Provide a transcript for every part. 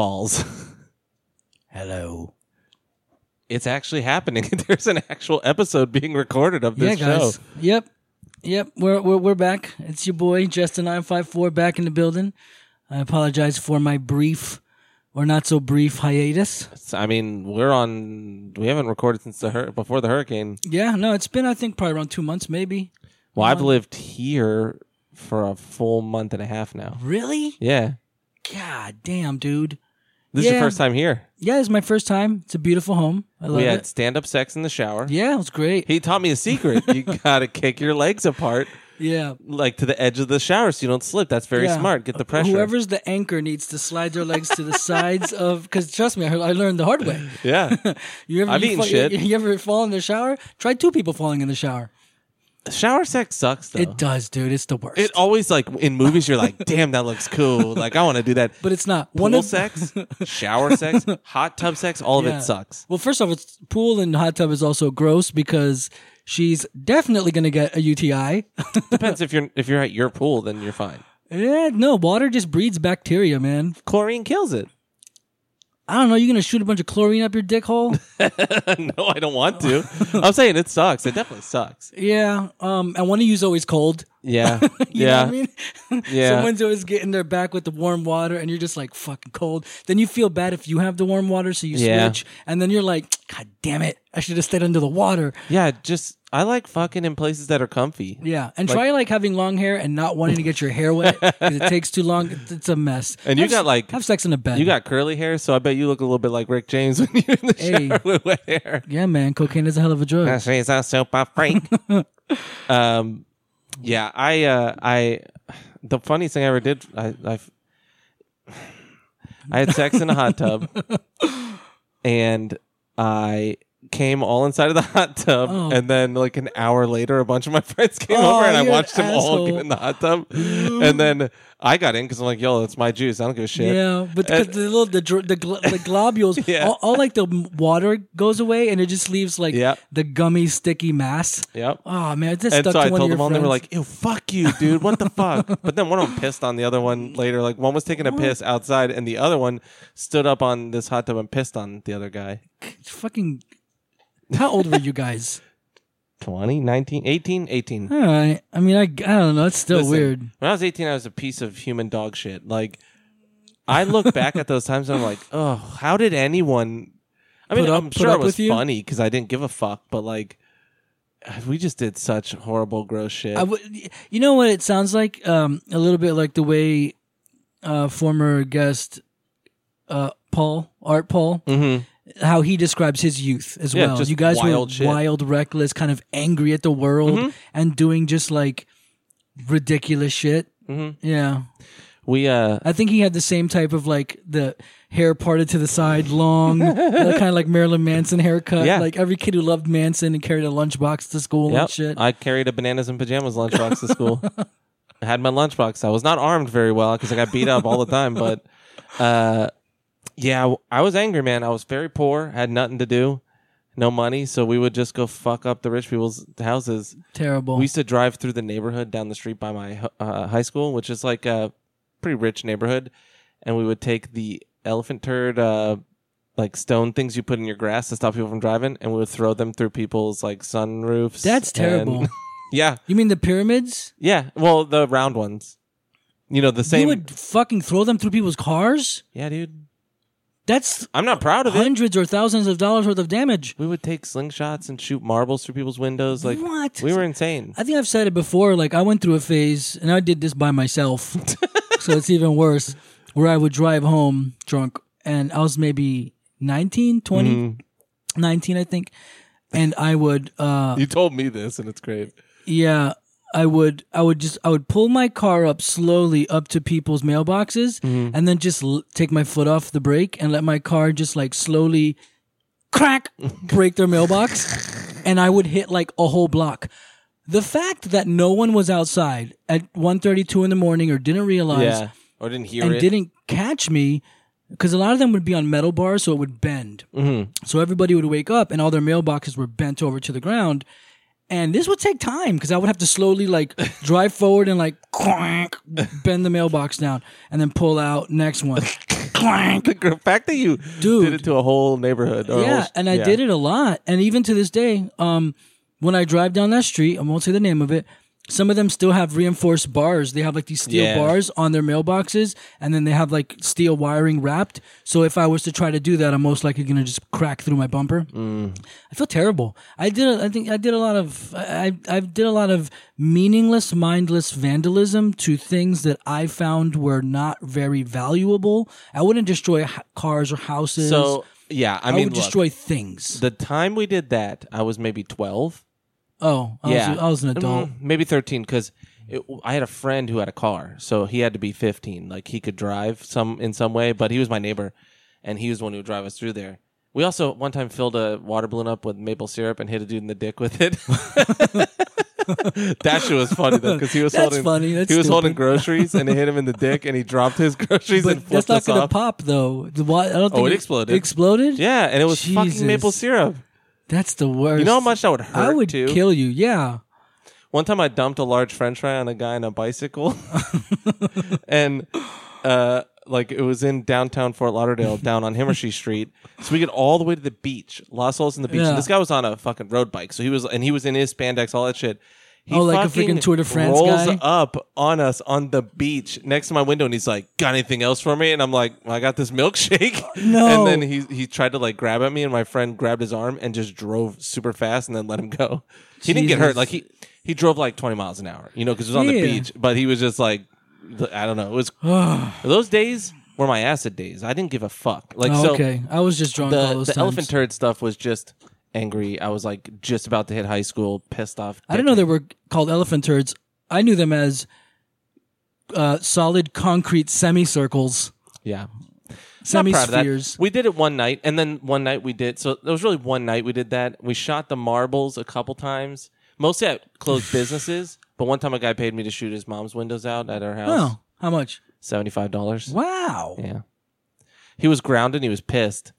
balls. Hello. It's actually happening. There's an actual episode being recorded of this show. Yep. We're back. It's your boy Justin954 back in the building. I apologize for my brief or not so brief hiatus. I mean, we haven't recorded since before the hurricane. Yeah, no, it's been, I think, probably around 2 months, maybe. Well, I've lived here for a full month and a half now. Really? Yeah. God damn, dude. This is your first time here. Yeah, it's my first time. It's a beautiful home. I love it. We had stand-up sex in the shower. Yeah, it was great. He taught me a secret. You got to kick your legs apart. Yeah. Like to the edge of the shower so you don't slip. That's very smart. Get the pressure. Whoever's the anchor needs to slide their legs to the sides of... Because trust me, I learned the hard way. Yeah. I've eaten shit. You ever fall in the shower? Try two people falling in the shower. Shower sex sucks, though. It does, dude. It's the worst. It always, like, in movies, you're like, damn, that looks cool. Like, I want to do that. But it's not. Pool sex, shower sex, hot tub sex, all of it sucks. Well, first off, it's pool and hot tub is also gross because she's definitely going to get a UTI. Depends. If you're at your pool, then you're fine. Yeah, no, water just breeds bacteria, man. Chlorine kills it. I don't know. You're going to shoot a bunch of chlorine up your dick hole? No, I don't want to. I'm saying it sucks. It definitely sucks. Yeah. And when you use always cold. Yeah. you know what I mean? Yeah. Someone's always getting their back with the warm water and you're just like fucking cold. Then you feel bad if you have the warm water, so you switch. And then you're like, God damn it. I should have stayed under the water. Yeah. I like fucking in places that are comfy. Yeah. And like, try like having long hair and not wanting to get your hair wet because it takes too long. It's a mess. And have sex in a bed. You got curly hair, so I bet you look a little bit like Rick James when you're in the shower with wet hair. Yeah, man. Cocaine is a hell of a drug. That's so freak. Yeah, the funniest thing I ever did, I had sex in a hot tub and I came all inside of the hot tub, and then like an hour later, a bunch of my friends came over, and I watched them all get in the hot tub, and then I got in because I'm like, "Yo, it's my juice. I don't give a shit." Yeah, but because the globules, all like the water goes away, and it just leaves like the gummy sticky mass. Yep. Oh man, it just stuck to one of your friends. And so I told them all, and they were like, "Ew, fuck you, dude. What the fuck?" But then one of them pissed on the other one later. Like one was taking a piss outside, and the other one stood up on this hot tub and pissed on the other guy. Fucking. How old were you guys? 20, 19, 18, 18. All right. I mean, I don't know. It's still weird. When I was 18, I was a piece of human dog shit. Like, I look back at those times and I'm like, oh, how did anyone... I mean, I'm sure it was funny because I didn't give a fuck, but like, we just did such horrible, gross shit. You know what it sounds like? A little bit like the way former guest Art Paul, mm-hmm. How he describes his youth as well. You guys were wild, reckless, kind of angry at the world and doing just like ridiculous shit. Mm-hmm. Yeah. I think he had the same type of like the hair parted to the side, long, kind of like Marilyn Manson haircut. Yeah. Like every kid who loved Manson and carried a lunchbox to school and shit. I carried a bananas and pajamas lunchbox to school. I had my lunchbox. I was not armed very well because I got beat up all the time, but... yeah, I was angry, man. I was very poor, had nothing to do, no money, so we would just go fuck up the rich people's houses. Terrible. We used to drive through the neighborhood down the street by my high school, which is like a pretty rich neighborhood, and we would take the elephant turd, like stone things you put in your grass to stop people from driving, and we would throw them through people's like sunroofs. That's terrible. Yeah. You mean the pyramids? Yeah, well, the round ones. You know, the same. You would fucking throw them through people's cars? Yeah, dude. I'm not proud of hundreds or thousands of dollars worth of damage. We would take slingshots and shoot marbles through people's windows. Like, what? We were insane. I think I've said it before. Like, I went through a phase, and I did this by myself, so it's even worse, where I would drive home drunk, and I was maybe 19, I think, and I would... you told me this, and it's great. Yeah. I would pull my car up slowly up to people's mailboxes and then just take my foot off the brake and let my car just like slowly crack break their mailbox, and I would hit like a whole block. The fact that no one was outside at 1:32 in the morning or didn't realize or didn't hear and didn't catch me, because a lot of them would be on metal bars, so it would bend. So everybody would wake up and all their mailboxes were bent over to the ground. And this would take time because I would have to slowly like drive forward and like clank, bend the mailbox down and then pull out next one. Clank. The fact that you did it to a whole neighborhood. I did it a lot. And even to this day, when I drive down that street, I won't say the name of it, some of them still have reinforced bars. They have like these steel bars on their mailboxes and then they have like steel wiring wrapped. So if I was to try to do that, I'm most likely going to just crack through my bumper. Mm. I feel terrible. I did a lot of meaningless, mindless vandalism to things that I found were not very valuable. I wouldn't destroy cars or houses. So, yeah, I mean, I would destroy things. The time we did that, I was maybe 12. Oh, I was an adult. Maybe 13, because I had a friend who had a car, so he had to be 15. Like, he could drive in some way, but he was my neighbor, and he was the one who would drive us through there. We also, one time, filled a water balloon up with maple syrup and hit a dude in the dick with it. That shit was funny, though, because he was holding groceries, and it hit him in the dick, and he dropped his groceries and flipped us off. That's not going to pop, though. It exploded. It exploded? Yeah, and it was fucking maple syrup. That's the worst. You know how much that would hurt, I would kill you, yeah. One time I dumped a large french fry on a guy on a bicycle. And it was in downtown Fort Lauderdale, down on Himmershey Street. So we get all the way to the beach, Lost Souls in the beach. Yeah. And this guy was on a fucking road bike. So he was in his spandex, all that shit. He like a freaking Tour de France guy? Rolls up on us on the beach next to my window, and he's like, "Got anything else for me?" And I'm like, "I got this milkshake." No. And then he tried to like grab at me, and my friend grabbed his arm and just drove super fast, and then let him go. Jesus. He didn't get hurt. Like he drove like 20 miles an hour, you know, because it was on the beach. But he was just like, I don't know. It was those days were my acid days. I didn't give a fuck. Like okay, I was just drunk. The elephant turd stuff was just. Angry. I was like just about to hit high school, pissed off. I didn't know they were called elephant turds. I knew them as solid concrete semicircles. Yeah. Semi-spheres. We did it one night, and then one night we did. So there was really one night we did that. We shot the marbles a couple times, mostly at closed businesses. But one time a guy paid me to shoot his mom's windows out at our house. Oh, how much? $75. Wow. Yeah. He was grounded. He was pissed.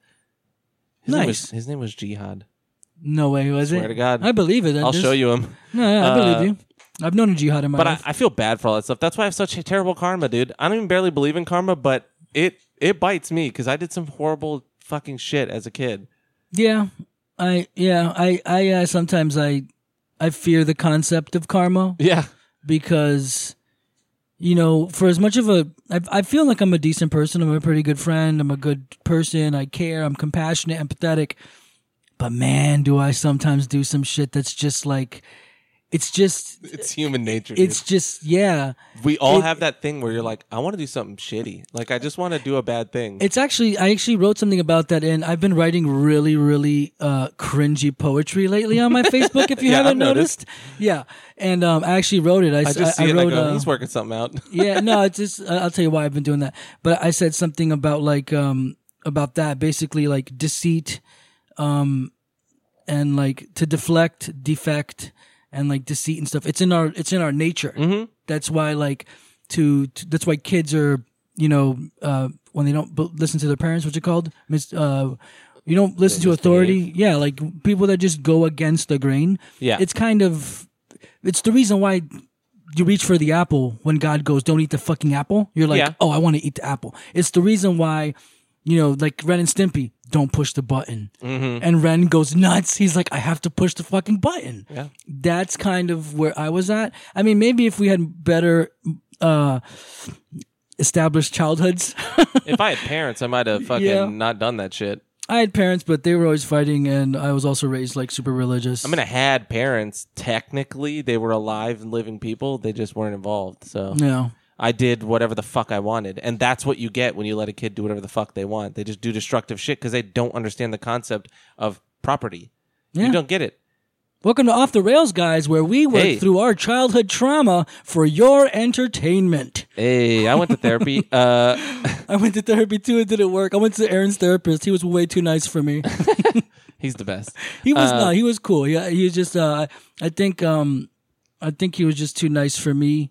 His name was Jihad. No way, was it? Swear to God. I believe it. I'll show you him. No, yeah, I believe you. I've known a Jihad in my life. But I feel bad for all that stuff. That's why I have such a terrible karma, dude. I don't even barely believe in karma, but it bites me because I did some horrible fucking shit as a kid. Yeah. I sometimes I fear the concept of karma. Yeah. Because, you know, for as much of I feel like I'm a decent person. I'm a pretty good friend. I'm a good person. I care. I'm compassionate, empathetic. But man, do I sometimes do some shit that's just like, it's human nature. It's just, yeah. We all have that thing where you're like, I want to do something shitty. Like, I just want to do a bad thing. It's actually, I actually wrote something about that, and I've been writing really, really cringy poetry lately on my Facebook, if you haven't noticed. Yeah. And I actually wrote it. I wrote, he's working something out. Yeah, no, it's just, I'll tell you why I've been doing that. But I said something about like, about that, basically like deceit, and like to deflect, defect, and like deceit and stuff. It's in our nature. Mm-hmm. That's why like that's why kids are, you know, when they don't listen to their parents, what's it called? You don't listen to authority. Yeah, like people that just go against the grain. Yeah, it's the reason why you reach for the apple when God goes, "Don't eat the fucking apple." You're like, "Oh, I want to eat the apple." It's the reason why, you know, like Ren and Stimpy. Don't push the button. Mm-hmm. And Ren goes nuts. He's like, I have to push the fucking button. Yeah. That's kind of where I was at. I mean, maybe if we had better established childhoods. If I had parents, I might have fucking not done that shit. I had parents, but they were always fighting, and I was also raised like super religious. I mean, I had parents. Technically, they were alive and living people. They just weren't involved. So yeah. I did whatever the fuck I wanted. And that's what you get when you let a kid do whatever the fuck they want. They just do destructive shit because they don't understand the concept of property. Yeah. You don't get it. Welcome to Off the Rails, guys, where we work through our childhood trauma for your entertainment. Hey, I went to therapy. I went to therapy, too. It didn't work. I went to Aaron's therapist. He was way too nice for me. He's the best. He was not. He was cool. Yeah, he was just, I think he was just too nice for me.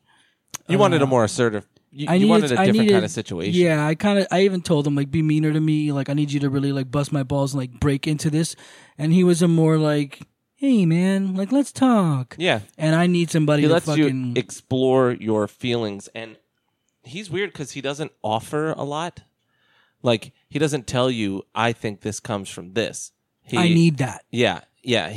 You wanted a more assertive. You wanted a different kind of situation. Yeah, I even told him like, be meaner to me. Like, I need you to really like bust my balls and like break into this. And he was a more like hey, man, like, let's talk. Yeah. And I need somebody to fucking... He lets you explore your feelings. And he's weird because he doesn't offer a lot. Like, he doesn't tell you, I think this comes from this. I need that. Yeah. Yeah.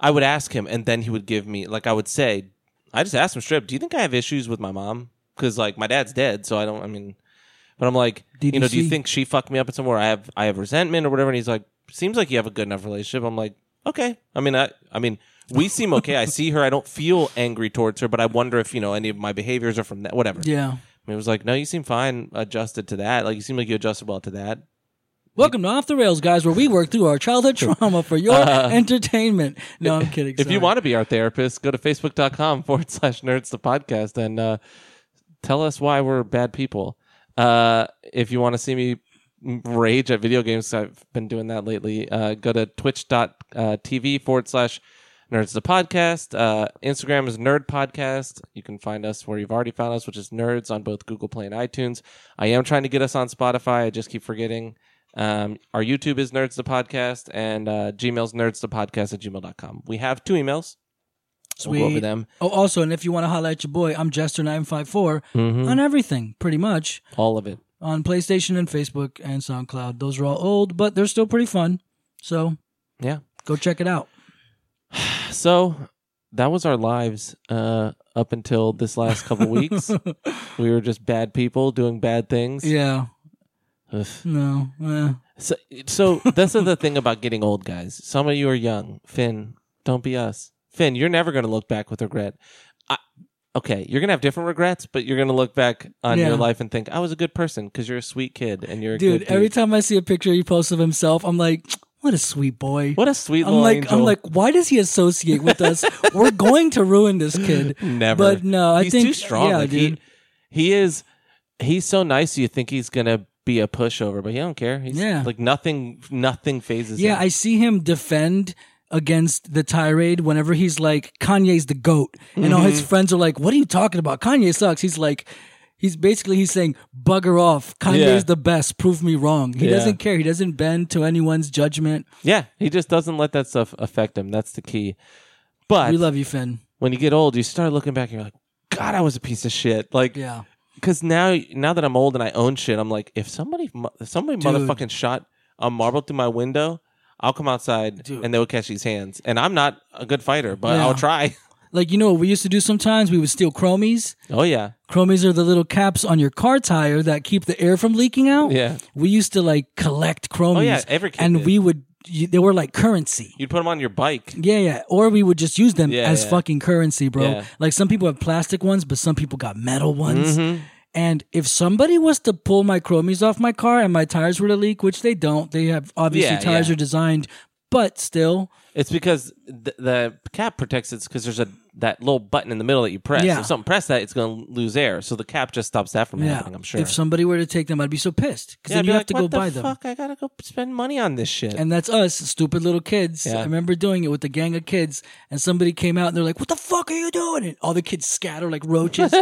I would ask him, and then he would give me... Like, I would say... I just asked him straight, do you think I have issues with my mom? Because, like, my dad's dead, so I don't... I mean... But I'm like, you know, do you think she fucked me up in somewhere? I have resentment or whatever. And he's like, seems like you have a good enough relationship. I'm like, okay. I mean, we seem okay. I see her. I don't feel angry towards her, but I wonder if, you know, any of my behaviors are from that, whatever. Yeah. I mean, it was like, no, you seem fine adjusted to that. Like, you seem like you adjusted well to that. Welcome to Off the Rails, guys, where we work through our childhood trauma for your entertainment. No, I'm kidding. Sorry. If you want to be our therapist, go to facebook.com/nerds the podcast and tell us why we're bad people. If you want to see me rage at video games, I've been doing that lately. Go to twitch.tv/nerds the podcast. Instagram is nerd podcast. You can find us where you've already found us, which is nerds on both Google Play and iTunes. I am trying to get us on Spotify. I just keep forgetting. Our YouTube is nerds the podcast, and Gmail's nerds the podcast@gmail.com. We have 2 emails. Sweet. We'll go over them. Oh, also, and if you want to holler at your boy, I'm Jester954 on everything, pretty much. All of it. On PlayStation and Facebook and SoundCloud. Those are all old, but they're still pretty fun. So, yeah, go check it out. So, that was our lives up until this last couple weeks. We were just bad people doing bad things. Yeah. Ugh. No. So that's the thing about getting old, guys. Some of you are young. Finn, don't be us. Finn, you're never going to look back with regret. Okay, you're going to have different regrets, but you're going to look back on your life and think, I was a good person, because you're a sweet kid and you're a good dude. Every time I see a picture he posts of himself, I'm like, what a sweet boy. What a sweet little angel. I'm like, why does he associate with us? We're going to ruin this kid. Never. But no, I think... He's too strong. Yeah, like, dude. He's so nice, you think he's going to be a pushover, but he don't care. He's like nothing phases him. Yeah, I see him defend... against the tirade whenever he's like, Kanye's the GOAT. And all his friends are like, what are you talking about? Kanye sucks. He's like, he's saying, bugger off. Kanye's the best. Prove me wrong. He doesn't care. He doesn't bend to anyone's judgment. Yeah. He just doesn't let that stuff affect him. That's the key. But we love you, Finn. When you get old, you start looking back and you're like, God, I was a piece of shit. Like, yeah. Because now that I'm old and I own shit, I'm like, if somebody dude, motherfucking shot a marble through my window, I'll come outside, dude, and they'll catch these hands. And I'm not a good fighter, but I'll try. Like, you know what we used to do sometimes? We would steal chromies. Oh, yeah. Chromies are the little caps on your car tire that keep the air from leaking out. Yeah. We used to, like, collect chromies. Oh, yeah, every kid did. We would... They were like currency. You'd put them on your bike. Yeah, yeah. Or we would just use them as fucking currency, bro. Yeah. Like, some people have plastic ones, but some people got metal ones. Mm-hmm. And if somebody was to pull my chromies off my car and my tires were to leak, which they don't, they have obviously tires are designed, but still. It's because the cap protects it because there's that little button in the middle that you press. Yeah. If something pressed that, it's going to lose air. So the cap just stops that from happening, I'm sure. If somebody were to take them, I'd be so pissed because then you have to go buy them. What the fuck? I got to go spend money on this shit. And that's us, stupid little kids. Yeah. I remember doing it with a gang of kids and somebody came out and they're like, what the fuck are you doing? And all the kids scatter like roaches.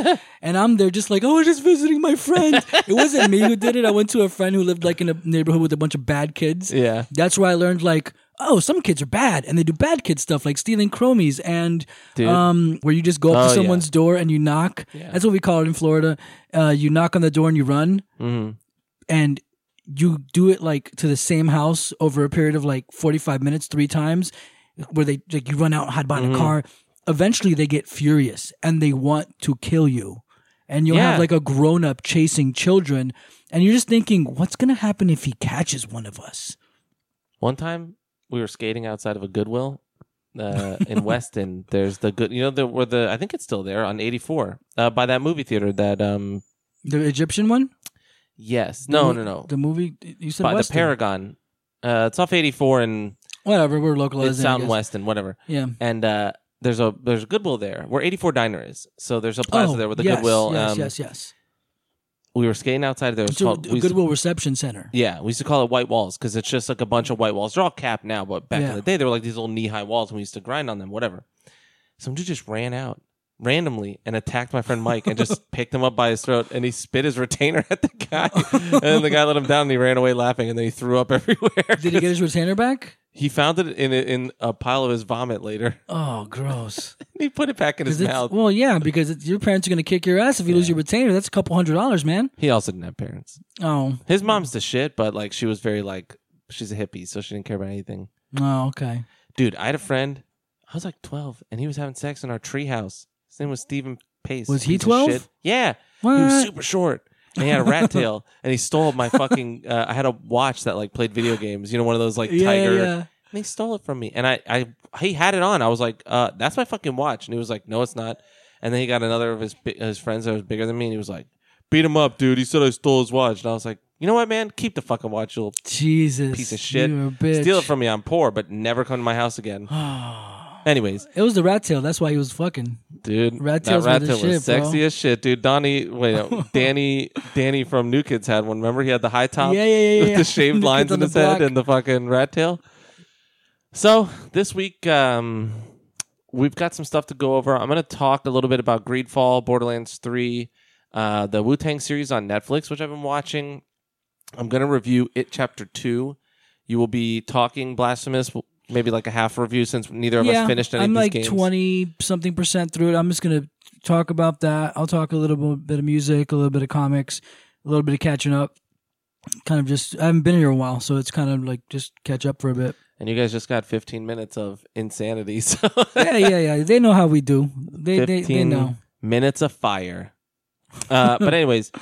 And I'm there just like, oh, we're just visiting my friend. It wasn't me who did it. I went to a friend who lived like in a neighborhood with a bunch of bad kids. Yeah. That's where I learned like, oh, some kids are bad, and they do bad kid stuff like stealing chromies and where you just go up to someone's door and you knock. Yeah. That's what we call it in Florida. You knock on the door and you run, and you do it like to the same house over a period of like 45 minutes 3 times, where they like you run out and hide behind a car. Eventually, they get furious and they want to kill you, and you'll have like a grown up chasing children, and you're just thinking, what's gonna happen if he catches one of us? One time, we were skating outside of a Goodwill in Weston. There's the good, you know, I think it's still there on 84 by that movie theater. That the Egyptian one. Yes. No. The movie you said by Weston. The Paragon. It's off 84 and whatever. We're localizing. It's out in Weston, whatever. Yeah. And there's a Goodwill there where 84 Diner is. So there's a plaza there with a Goodwill. Yes. We were skating outside of there. It's called Goodwill Reception Center. Yeah, we used to call it White Walls because it's just like a bunch of white walls. They're all capped now, but back in the day, they were like these little knee-high walls, and we used to grind on them, whatever. Some dude just ran out randomly and attacked my friend Mike and just picked him up by his throat, and he spit his retainer at the guy. And then the guy let him down, and he ran away laughing, and then he threw up everywhere. Did he get his retainer back? He found it in a pile of his vomit later. Oh, gross. He put it back in his mouth. Well, yeah, because your parents are going to kick your ass if you lose your retainer. That's a couple $100, man. He also didn't have parents. Oh. His mom's the shit, but like she was very like, she's a hippie, so she didn't care about anything. Oh, okay. Dude, I had a friend. I was like 12, and he was having sex in our treehouse. His name was Stephen Pace. Was he 12? Yeah. What? He was super short. And he had a rat tail, and he stole my fucking... I had a watch that like played video games. You know, one of those like Tiger. Yeah. And he stole it from me. And he had it on. I was like, that's my fucking watch. And he was like, no, it's not. And then he got another of his friends that was bigger than me, and he was like, beat him up, dude. He said I stole his watch. And I was like, you know what, man? Keep the fucking watch, you little piece of shit. You a bitch. Steal it from me. I'm poor, but never come to my house again. Anyways, it was the rat tail. That's why he was fucking. Dude, rat tail was sexy as shit, dude. Danny from New Kids had one. Remember, he had the high top with the shaved lines in his head and the fucking rat tail. So this week, we've got some stuff to go over. I'm going to talk a little bit about Greedfall, Borderlands 3, the Wu-Tang series on Netflix, which I've been watching. I'm going to review It Chapter 2. You will be talking Blasphemous. Maybe like a half review since neither of us finished any of these games. I'm like 20-something% through it. I'm just going to talk about that. I'll talk a little bit of music, a little bit of comics, a little bit of catching up. Kind of just, I haven't been here a while, so it's kind of like just catch up for a bit. And you guys just got 15 minutes of insanity. So yeah. They know how we do. They know. Minutes of fire. But anyways,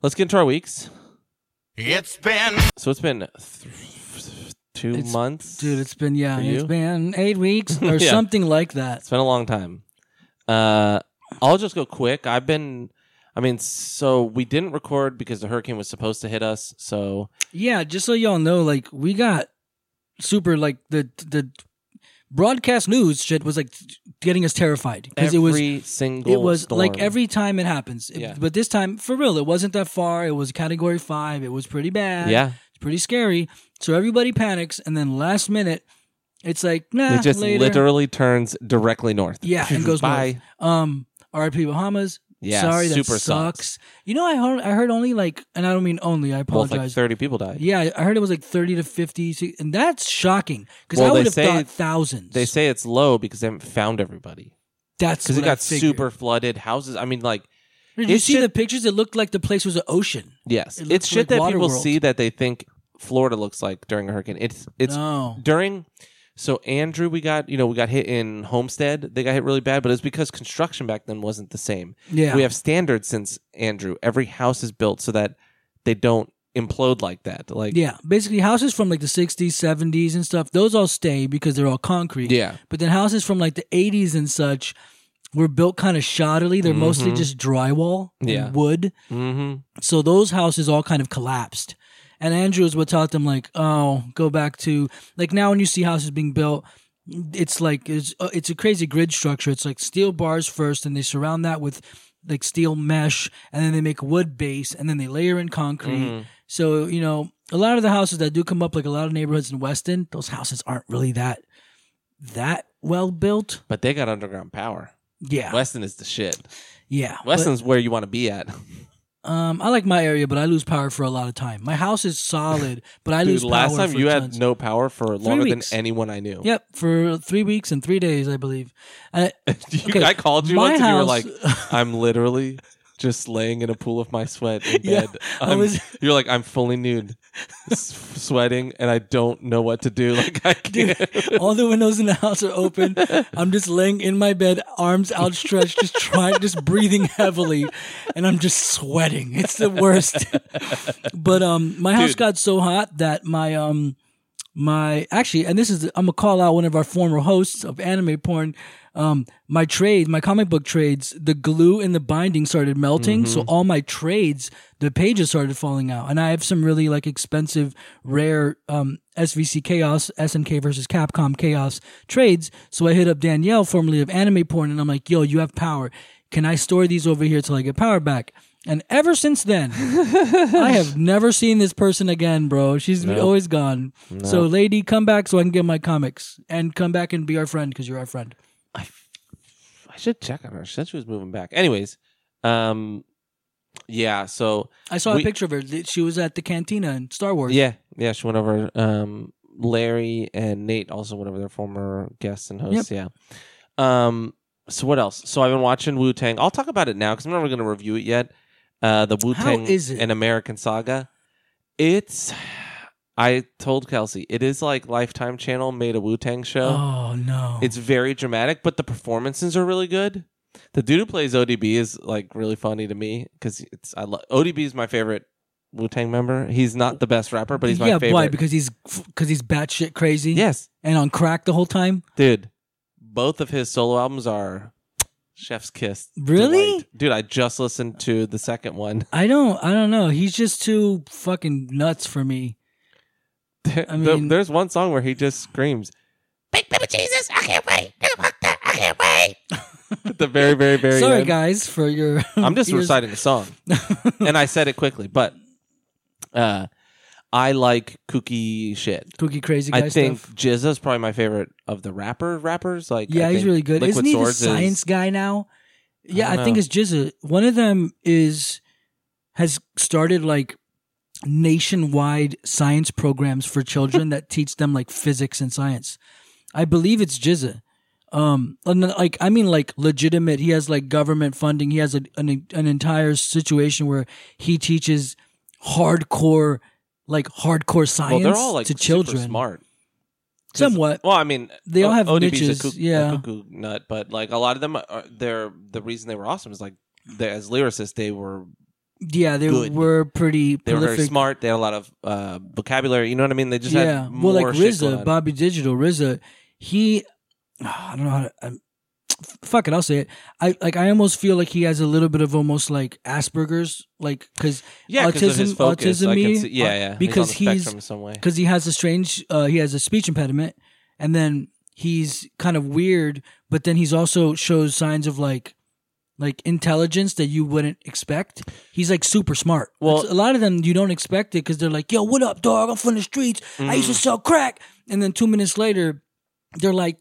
let's get into our weeks. It's been 2 months, dude. It's been it's been 8 weeks or something like that. It's been a long time. I'll just go quick. So we didn't record because the hurricane was supposed to hit us. So yeah, just so y'all know, like we got super like the broadcast news shit was like getting us terrified because it was storm. Like every time it happens, but this time for real, it wasn't that far. It was Category 5. It was pretty bad. Yeah. Pretty scary. So everybody panics, and then last minute, it's like, nah, it just literally turns directly north. Yeah, and goes by. R.I.P. Bahamas. Yeah, sorry, super that sucks. You know, I heard only like, and I don't mean only, I apologize. Well, like 30 people died. Yeah, I heard it was like 30 to 50, and that's shocking, because I would have thought thousands. They say it's low because they haven't found everybody. That's because it got super flooded houses. I mean, like, did you see the pictures? It looked like the place was an ocean. Yes, it's shit that people see that they think Florida looks like during a hurricane. So Andrew, we got hit in Homestead. They got hit really bad, but it's because construction back then wasn't the same. Yeah, we have standards since Andrew. Every house is built so that they don't implode like that. Like basically houses from like the 60s, 70s and stuff, those all stay because they're all concrete. Yeah, but then houses from like the 80s and such were built kind of shoddily. They're mostly just drywall and wood. Mm-hmm. So those houses all kind of collapsed. And Andrew is what taught them, like, go back to... Like, now when you see houses being built, it's like... It's a crazy grid structure. It's like steel bars first, and they surround that with, like, steel mesh, and then they make wood base, and then they layer in concrete. Mm. So, you know, a lot of the houses that do come up, like a lot of neighborhoods in Weston, those houses aren't really that well built. But they got underground power. Yeah. Weston is the shit. Yeah. Weston's where you want to be at. I like my area, but I lose power for a lot of time. My house is solid, but I lose power. Last time you had no power for longer than anyone I knew. Yep, for 3 weeks and 3 days, I believe. I called you once, and you were like, I'm literally just laying in a pool of my sweat in bed. You're like, I'm fully nude, sweating, and I don't know what to do. Like, I can't. Dude, all the windows in the house are open. I'm just laying in my bed, arms outstretched, just breathing heavily, and I'm just sweating. It's the worst. But my house got so hot that my I'm gonna call out one of our former hosts of anime porn. My comic book trades, the glue in the binding started melting. Mm-hmm. So all my trades, the pages started falling out. And I have some really like expensive, rare SVC Chaos, SNK versus Capcom Chaos trades. So I hit up Danielle, formerly of Anime Porn, and I'm like, yo, you have power. Can I store these over here till I get power back? And ever since then, I have never seen this person again, bro. She's always gone. No. So, lady, come back so I can get my comics. And come back and be our friend because you're our friend. I should check on her. She said she was moving back. Anyways, I saw a picture of her. She was at the cantina in Star Wars. Yeah, she went over. Larry and Nate also, whatever, their former guests and hosts. Yep. Yeah. So what else? So I've been watching Wu-Tang. I'll talk about it now because I'm not really going to review it yet. The Wu-Tang and American Saga. I told Kelsey, it is like Lifetime Channel made a Wu-Tang show. Oh, no. It's very dramatic, but the performances are really good. The dude who plays ODB is like really funny to me because ODB is my favorite Wu-Tang member. He's not the best rapper, but he's my favorite. Yeah, why? Because he's batshit crazy? Yes. And on crack the whole time? Dude, both of his solo albums are chef's kiss. Really? Delight. Dude, I just listened to the second one. I don't know. He's just too fucking nuts for me. I mean, there's one song where he just screams, "Big Baby Jesus, I can't wait! I can't wait!" At the very, very, very Sorry, end. Guys, for your... I'm just reciting the song. And I said it quickly, but I like kooky shit. Kooky crazy guy stuff. I think Jizza's probably my favorite of the rappers. Like, yeah, he's really good. Isn't he the science guy now? Yeah, I think it's Jizza. One of them has started like nationwide science programs for children that teach them like physics and science. I believe it's Jizza. Legitimate. He has like government funding. He has an entire situation where he teaches hardcore science to children. Well, they're all like super smart. Somewhat. Well, I mean, they all have ODB's niches. A cuckoo nut, but like a lot of them the reason they were awesome is like as lyricists they were. Yeah, they good. Were pretty prolific. They were very smart. They had a lot of vocabulary. You know what I mean? They just had more shit. Well, like RZA, Bobby Digital, he... I don't know how to... fuck it, I'll say it. I almost feel like he has a little bit of almost like Asperger's, like, because autism. Yeah. Because he's in some way. Because he has a strange... he has a speech impediment, and then he's kind of weird, but then he's also shows signs of like intelligence that you wouldn't expect. He's like super smart. Well, a lot of them you don't expect it because they're like, "Yo, what up, dog? I'm from the streets. I used to sell crack." And then 2 minutes later, they're like,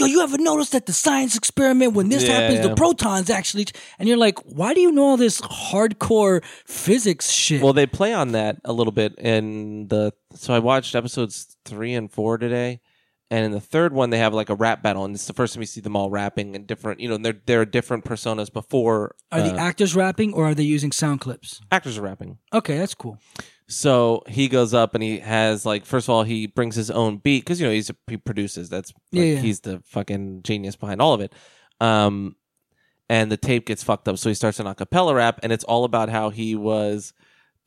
"Yo, you ever noticed that the science experiment when this happens, the protons actually?" And you're like, "Why do you know all this hardcore physics shit?" Well, they play on that a little bit so I watched episodes 3 and 4 today. And in the third one, they have like a rap battle, and it's the first time you see them all rapping and different. You know, there are different personas before. Are the actors rapping, or are they using sound clips? Actors are rapping. Okay, that's cool. So he goes up and he has like, first of all, he brings his own beat because you know he produces. That's like, he's the fucking genius behind all of it. And the tape gets fucked up, so he starts an acapella rap, and it's all about how he was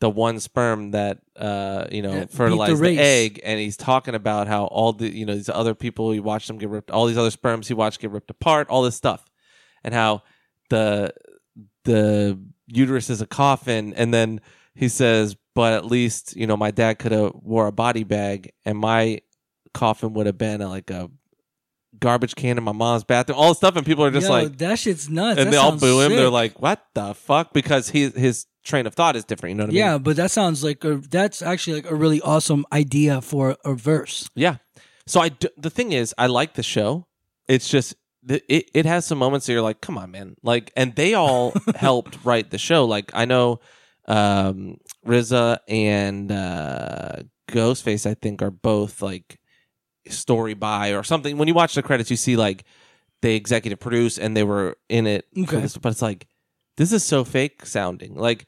the one sperm that fertilized the egg, and he's talking about how all the these other people he watched them get ripped, all these other sperms he watched get ripped apart, all this stuff, and how the uterus is a coffin, and then he says, "But at least my dad could have wore a body bag, and my coffin would have been like a garbage can in my mom's bathroom," all this stuff, and people are just like, "That shit's nuts," and they all boo him. They're like, "What the fuck?" Because his train of thought is different, I mean? Yeah, but that sounds like that's actually like a really awesome idea for a verse. Yeah. So the thing is, I like the show. It's just it has some moments that you're like, "Come on, man!" Like, and they all helped write the show. Like, I know RZA and Ghostface, I think, are both like story by or something. When you watch the credits, you see like they executive produced and they were in it. Okay. But it's like, this is so fake sounding. Like,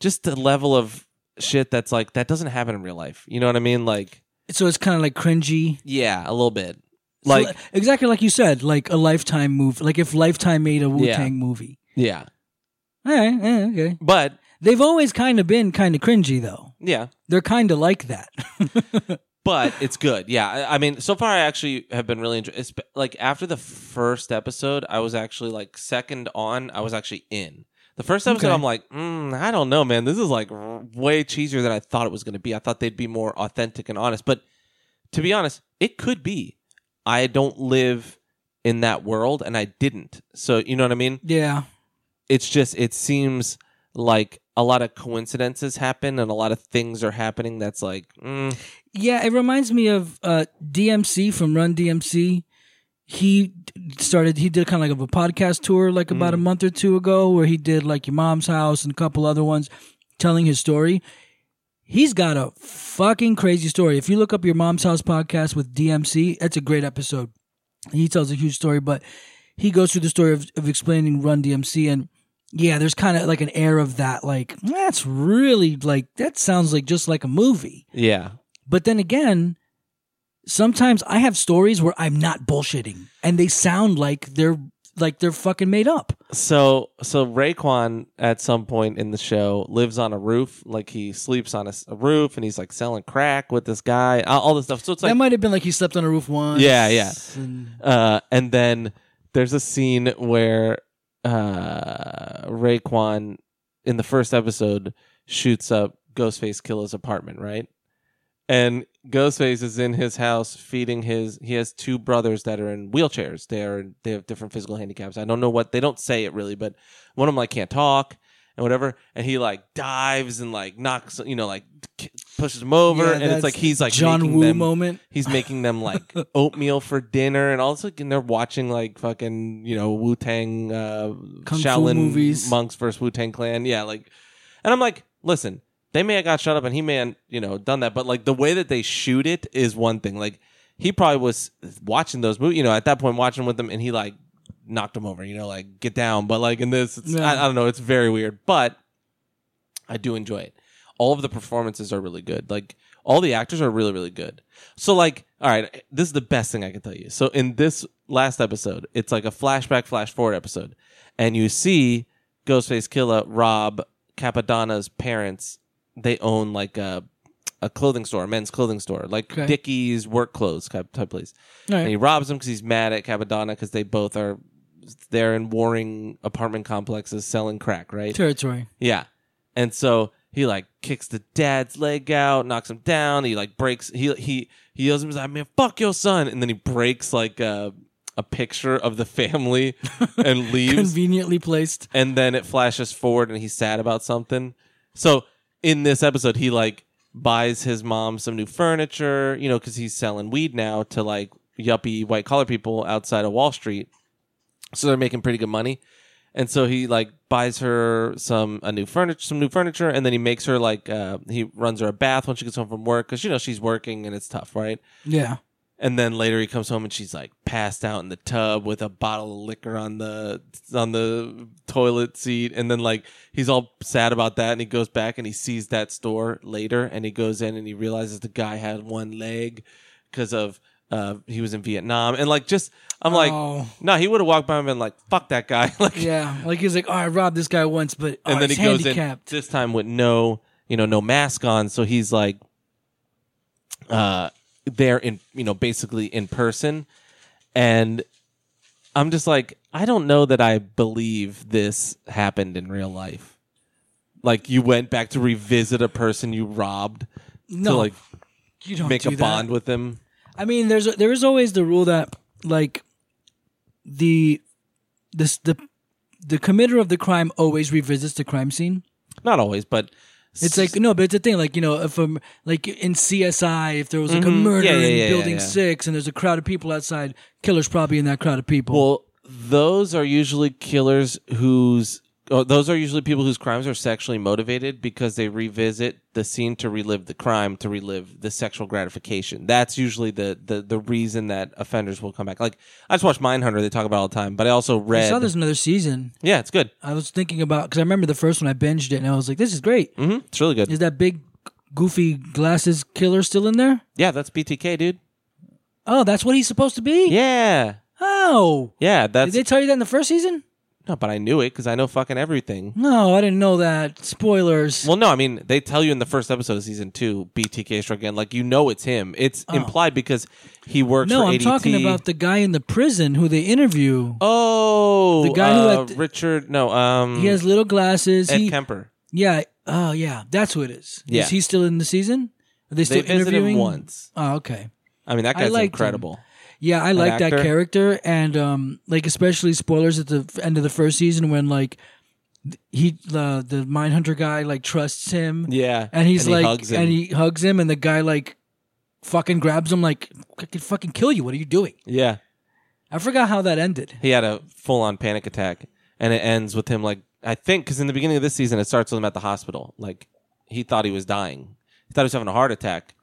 just the level of shit that's like, that doesn't happen in real life. You know what I mean? Like, so it's kind of like cringy. Yeah, a little bit. Like, so, exactly like you said, like a Lifetime movie. Like if Lifetime made a Wu-Tang movie. Yeah. All right. Yeah, okay. But they've always kind of been kind of cringy, though. Yeah. They're kind of like that. But it's good. Yeah. I mean, so far I actually have been really enjoying it. Like, after the first episode, I was actually like second on. I was actually in. The first episode, okay, I'm like, I don't know, man. This is like way cheesier than I thought it was going to be. I thought they'd be more authentic and honest. But to be honest, it could be. I don't live in that world, and I didn't. So, you know what I mean? Yeah. It's just, it seems like a lot of coincidences happen and a lot of things are happening that's like... Yeah, it reminds me of DMC from Run DMC. He did kind of like a podcast tour like about a month or two ago where he did like Your Mom's House and a couple other ones telling his story. He's got a fucking crazy story. If you look up Your Mom's House podcast with DMC, that's a great episode. He tells a huge story, but he goes through the story of explaining Run DMC. And yeah, there's kind of like an air of that, like, that's really like, that sounds like just like a movie. Yeah. But then again, sometimes I have stories where I'm not bullshitting and they sound like they're fucking made up. So Raekwon at some point in the show lives on a roof, like he sleeps on a roof, and he's like selling crack with this guy, all this stuff. So it's like that might have been like he slept on a roof once. Yeah, yeah. And then there's a scene where Raekwon in the first episode shoots up Ghostface Killer's apartment, right? And Ghostface is in his house feeding his... He has two brothers that are in wheelchairs. They have different physical handicaps. I don't know what... They don't say it really, but one of them like can't talk and whatever. And he like dives and like knocks... You know, like pushes them over. Yeah, and it's like he's like... John Woo moment. He's making them like oatmeal for dinner and all this. Like, and they're watching like fucking, you know, Wu-Tang... Shaolin movies. Monks versus Wu-Tang Clan. Yeah, like... And I'm like, listen... They may have got shot up and he may have, you know, done that. But, like, the way that they shoot it is one thing. Like, he probably was watching those movies, you know, at that point watching with them, and he, like, knocked him over, you know, like, get down. But, like, in this, it's, I don't know, it's very weird. But I do enjoy it. All of the performances are really good. Like, all the actors are really, really good. So, like, all right, this is the best thing I can tell you. So, in this last episode, it's like a flashback, flash forward episode. And you see Ghostface Killah rob Capadonna's parents. They own like a clothing store, a men's clothing store, like Dickies work clothes type place. Right. And he robs them because he's mad at Capadonna because they both are there in warring apartment complexes selling crack, right? Territory. Yeah. And so he like kicks the dad's leg out, knocks him down. He like breaks. He yells at him, like, man, fuck your son. And then he breaks like a picture of the family and leaves. Conveniently placed. And then it flashes forward and he's sad about something. So... In this episode, he, like, buys his mom some new furniture, you know, because he's selling weed now to, like, yuppie white-collar people outside of Wall Street. So they're making pretty good money. And so he, like, buys her some new furniture, and then he makes her, like, he runs her a bath when she gets home from work, because, you know, she's working and it's tough, right? Yeah. And then later he comes home and she's, like, passed out in the tub with a bottle of liquor on the toilet seat. And then, like, he's all sad about that. And he goes back and he sees that store later. And he goes in and he realizes the guy had one leg because of he was in Vietnam. And, like, just, I'm like, no, he would have walked by him and, like, fuck that guy. Like, yeah, like, he's like, oh, I robbed this guy once, but and then he goes in this time with no mask on. So he's, like, there in, you know, basically in person. And I'm just like, I don't know that I believe this happened in real life. Like, you went back to revisit a person you robbed to, like, you don't make bond with them. I mean, there is always the rule that, like, the committer of the crime always revisits the crime scene. Not always, but... It's like, no, but it's a thing. Like, you know, if I'm like in CSI, if there was like a murder in Building 6 and there's a crowd of people outside, killer's probably in that crowd of people. Well, those are usually killers those are usually people whose crimes are sexually motivated because they revisit the scene to relive the crime, to relive the sexual gratification. That's usually the reason that offenders will come back. Like, I just watched Mindhunter, they talk about it all the time, but I also read... I saw there's another season. Yeah, it's good. I was thinking about... Because I remember the first one, I binged it, and I was like, this is great. Mm-hmm. It's really good. Is that big, goofy glasses killer still in there? Yeah, that's BTK, dude. Oh, that's what he's supposed to be? Yeah. Oh. Yeah, that's... Did they tell you that in the first season? No, but I knew it because I know fucking everything. No, I didn't know that. Spoilers. Well, no, I mean, they tell you in the first episode of season 2, BTK struck again. Like, you know it's him. It's implied because he works for ADT. No, I'm talking about the guy in the prison who they interview. Oh. The guy who had... Richard, no. He has little glasses. Ed Kemper. Yeah. Oh, yeah. That's who it is. Yeah. Is he still in the season? Are they still interviewing? Visited him once. Oh, okay. I mean, that guy's incredible. Him. Yeah, I like that character, and like especially spoilers at the end of the first season when like the Mindhunter guy like trusts him, yeah, and he's like, and he hugs him, and the guy like fucking grabs him like, I could fucking kill you. What are you doing? Yeah, I forgot how that ended. He had a full on panic attack, and it ends with him like I think because in the beginning of this season it starts with him at the hospital, like he thought he was dying. He thought he was having a heart attack.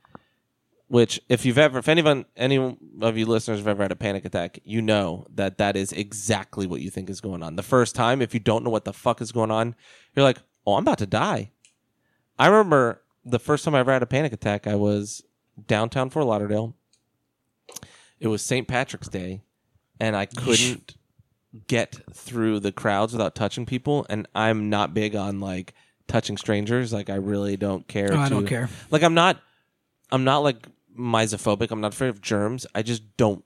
Which, if any of you listeners have ever had a panic attack, you know that that is exactly what you think is going on. The first time, if you don't know what the fuck is going on, you're like, oh, I'm about to die. I remember the first time I ever had a panic attack, I was downtown Fort Lauderdale. It was St. Patrick's Day, and I couldn't get through the crowds without touching people, and I'm not big on, like, touching strangers. Like, I really don't care. Oh, I don't care. Like, I'm not like mysophobic. I'm not afraid of germs. I just don't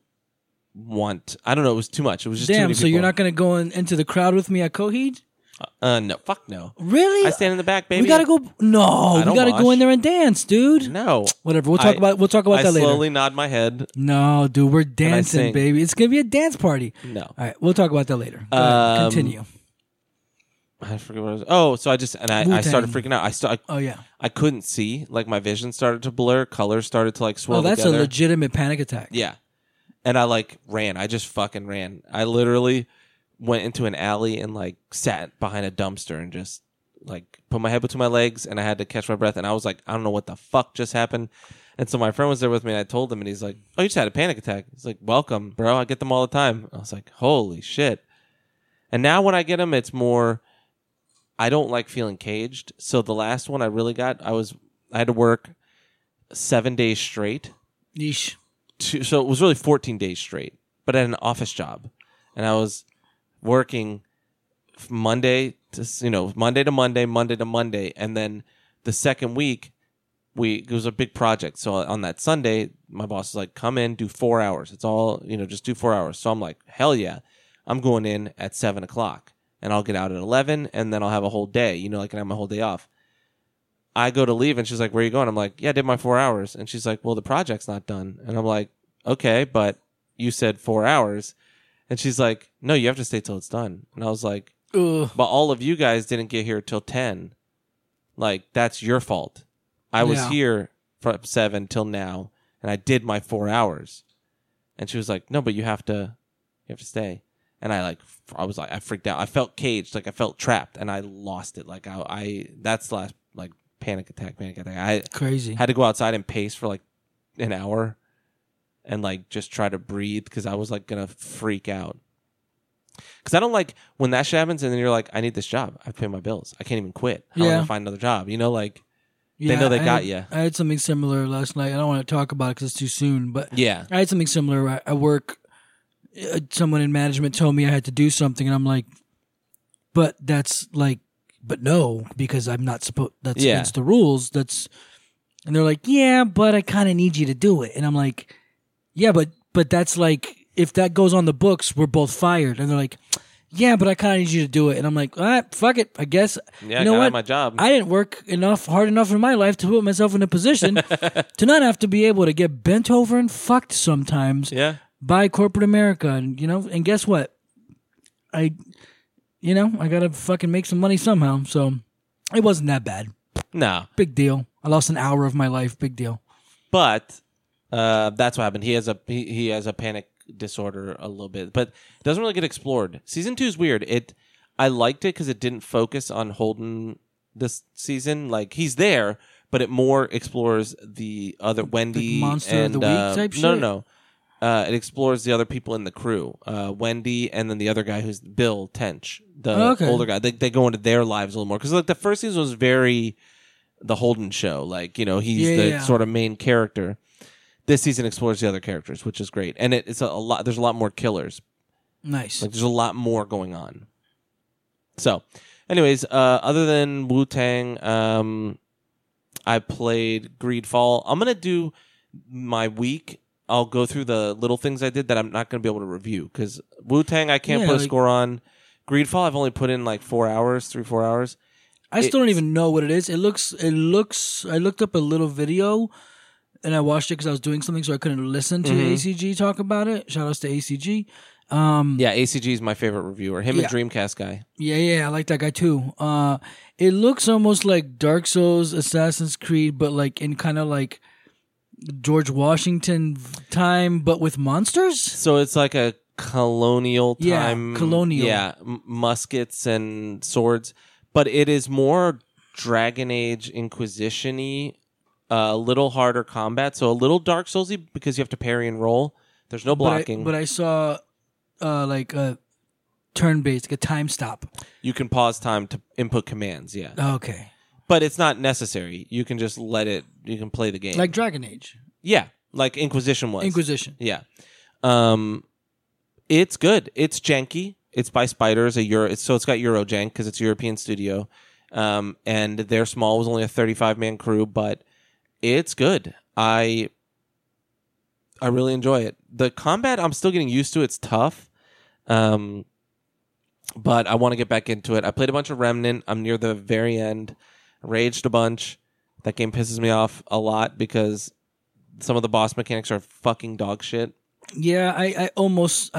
want. I don't know. It was too much. It was just too many people. So you're not going to go into the crowd with me at Coheed? No. Fuck no. Really? I stand in the back, baby. We gotta go. No, we gotta go in there and dance, dude. No. Whatever. We'll talk about that later. I slowly nod my head. No, dude. We're dancing, baby. It's gonna be a dance party. No. All right. We'll talk about that later. Continue. I forget what I was. Oh, so I started freaking out. I couldn't see. Like, my vision started to blur. Colors started to, like, swirl together. Oh, that's a legitimate panic attack. Yeah. And I, like, ran. I just fucking ran. I literally went into an alley and, like, sat behind a dumpster and just, like, put my head between my legs, and I had to catch my breath. And I was like, I don't know what the fuck just happened. And so my friend was there with me, and I told him, and he's like, oh, you just had a panic attack. He's like, welcome, bro. I get them all the time. I was like, holy shit. And now when I get them, it's more... I don't like feeling caged. So the last one I really got, I had to work 7 days straight. Yeesh. So it was really 14 days straight, but at an office job. And I was working Monday to Monday. And then the second week, it was a big project. So on that Sunday, my boss was like, come in, do 4 hours. It's all, just do 4 hours. So I'm like, hell yeah. I'm going in at 7:00. And I'll get out at 11, and then I'll have a whole day. I can have my whole day off. I go to leave, and she's like, where are you going? I'm like, yeah, I did my 4 hours. And she's like, well, the project's not done. And I'm like, okay, but you said 4 hours. And she's like, no, you have to stay till it's done. And I was like, ugh. But all of you guys didn't get here till 10. Like, that's your fault. I was here from 7 till now, and I did my 4 hours. And she was like, no, but you have to stay. And I freaked out. I felt caged, like I felt trapped, and I lost it. Like that's the last like panic attack. I had to go outside and pace for like an hour, and like just try to breathe because I was like gonna freak out. Because I don't like when that shit happens, and then you're like, I need this job. I pay my bills. I can't even quit. I want to find another job. They know they got you. I had something similar last night. I don't want to talk about it because it's too soon. But yeah, I had something similar. I work. Someone in management told me I had to do something, and I'm like, but no, because I'm not supposed. That's against the rules. And they're like, yeah, but I kind of need you to do it, and I'm like, yeah, but that's like if that goes on the books, we're both fired. And they're like, yeah, but I kind of need you to do it, and I'm like, all right, fuck it, I guess. Yeah, I got out of my job. I didn't work hard enough in my life to put myself in a position to not have to be able to get bent over and fucked sometimes. Yeah. By corporate America, and guess what? I gotta fucking make some money somehow. So it wasn't that bad. No. Big deal. I lost an hour of my life. Big deal. But that's what happened. He has a panic disorder a little bit, but it doesn't really get explored. Season 2 is weird. I liked it because it didn't focus on Holden this season. Like, he's there, but it more explores the other Wendy, the monster and, of the week type shit. No. It explores the other people in the crew, Wendy, and then the other guy who's Bill Tench, the older guy. They go into their lives a little more because like the first season was very the Holden show, like he's the sort of main character. This season explores the other characters, which is great, and it's a lot. There's a lot more killers. Nice. Like there's a lot more going on. So, anyways, other than Wu-Tang, I played Greedfall. I'm gonna do my week. I'll go through the little things I did that I'm not going to be able to review because Wu-Tang I can't put a score on. Greedfall I've only put in like 4 hours, 4 hours. I still don't even know what it is. It looks. I looked up a little video and I watched it because I was doing something so I couldn't listen to ACG talk about it. Shout outs to ACG. ACG is my favorite reviewer. Him and Dreamcast guy. Yeah, I like that guy too. It looks almost like Dark Souls, Assassin's Creed, but like in kind of like George Washington time, but with monsters? So it's like a colonial time. Yeah, colonial. Yeah, muskets and swords. But it is more Dragon Age Inquisition-y a little harder combat, so a little Dark Soulsy because you have to parry and roll. There's no blocking. But I saw like a turn-based, like a time stop. You can pause time to input commands. Yeah. Okay. But it's not necessary. You can just let it. You can play the game like Dragon Age. Yeah, like Inquisition was. Inquisition. Yeah. It's good. It's janky. It's by Spiders, so it's got Eurojank because it's a European studio, and their small was only a 35-man crew, but it's good. I really enjoy it. The combat, I'm still getting used to. It's tough, but I want to get back into it. I played a bunch of Remnant. I'm near the very end. Raged a bunch. That game pisses me off a lot because some of the boss mechanics are fucking dog shit. Yeah, I almost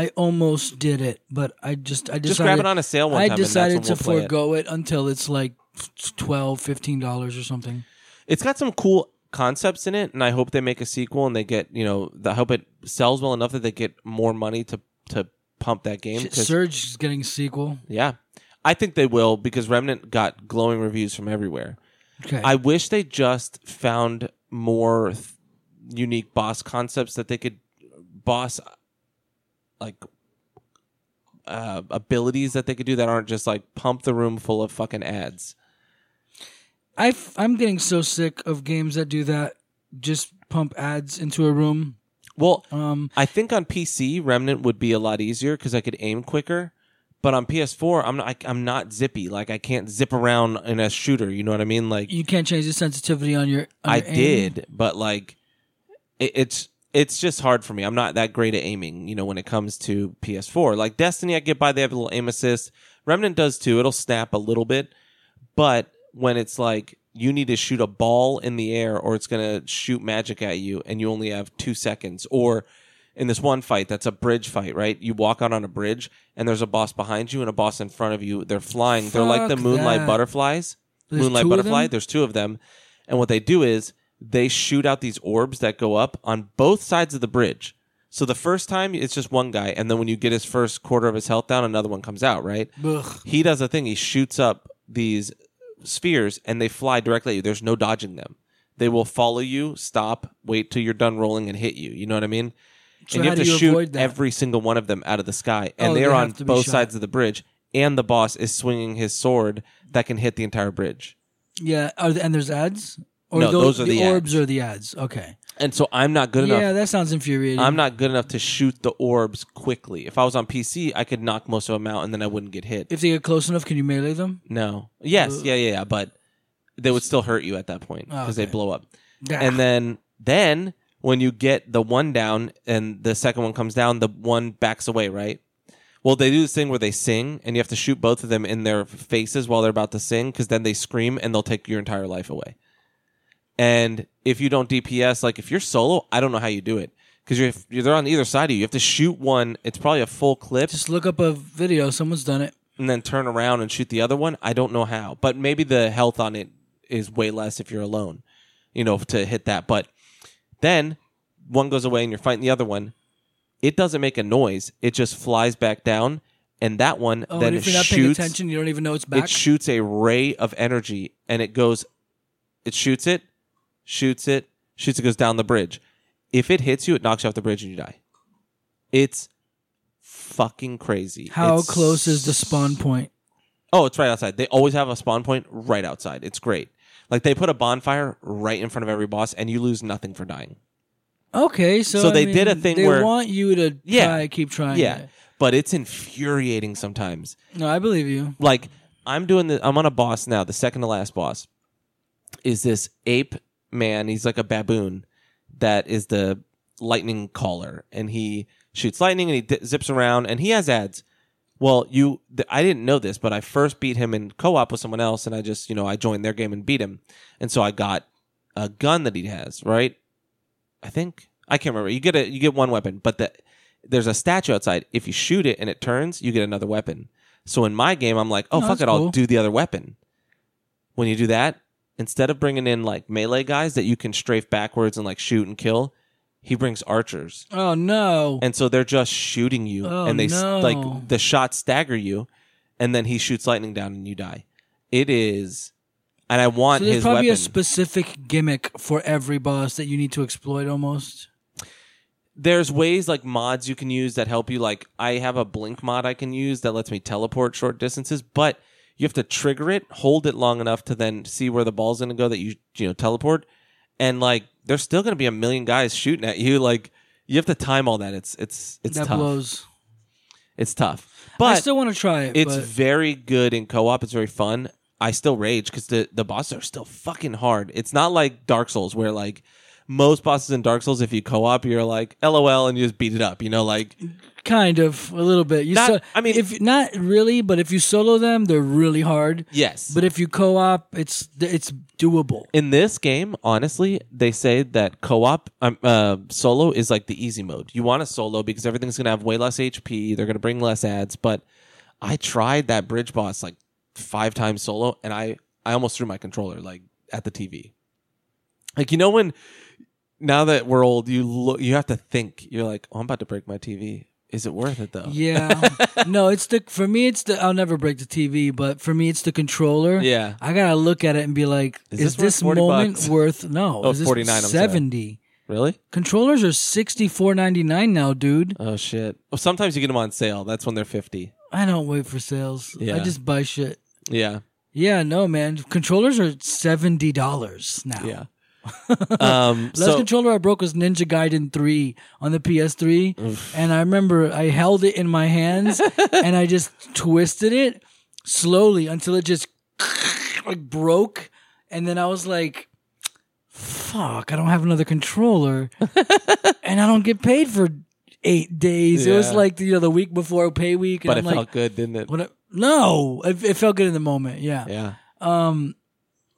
did it, but I just grab it on a sale one time. I decided and that's when we'll forego it until it's like $12-$15 or something. It's got some cool concepts in it, and I hope they make a sequel and they get, I hope it sells well enough that they get more money to pump that game. Surge is getting a sequel. Yeah, I think they will because Remnant got glowing reviews from everywhere. Okay. I wish they just found more unique boss concepts that they could. Boss like abilities that they could do that aren't just like pump the room full of fucking ads. I'm getting so sick of games that do that, just pump ads into a room. Well, I think on PC Remnant would be a lot easier because I could aim quicker, but on PS4 I'm not zippy. Like I can't zip around in a shooter. You know what I mean? Like you can't change the sensitivity on your. I did, but like it's. It's just hard for me. I'm not that great at aiming, when it comes to PS4. Like Destiny, I get by. They have a little aim assist. Remnant does too. It'll snap a little bit. But when it's like you need to shoot a ball in the air or it's going to shoot magic at you and you only have 2 seconds. Or in this one fight, that's a bridge fight, right? You walk out on a bridge and there's a boss behind you and a boss in front of you. They're flying. Fuck, they're like the Moonlight Butterflies. Moonlight Butterfly. There's two of them. And what they do is they shoot out these orbs that go up on both sides of the bridge. So the first time, it's just one guy. And then when you get his first quarter of his health down, another one comes out, right? Ugh. He does a thing. He shoots up these spheres, and they fly directly at you. There's no dodging them. They will follow you, stop, wait till you're done rolling, and hit you. You know what I mean? So and you have to shoot every single one of them out of the sky. And they're on both sides of the bridge. And the boss is swinging his sword that can hit the entire bridge. Yeah, and there's ads? Or no, those are the orbs ads. Or the ads. Okay. And so I'm not good enough. Yeah, that sounds infuriating. I'm not good enough to shoot the orbs quickly. If I was on PC, I could knock most of them out, and then I wouldn't get hit. If they get close enough, can you melee them? No. Yes. Yeah. But they would still hurt you at that point because they blow up. Yeah. And then when you get the one down and the second one comes down, the one backs away, right? Well, they do this thing where they sing, and you have to shoot both of them in their faces while they're about to sing because then they scream, and they'll take your entire life away. And if you don't DPS, like if you're solo, I don't know how you do it because they're on either side of you. You have to shoot one. It's probably a full clip. Just look up a video. Someone's done it. And then turn around and shoot the other one. I don't know how. But maybe the health on it is way less if you're alone, to hit that. But then one goes away and you're fighting the other one. It doesn't make a noise. It just flies back down. And that one then if you're not paying attention, you don't even know it's back. It shoots a ray of energy and it shoots it. Shoots it, goes down the bridge. If it hits you, it knocks you off the bridge and you die. It's fucking crazy. How close is the spawn point? Oh, it's right outside. They always have a spawn point right outside. It's great. Like they put a bonfire right in front of every boss and you lose nothing for dying. Okay, so they did a thing where they want you to keep trying. Yeah, but it's infuriating sometimes. No, I believe you. Like I'm on a boss now. The second to last boss is this ape man, he's like a baboon that is the lightning caller, and he shoots lightning and he zips around and he has ads. Well, I didn't know this, but I first beat him in co-op with someone else, and I just I joined their game and beat him, and so I got a gun that he has, right? I think I can't remember. You get one weapon, but there's a statue outside. If you shoot it and it turns, you get another weapon. So in my game, I'm like, fuck it, cool. I'll do the other weapon. When you do that. Instead of bringing in like melee guys that you can strafe backwards and like shoot and kill, he brings archers. Oh no! And so they're just shooting you, like the shots stagger you, and then he shoots lightning down and you die. It is And I want his weapon. So there's probably a specific gimmick for every boss that you need to exploit almost? There's ways like mods you can use that help you. Like I have a blink mod I can use that lets me teleport short distances, but you have to trigger it, hold it long enough to then see where the ball's going to go that you know teleport. And like there's still going to be a million guys shooting at you. Like you have to time all that. It's that tough. Blows. It's tough. But I still want to try it. It's very good in co-op. It's very fun. I still rage because the bosses are still fucking hard. It's not like Dark Souls where like most bosses in Dark Souls, if you co-op, you're like, LOL, and you just beat it up. You know, like... Kind of, a little bit. Not really, but if you solo them, they're really hard. Yes. But if you co-op, it's doable. In this game, honestly, they say that co-op, solo is like the easy mode. You want to solo because everything's going to have way less HP. They're going to bring less ads. But I tried that bridge boss like 5 times solo, and I almost threw my controller like at the TV. Like, you know when... Now that we're old, you have to think. You're like, oh, I'm about to break my TV. Is it worth it though? Yeah. No, for me, I'll never break the TV, but for me, it's the controller. Yeah. I gotta look at it and be like, is this moment bucks? Worth? No. Oh, is this 49. $70. Really? Controllers are $64.99 now, dude. Oh shit. Well, sometimes you get them on sale. That's when they're $50. I don't wait for sales. Yeah. I just buy shit. Yeah. Yeah. No, man. Controllers are $70 now. Yeah. Last controller I broke was Ninja Gaiden 3 on the PS3. Oof. And I remember I held it in my hands and I just twisted it slowly until it just like broke, and then I was like, fuck, I don't have another controller and I don't get paid for 8 days. Yeah. It was like the week before pay week, and but it felt good, didn't it? It felt good in the moment. Yeah.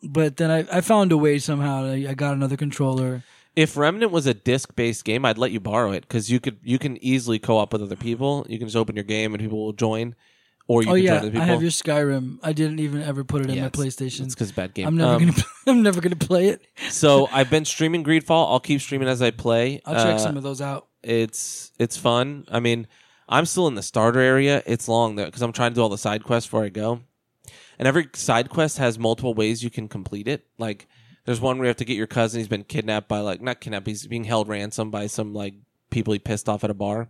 But then I found a way somehow. I got another controller. If Remnant was a disc-based game, I'd let you borrow it because you can easily co-op with other people. You can just open your game and people will join, or you can join other people. I have your Skyrim. I didn't even ever put it in my PlayStation. It's because it's a bad game. I'm never gonna play it. So I've been streaming Greedfall. I'll keep streaming as I play. I'll check some of those out. It's fun. I mean, I'm still in the starter area. It's long though because I'm trying to do all the side quests before I go. And every side quest has multiple ways you can complete it. Like, there's one where you have to get your cousin. He's been kidnapped by, like, not kidnapped. He's being held ransom by some, like, people he pissed off at a bar.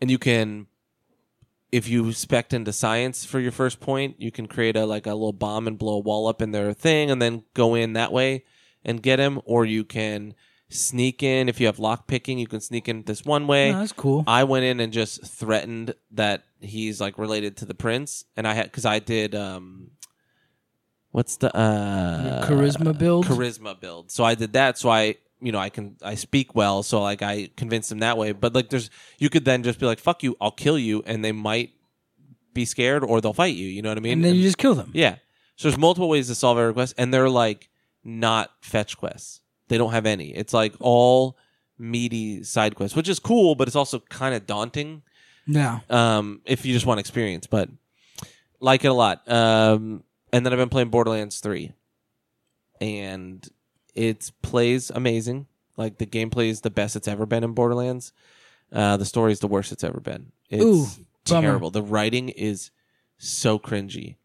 And you can, if you spec into science for your first point, you can create a little bomb and blow a wall up in their thing and then go in that way and get him. Or you can sneak in. If you have lock picking, you can sneak in this one way. No, that's cool. I went in and just threatened that he's like related to the prince, and I had because I did what's the charisma build. So I did that. So I speak well. So like I convinced him that way. But like you could then just be like, fuck you, I'll kill you, and they might be scared or they'll fight you. You know what I mean? And then you just kill them. Yeah. So there's multiple ways to solve every quest, and they're like not fetch quests. They don't have any. It's like all meaty side quests, which is cool, but it's also kind of daunting. Yeah. If you just want experience, but like it a lot. And then I've been playing Borderlands 3, and it plays amazing. Like the gameplay is the best it's ever been in Borderlands. The story is the worst it's ever been. It's terrible. Bummer. The writing is so cringy.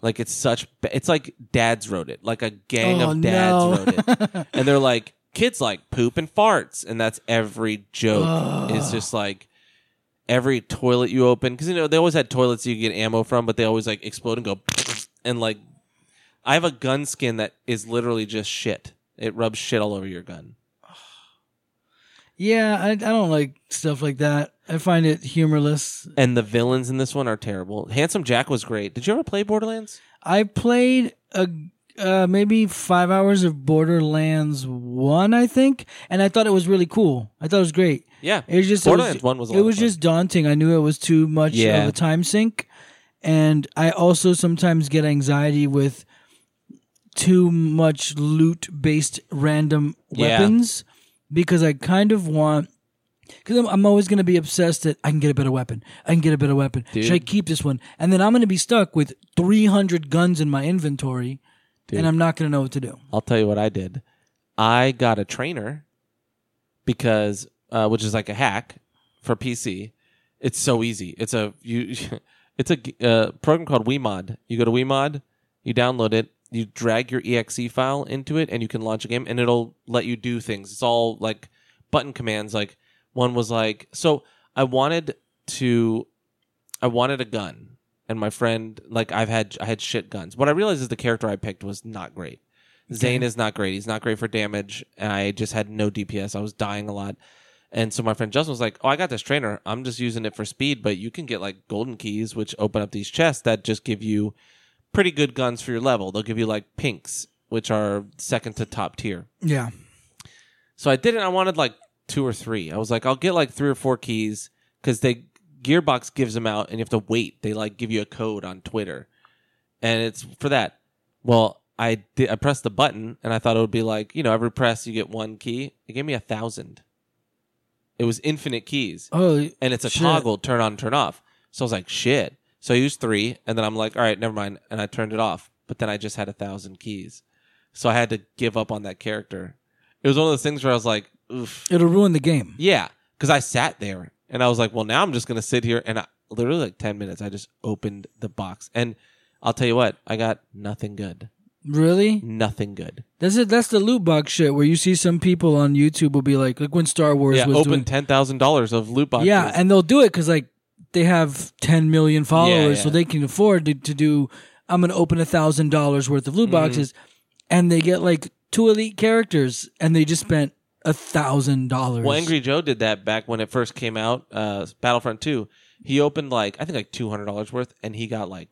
Like it's like dads wrote it, like a gang of dads wrote it, and they're like kids like poop and farts, and that's every joke. It's just like every toilet you open, because they always had toilets you get ammo from, but they always like explode and go, and like I have a gun skin that is literally just shit. It rubs shit all over your gun. Yeah, I don't like stuff like that. I find it humorless. And the villains in this one are terrible. Handsome Jack was great. Did you ever play Borderlands? I played maybe 5 hours of Borderlands 1, I think, and I thought it was really cool. I thought it was great. Yeah, it was just Borderlands 1 was a lot. It was just daunting. I knew it was too much of a time sink, and I also sometimes get anxiety with too much loot-based random weapons. Yeah. Because I kind of want... Because I'm always going to be obsessed that I can get a better weapon. Dude. Should I keep this one? And then I'm going to be stuck with 300 guns in my inventory, dude, and I'm not going to know what to do. I'll tell you what I did. I got a trainer, because which is like a hack for PC. It's so easy. It's a program called WeMod. You go to WeMod, you download it, you drag your exe file into it and you can launch a game and it'll let you do things. It's all like button commands. Like one was like, so I wanted a gun, and my friend, like I had shit guns. What I realized is the character I picked was not great. Zane is not great. He's not great for damage. And I just had no DPS. I was dying a lot. And so my friend Justin was like, oh, I got this trainer. I'm just using it for speed, but you can get like golden keys, which open up these chests that just give you pretty good guns for your level. They'll give you like pinks, which are second to top tier. Yeah. So I did it. I wanted like 2 or 3. I was like, I'll get like 3 or 4 keys because Gearbox gives them out and you have to wait. They like give you a code on Twitter and it's for that. Well, I pressed the button and I thought it would be like, you know, every press you get 1 key. It gave me 1,000. It was infinite keys. Oh, and it's a toggle, turn on, turn off. So I was like, shit. So I used 3, and then I'm like, all right, never mind, and I turned it off. But then I just had 1,000 keys, so I had to give up on that character. It was one of those things where I was like, oof. It'll ruin the game. Yeah, because I sat there, and I was like, well, now I'm just going to sit here, and I, literally like 10 minutes, I just opened the box. And I'll tell you what, I got nothing good. Really? Nothing good. That's the loot box shit where you see some people on YouTube will be like when Star Wars was open $10,000 of loot boxes. Yeah, and they'll do it because like they have 10 million followers, so they can afford to do, I'm going to open $1,000 worth of loot boxes, and they get like 2 elite characters, and they just spent $1,000. Well, Angry Joe did that back when it first came out, Battlefront 2. He opened like, I think like $200 worth, and he got like...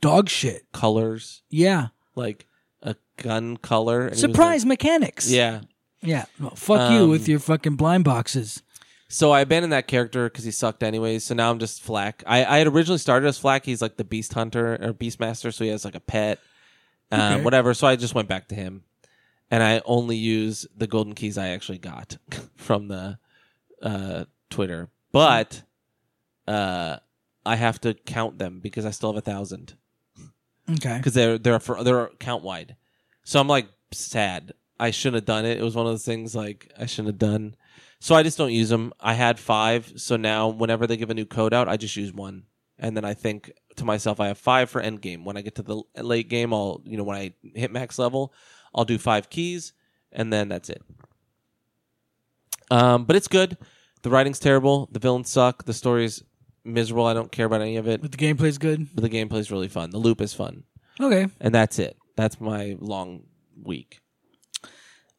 dog shit. Colors. Yeah. Like a gun color. And surprise like, mechanics. Yeah. Yeah. Well, fuck you with your fucking blind boxes. So I abandoned that character because he sucked anyways. So now I'm just Flak. I had originally started as Flak. He's like the beast hunter or beast master. So he has like a pet, whatever. So I just went back to him. And I only use the golden keys I actually got from the Twitter. But I have to count them because I still have 1,000. Okay. Because they're count wide. So I'm like sad. I shouldn't have done it. It was one of those things like I shouldn't have done. So I just don't use them. I had 5. So now whenever they give a new code out, I just use 1. And then I think to myself, I have 5 for end game. When I get to the late game, I'll, you know, when I hit max level, I'll do 5 keys and then that's it. But it's good. The writing's terrible. The villains suck. The story's miserable. I don't care about any of it. But the gameplay's good. But the gameplay's really fun. The loop is fun. Okay. And that's it. That's my long week.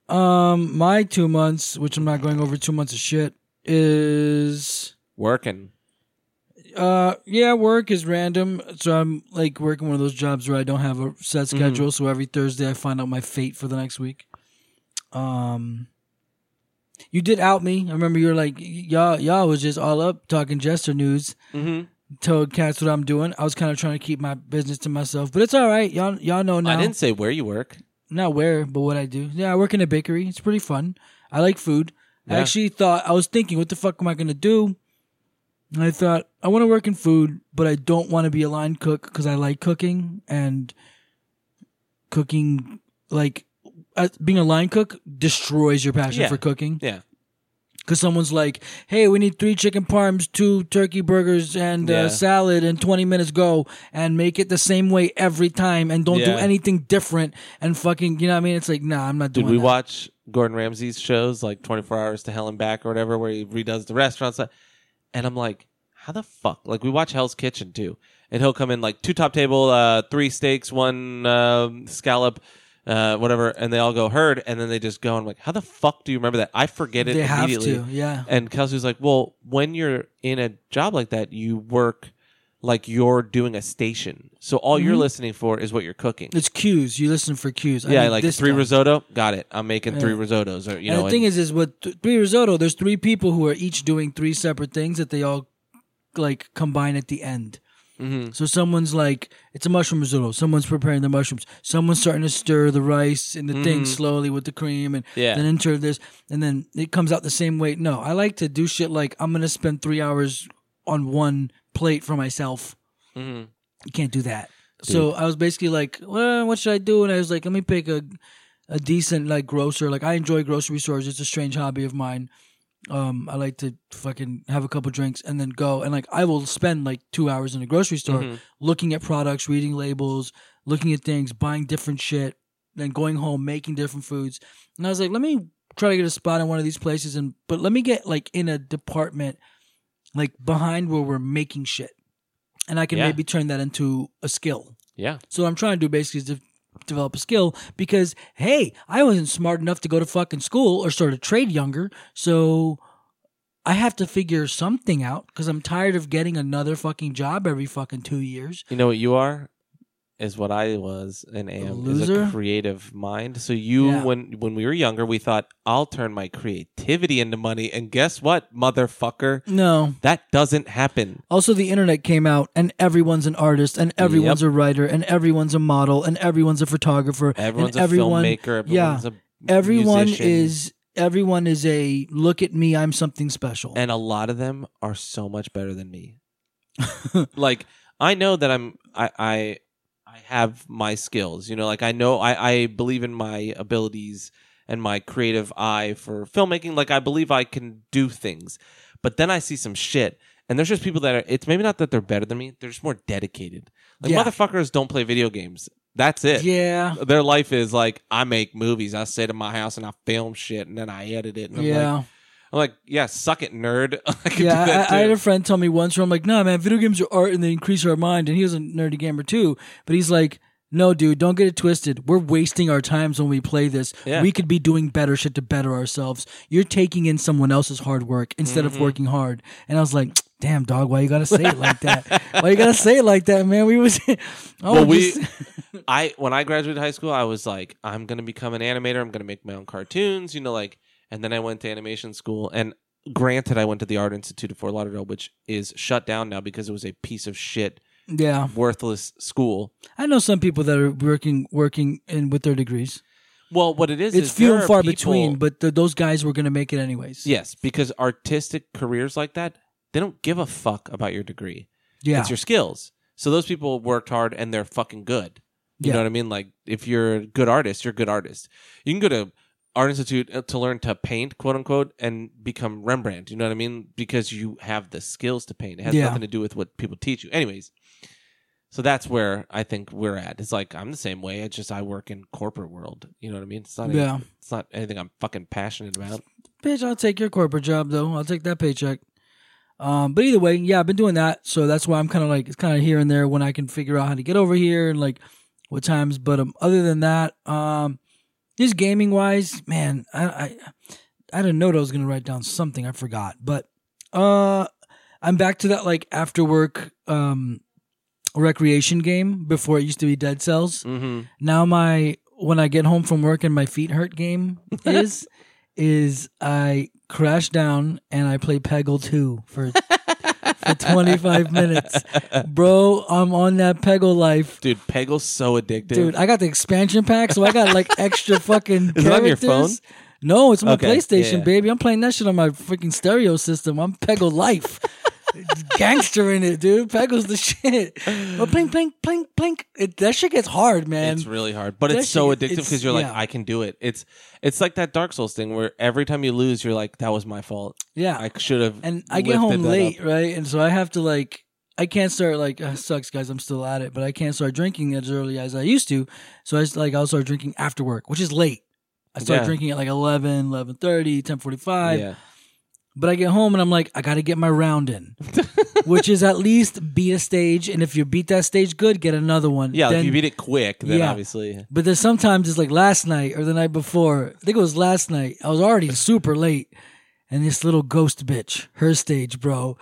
My 2 months, which I'm not going over 2 months of shit, is working. Work is random. So I'm like working one of those jobs where I don't have a set schedule. So every Thursday I find out my fate for the next week. You did out me. I remember you were like, y'all was just all up talking Jester news. Told cats what I'm doing. I was kind of trying to keep my business to myself, but it's all right. Y'all know now. I didn't say where you work. Not where, but what I do. Yeah, I work in a bakery. It's pretty fun. I like food. Yeah. I was thinking, what the fuck am I going to do? And I thought, I want to work in food, but I don't want to be a line cook because I like cooking. And cooking, like... being a line cook destroys your passion for cooking. Yeah. Because someone's like, hey, we need 3 chicken parms, 2 turkey burgers, and salad, and 20 minutes go, and make it the same way every time, and don't do anything different, and fucking, you know what I mean? It's like, nah, I'm not doing that. Did we watch Gordon Ramsay's shows, like 24 Hours to Hell and Back or whatever, where he redoes the restaurants? And I'm like, how the fuck? Like, we watch Hell's Kitchen, too. And he'll come in, like, 2 top table, 3 steaks, 1 scallop, whatever, and they all go herd, and then they just go. And I'm like, how the fuck do you remember that? I forget it they immediately. Have to, yeah. And Kelsey's like, well, when you're in a job like that, you work like you're doing a station, so all you're listening for is what you're cooking. It's cues. You listen for cues. Yeah, I mean, like this 3 time. Risotto. Got it. I'm making 3 risottos. Or, you know, the thing is with 3 risotto, there's 3 people who are each doing 3 separate things that they all like combine at the end. So someone's like, it's a mushroom risotto. Someone's preparing the mushrooms. Someone's starting to stir the rice and the thing slowly with the cream, and then enter this, and then it comes out the same way. No, I like to do shit like I'm gonna spend 3 hours on 1 plate for myself. You can't do that. Dude. So I was basically like, well, what should I do? And I was like, let me pick a decent like grocer. Like I enjoy grocery stores. It's a strange hobby of mine. I like to fucking have a couple drinks and then go, and like I will spend like 2 hours in a grocery store looking at products, reading labels, looking at things, buying different shit, then going home, making different foods. And I was like, let me try to get a spot in one of these places, but let me get like in a department like behind where we're making shit. And I can maybe turn that into a skill. Yeah. So what I'm trying to do basically is develop a skill because, hey, I wasn't smart enough to go to fucking school or start a trade younger. So I have to figure something out because I'm tired of getting another fucking job every fucking 2 years. You know what you are? Is what I was and am, is a creative mind. So when we were younger, we thought, I'll turn my creativity into money. And guess what, motherfucker? No. That doesn't happen. Also, the internet came out, and everyone's an artist, and everyone's a writer, and everyone's a model, and everyone's a photographer. Everyone's a filmmaker. Everyone's a musician. Everyone is a, look at me, I'm something special. And a lot of them are so much better than me. Like, I know that I have my skills, you know, like I know I believe in my abilities and my creative eye for filmmaking. Like I believe I can do things, but then I see some shit and there's just people that are, it's maybe not that they're better than me. They're just more dedicated. Like motherfuckers don't play video games. That's it. Yeah. Their life is like, I make movies. I sit in my house and I film shit and then I edit it. And I'm like, yeah, suck it, nerd. I had a friend tell me once where I'm like, nah, man, video games are art and they increase our mind. And he was a nerdy gamer too. But he's like, no, dude, don't get it twisted. We're wasting our times when we play this. Yeah. We could be doing better shit to better ourselves. You're taking in someone else's hard work instead of working hard. And I was like, damn, dog, why you got to say it like that? Why you got to say it like that, man? When I graduated high school, I was like, I'm going to become an animator. I'm going to make my own cartoons, you know, like. And then I went to animation school, and granted, I went to the Art Institute of Fort Lauderdale, which is shut down now because it was a piece of shit, worthless school. I know some people that are working in with their degrees. Well, what it is, it's few and far between, but those guys were going to make it anyways. Yes, because artistic careers like that, they don't give a fuck about your degree. Yeah. It's your skills. So those people worked hard, and they're fucking good. You know what I mean? Like, if you're a good artist, you're a good artist. You can go to Art Institute to learn to paint, quote unquote, and become Rembrandt. You know what I mean? Because you have the skills to paint. It has nothing to do with what people teach you. Anyways, so that's where I think we're at. It's like, I'm the same way. It's just I work in corporate world. You know what I mean? It's not it's not anything I'm fucking passionate about. Bitch, I'll take your corporate job, though. I'll take that paycheck. But either way, yeah, I've been doing that. So that's why I'm kind of like, it's kind of here and there when I can figure out how to get over here and like what times. But other than that, just gaming wise, man, I didn't know that I was gonna write down something. I forgot, but I'm back to that like after work recreation game. Before it used to be Dead Cells. Mm-hmm. Now when I get home from work and my feet hurt game is I crash down and I play Peggle 2 for 25 minutes. Bro, I'm on that Peggle life. Dude, Peggle's so addictive. Dude, I got the expansion pack, so I got like extra fucking characters. Is it on your phone? No, it's on my PlayStation, baby. I'm playing that shit on my freaking stereo system. I'm Peggle life. Gangster in it, dude. Peggle's the shit. But plink, plink, plink, plink. That shit gets hard, man. It's really hard. But it's so addictive because you're like, I can do it. It's like that Dark Souls thing where every time you lose, you're like, that was my fault. Yeah. I should have. And I get home late, right? And so I have to like, I can't start like, sucks, guys, I'm still at it. But I can't start drinking as early as I used to. So I'll start drinking after work, which is late. I start drinking at like 11, 11:30, 10:45. Yeah. But I get home and I'm like, I got to get my round in, which is at least beat a stage. And if you beat that stage, good, get another one. Yeah, then, if you beat it quick, then obviously. But then sometimes it's like last night or the night before. I think it was last night. I was already super late. And this little ghost bitch, her stage, bro,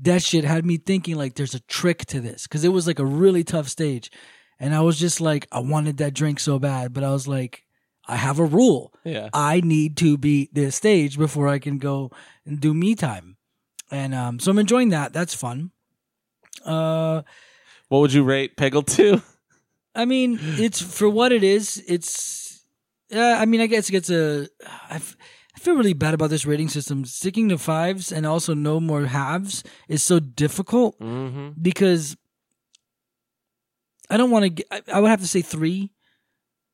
that shit had me thinking like there's a trick to this because it was like a really tough stage. And I was just like, I wanted that drink so bad. But I was like, I have a rule. Yeah. I need to beat this stage before I can go and do me time. And so I'm enjoying that. That's fun. What would you rate Peggle 2? I mean, it's for what it is. It's, I mean, I guess it gets a, I feel really bad about this rating system. Sticking to fives and also no more halves is so difficult because I don't want to, I would have to say 3.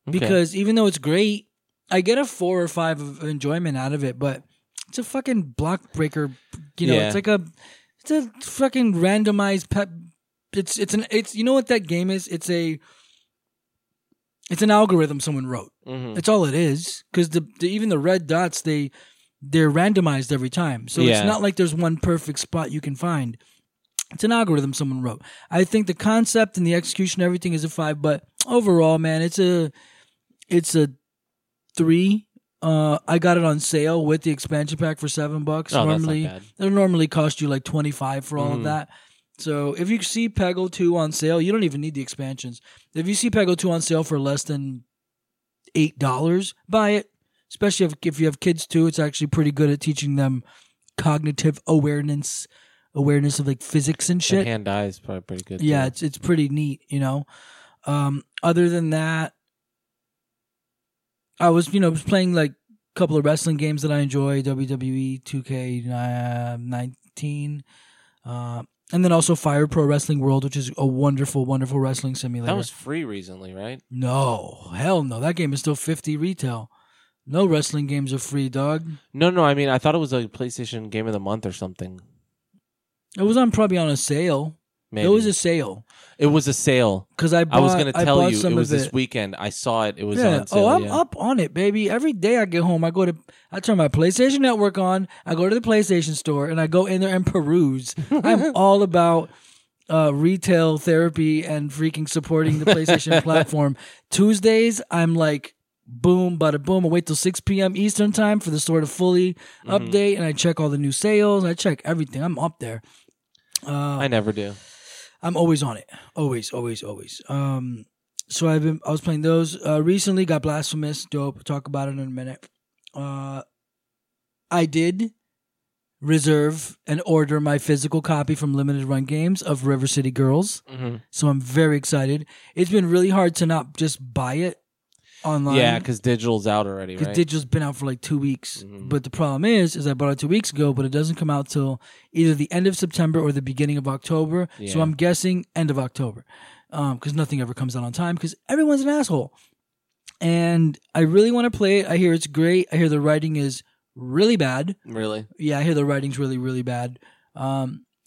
Because even though it's great, I get a 4 or 5 of enjoyment out of it, but it's a fucking block breaker. You know, it's a fucking randomized. It's you know what that game is? It's a It's an algorithm someone wrote. Mm-hmm. That's all it is. Because even the red dots, they're randomized every time. So it's not like there's one perfect spot you can find. It's an algorithm someone wrote. I think the concept and the execution, everything is a 5. But overall, man, it's a 3. I got it on sale with the expansion pack for $7. Oh, normally, that's not bad. It'll normally cost you like $25 for all of that. So if you see Peggle 2 on sale, you don't even need the expansions. If you see Peggle 2 on sale for less than $8, buy it. Especially if you have kids too, it's actually pretty good at teaching them cognitive awareness of like physics and shit. Hand-eye is probably pretty good. Yeah, too. It's pretty neat, you know. Other than that, I was playing like a couple of wrestling games that I enjoy, WWE 2K19. And then also Fire Pro Wrestling World, which is a wonderful, wonderful wrestling simulator. That was free recently, right? No. Hell no. That game is still $50 retail. No wrestling games are free, dog. No. I mean, I thought it was a PlayStation Game of the Month or something. It was probably on a sale. Maybe. It was a sale. It was a sale. Because I was going to tell you, it was this weekend. I saw it. It was on sale. Oh, I'm up on it, baby. Every day I get home, I turn my PlayStation Network on. I go to the PlayStation Store, and I go in there and peruse. I'm all about retail therapy and freaking supporting the PlayStation platform. Tuesdays, I'm like, boom, bada boom. I wait till 6 p.m. Eastern time for the store to fully update, and I check all the new sales. I check everything. I'm up there. I never do. I'm always on it. Always, always, always. So I was playing those. Recently got Blasphemous. Dope. We'll talk about it in a minute. I did reserve and order my physical copy from Limited Run Games of River City Girls. Mm-hmm. So I'm very excited. It's been really hard to not just buy it online. Yeah, because digital's out already, right? Because digital's been out for like 2 weeks. Mm-hmm. But the problem is I bought it 2 weeks ago, but it doesn't come out till either the end of September or the beginning of October. Yeah. So I'm guessing end of October, because nothing ever comes out on time because everyone's an asshole. And I really want to play it. I hear it's great. I hear the writing is really bad. Really? Yeah, I hear the writing's really, really bad.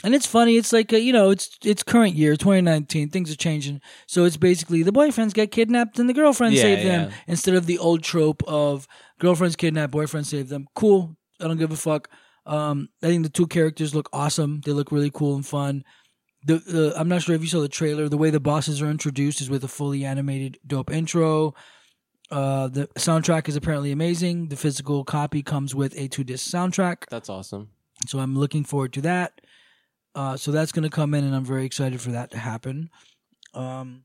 And it's funny. It's like, it's current year, 2019. Things are changing. So it's basically the boyfriends get kidnapped and the girlfriends save them instead of the old trope of girlfriends kidnap, boyfriends save them. Cool. I don't give a fuck. I think the two characters look awesome. They look really cool and fun. I'm not sure if you saw the trailer. The way the bosses are introduced is with a fully animated dope intro. The soundtrack is apparently amazing. The physical copy comes with a 2-disc soundtrack. That's awesome. So I'm looking forward to that. So that's going to come in, and I'm very excited for that to happen. Other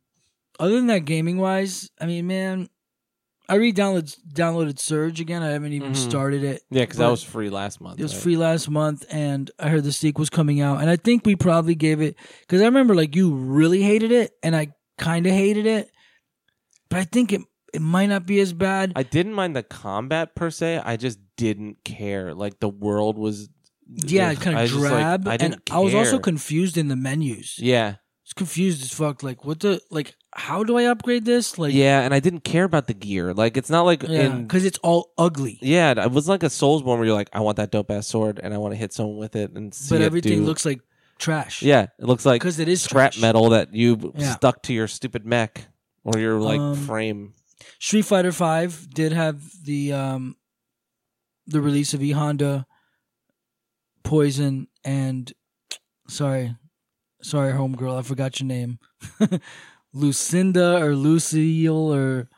than that, gaming-wise, I mean, man, I downloaded Surge again. I haven't even started it. Yeah, because that was free last month. It was free last month, and I heard the sequel's coming out. And I think we probably gave it, because I remember, like, you really hated it, and I kind of hated it. But I think it might not be as bad. I didn't mind the combat, per se. I just didn't care. Like, the world was... Yeah, it's kind of drab. Like, I was also confused in the menus. Yeah. It's confused as fuck. Like, how do I upgrade this? Like, yeah, and I didn't care about the gear. Like, it's not like... Yeah, because it's all ugly. Yeah, it was like a Soulsborne where you're like, I want that dope-ass sword, and I want to hit someone with it and see. But everything looks like trash. Yeah, it looks like it is scrap metal that you stuck to your stupid mech or your, like, frame. Street Fighter V did have the release of E-Honda... Poison and sorry homegirl, I forgot your name. Lucinda or Lucille or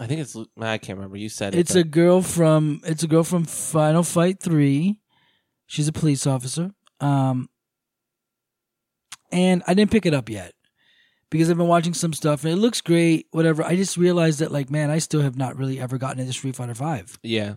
I think it's I can't remember. You said it's a girl from Final Fight 3. She's a police officer. And I didn't pick it up yet because I've been watching some stuff and it looks great, whatever. I just realized that like man, I still have not really ever gotten into Street Fighter 5. Yeah.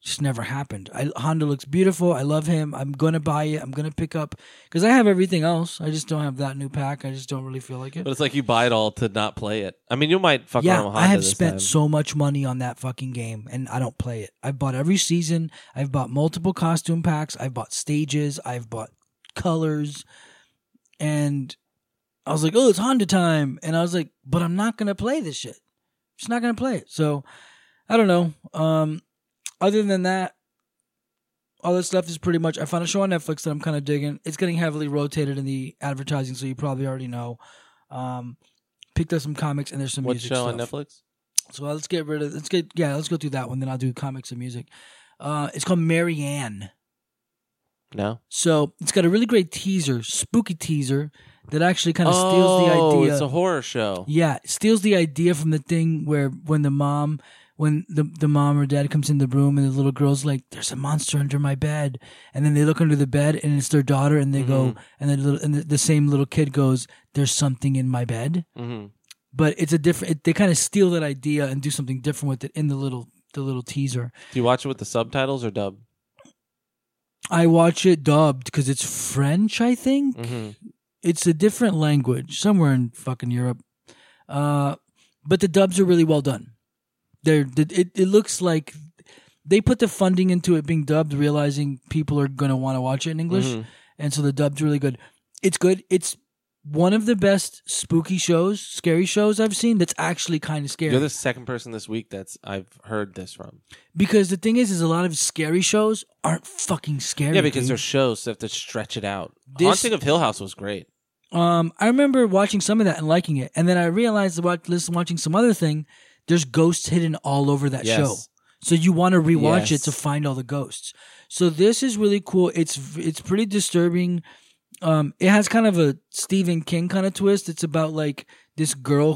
Just never happened. Honda looks beautiful. I love him. I'm going to buy it. I'm going to pick up. Because I have everything else. I just don't have that new pack. I just don't really feel like it. But it's like you buy it all to not play it. I mean, you might fuck around with Honda. I have spent so much money on that fucking game, and I don't play it. I've bought every season. I've bought multiple costume packs. I've bought stages. I've bought colors. And I was like, oh, it's Honda time. And I was like, but I'm not going to play this shit. I'm just not going to play it. So, I don't know. Other than that, all this stuff is pretty much... I found a show on Netflix that I'm kind of digging. It's getting heavily rotated in the advertising, so you probably already know. Picked up some comics, and there's some music stuff. What show on Netflix? So let's go through that one. Then I'll do comics and music. It's called Mary Ann. No. So it's got a really great teaser, spooky teaser that actually kind of steals the idea. Oh, it's a horror show. Yeah, it steals the idea from the thing where when the mom or dad comes in the room and the little girl's like, "There's a monster under my bed," and then they look under the bed and it's their daughter, and they mm-hmm. go and the same little kid goes, "There's something in my bed." Mm-hmm. But it's a different. They kind of steal that idea and do something different with it in the little teaser. Do you watch it with the subtitles or dub? I watch it dubbed because it's French, I think. Mm-hmm. It's a different language, somewhere in fucking Europe. But the dubs are really well done. It looks like they put the funding into it being dubbed, realizing people are going to want to watch it in English. Mm-hmm. And so the dub's really good. It's good. It's one of the best spooky shows, scary shows I've seen that's actually kind of scary. You're the second person this week I've heard this from. Because the thing is a lot of scary shows aren't fucking scary. Yeah, because they're shows, so they have to stretch it out. Haunting of Hill House was great. I remember watching some of that and liking it. And then I realized watching some other thing, there's ghosts hidden all over that show. So you want to rewatch it to find all the ghosts. So this is really cool. It's pretty disturbing. It has kind of a Stephen King kind of twist. It's about like this girl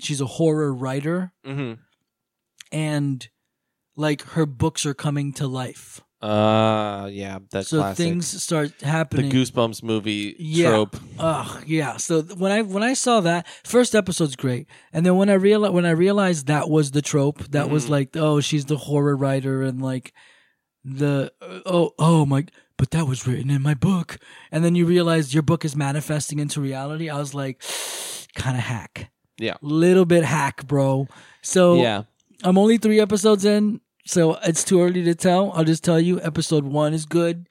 she's a horror writer, mm-hmm. and like her books are coming to life. Yeah, that's so classic. Things start happening. The Goosebumps movie trope. Yeah. So when I saw that first episode's great, and then when I realized that was the trope, that mm-hmm. was like, oh, she's the horror writer, and like the oh my. But that was written in my book. And then you realize your book is manifesting into reality. I was like, kind of hack. Yeah. Little bit hack, bro. So yeah. I'm only 3 episodes in, so it's too early to tell. I'll just tell you, episode 1 is good.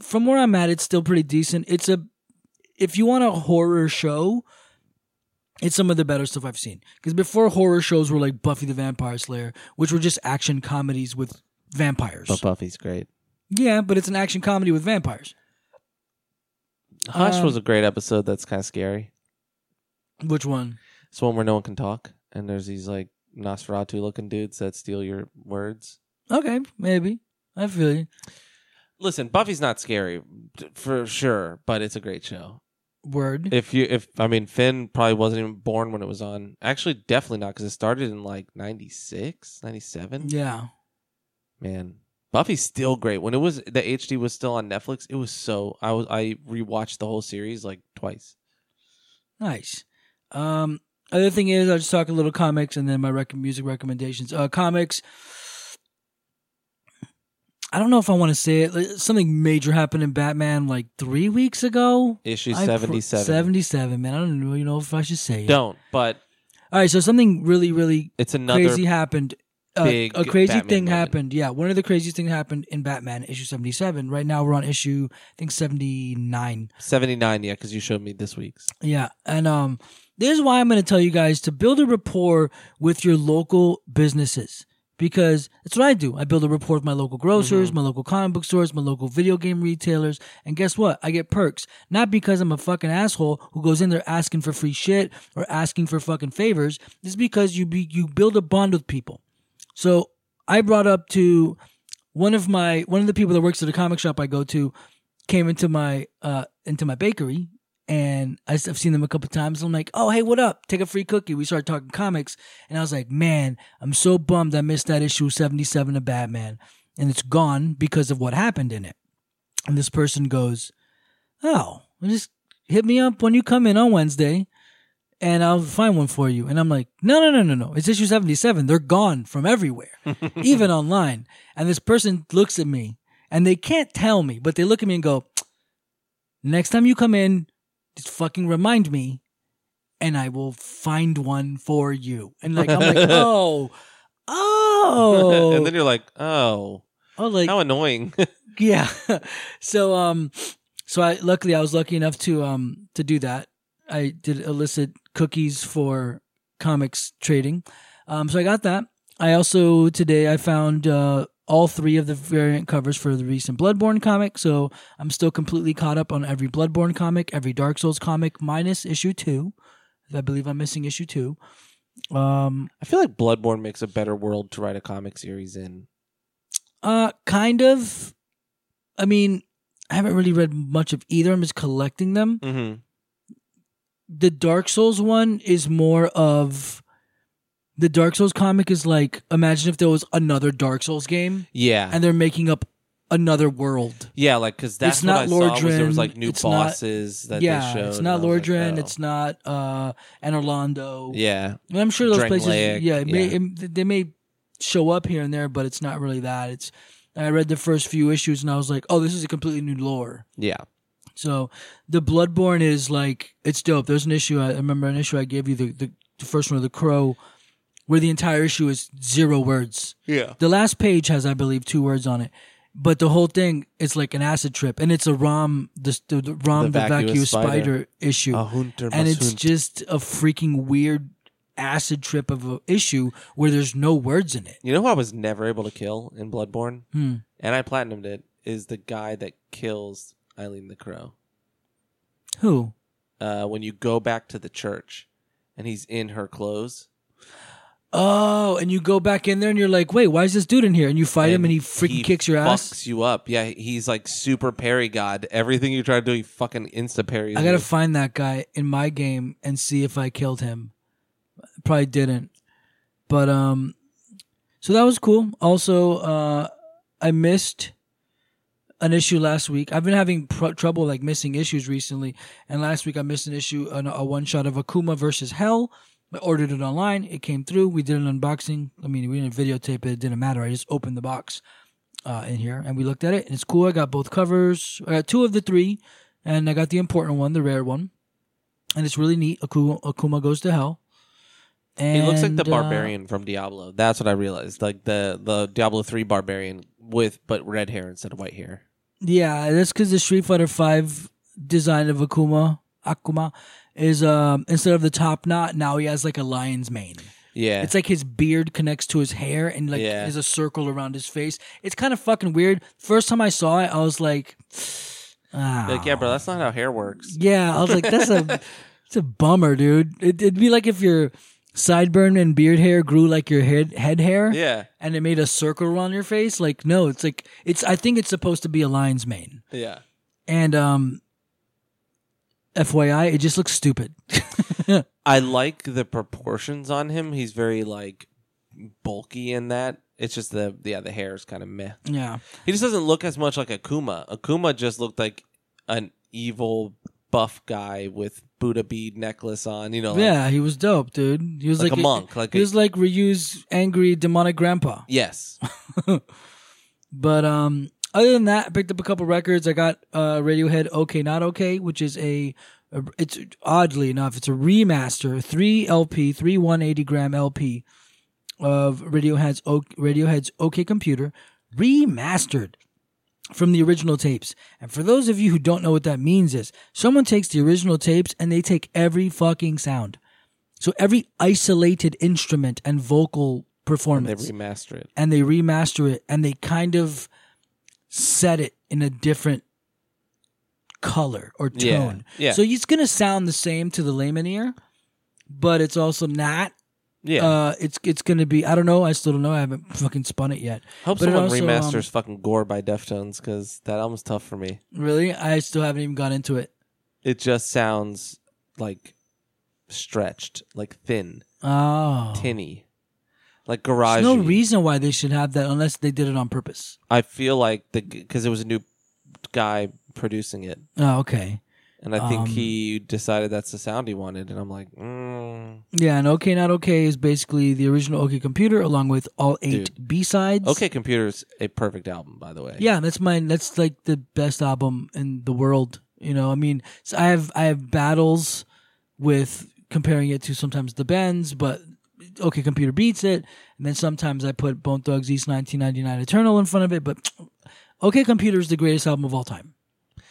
From where I'm at, it's still pretty decent. If you want a horror show, it's some of the better stuff I've seen. Because before, horror shows were like Buffy the Vampire Slayer, which were just action comedies with vampires. But Buffy's great. Yeah, but it's an action comedy with vampires. Hush was a great episode that's kind of scary. Which one? It's one where no one can talk, and there's these like Nosferatu-looking dudes that steal your words. Okay, maybe. I feel you. Listen, Buffy's not scary, for sure, but it's a great show. Word. Finn probably wasn't even born when it was on. Actually, definitely not, because it started in like 96, 97. Yeah. Man. Buffy's still great. When it was the HD was still on Netflix, it was I rewatched the whole series like twice. Nice. Other thing is, I'll just talk a little comics and then my music recommendations. Comics. I don't know if I want to say it. Like, something major happened in Batman like 3 weeks ago. Issue 77. 77, man. I don't really know if I should say it. Don't. But all right. So something really, really crazy happened. A crazy Batman thing moment. Happened. Yeah, one of the craziest things happened in Batman, issue 77. Right now we're on issue, I think, 79. 79, yeah, because you showed me this week's. Yeah, and this is why I'm going to tell you guys to build a rapport with your local businesses. Because that's what I do. I build a rapport with my local grocers, mm-hmm. my local comic book stores, my local video game retailers. And guess what? I get perks. Not because I'm a fucking asshole who goes in there asking for free shit or asking for fucking favors. It's because you build a bond with people. So I brought up to one of the people that works at a comic shop I go to came into my bakery, and I've seen them a couple times. I'm like, oh, hey, what up? Take a free cookie. We started talking comics, and I was like, man, I'm so bummed I missed that issue 77 of Batman, and it's gone because of what happened in it. And this person goes, oh, just hit me up when you come in on Wednesday. And I'll find one for you. And I'm like, no. It's issue 77. They're gone from everywhere, even online. And this person looks at me, and they can't tell me, but they look at me and go, next time you come in, just fucking remind me, and I will find one for you. And like, I'm like, oh. And then you're like, oh, like, how annoying. Yeah. So I was lucky enough to do that. I did illicit cookies for comics trading. So I got that. I also, today, I found all 3 of the variant covers for the recent Bloodborne comic. So I'm still completely caught up on every Bloodborne comic, every Dark Souls comic, minus issue 2. I believe I'm missing issue 2. I feel like Bloodborne makes a better world to write a comic series in. Kind of. I mean, I haven't really read much of either. I'm just collecting them. Mm-hmm. The Dark Souls one is more of... The Dark Souls comic is like, imagine if there was another Dark Souls game. Yeah. And they're making up another world. Yeah, like, because that's what I saw was there was like new bosses that they showed. Yeah, it's not Lordran, like, oh. It's not Anorlando. Yeah. And I'm sure those Drang places, Lake, they may show up here and there, but it's not really that. I read the first few issues and I was like, oh, this is a completely new lore. Yeah. So the Bloodborne is like, it's dope. There's an issue, I remember an issue I gave you, the first one of The Crow, where the entire issue is 0 words. Yeah. The last page has, I believe, 2 words on it. But the whole thing is like an acid trip. And it's a ROM, the vacuous spider issue. And it's just a freaking weird acid trip of an issue where there's no words in it. You know who I was never able to kill in Bloodborne? And I platinumed it, is the guy that kills Eileen the Crow. Who? When you go back to the church and he's in her clothes. Oh, and you go back in there and you're like, wait, why is this dude in here? And you fight him and he freaking kicks your ass. He fucks you up. Yeah, he's like super parry god. Everything you try to do, he fucking insta-parries. I gotta find that guy in my game and see if I killed him. Probably didn't. But, so that was cool. Also, I missed an issue last week. I've been having trouble like missing issues recently. And last week I missed an issue, a one-shot of Akuma versus Hell. I ordered it online. It came through. We did an unboxing. I mean, we didn't videotape it. It didn't matter. I just opened the box in here, and we looked at it, and it's cool. I got both covers. I got 2 of the 3, and I got the important one, the rare one. And it's really neat. Akuma goes to hell. And he looks like the barbarian from Diablo. That's what I realized. Like the Diablo 3 barbarian but red hair instead of white hair. Yeah, that's because the Street Fighter V design of Akuma is instead of the top knot, now he has like a lion's mane. Yeah. It's like his beard connects to his hair and like there's a circle around his face. It's kind of fucking weird. First time I saw it, I was like, oh. Like, yeah, bro, that's not how hair works. Yeah, I was like, that's it's a bummer, dude. It'd be like if your sideburn and beard hair grew like your head hair. Yeah. And it made a circle around your face. Like, no, it's like, I think it's supposed to be a lion's mane. Yeah. And, FYI, it just looks stupid. I like the proportions on him. He's very like bulky in that. It's just the hair is kind of meh. Yeah, he just doesn't look as much like Akuma. Akuma just looked like an evil buff guy with Buddha bead necklace on. You know, like, yeah, he was dope, dude. He was like a monk. Like he was like Ryu's angry demonic grandpa. Yes, but Other than that, I picked up a couple records. I got Radiohead OK Not OK, which is it's oddly enough, it's a remaster, 3 180-gram LP of Radiohead's OK Computer, remastered from the original tapes. And for those of you who don't know what that means is, someone takes the original tapes and they take every fucking sound. So every isolated instrument and vocal performance. And they remaster it. And they kind of... set it in a different color or tone. Yeah. So it's going to sound the same to the layman ear, but it's also not. Yeah. It's going to be, I don't know. I still don't know. I haven't fucking spun it yet. I hope someone remasters fucking Gore by Deftones because that album's tough for me. Really? I still haven't even gone into it. It just sounds like stretched, like thin. Oh. Tinny. Like garage. There's no reason why they should have that unless they did it on purpose. I feel like because it was a new guy producing it. Oh, okay. And I think he decided that's the sound he wanted, and I'm like, Yeah, and OK Not OK is basically the original OK Computer along with all 8 B-sides. OK Computer is a perfect album, by the way. Yeah, that's like the best album in the world. You know, I mean, so I have battles with comparing it to sometimes The Bends, but OK Computer beats it, and then sometimes I put Bone Thugs East 1999 Eternal in front of it, but OK Computer is the greatest album of all time,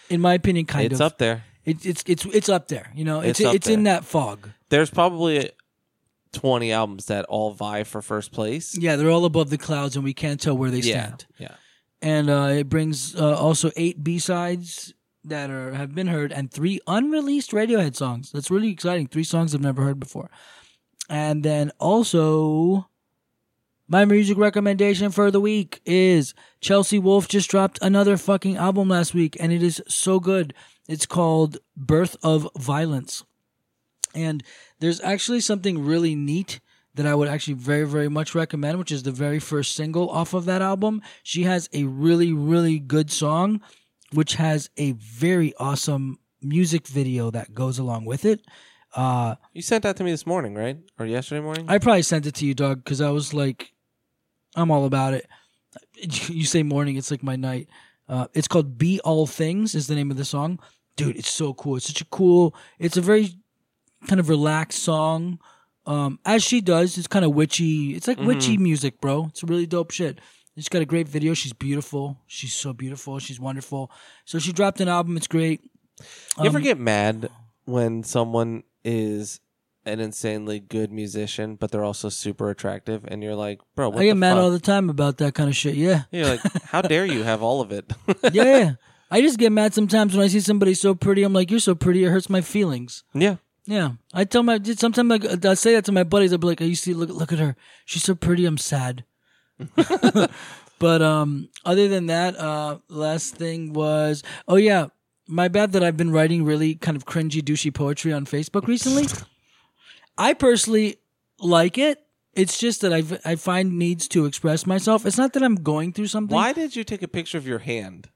in my opinion. It's up there. It's up there. You know, it's in that fog. There's probably 20 albums that all vie for first place. Yeah, they're all above the clouds, and we can't tell where they stand. Yeah, and it brings also 8 B-sides that have been heard, and 3 unreleased Radiohead songs. That's really exciting. 3 songs I've never heard before. And then also, my music recommendation for the week is Chelsea Wolfe just dropped another fucking album last week, and it is so good. It's called Birth of Violence. And there's actually something really neat that I would actually very, very much recommend, which is the very first single off of that album. She has a really, really good song, which has a very awesome music video that goes along with it. You sent that to me this morning, right? Or yesterday morning? I probably sent it to you, Doug, because I was like, I'm all about it. You say morning, it's like my night. It's called Be All Things is the name of the song. Dude, it's so cool. It's such a cool, it's a very kind of relaxed song. As she does, it's kind of witchy. It's like witchy music, bro. It's really dope shit. She's got a great video. She's beautiful. She's so beautiful. She's wonderful. So she dropped an album. It's great. You ever get mad when someone is an insanely good musician, but they're also super attractive, and you're like, bro, what the fuck? I get mad all the time about that kind of shit, yeah. You're like, how dare you have all of it? Yeah. I just get mad sometimes when I see somebody so pretty. I'm like, you're so pretty, it hurts my feelings. Yeah. Yeah, I tell my sometimes I say that to my buddies. I'll be like, "I used to look at her. She's so pretty. I'm sad." But other than that, last thing was, oh yeah, my bad that I've been writing really kind of cringy, douchey poetry on Facebook recently. I personally like it. It's just that I find needs to express myself. It's not that I'm going through something. Why did you take a picture of your hand?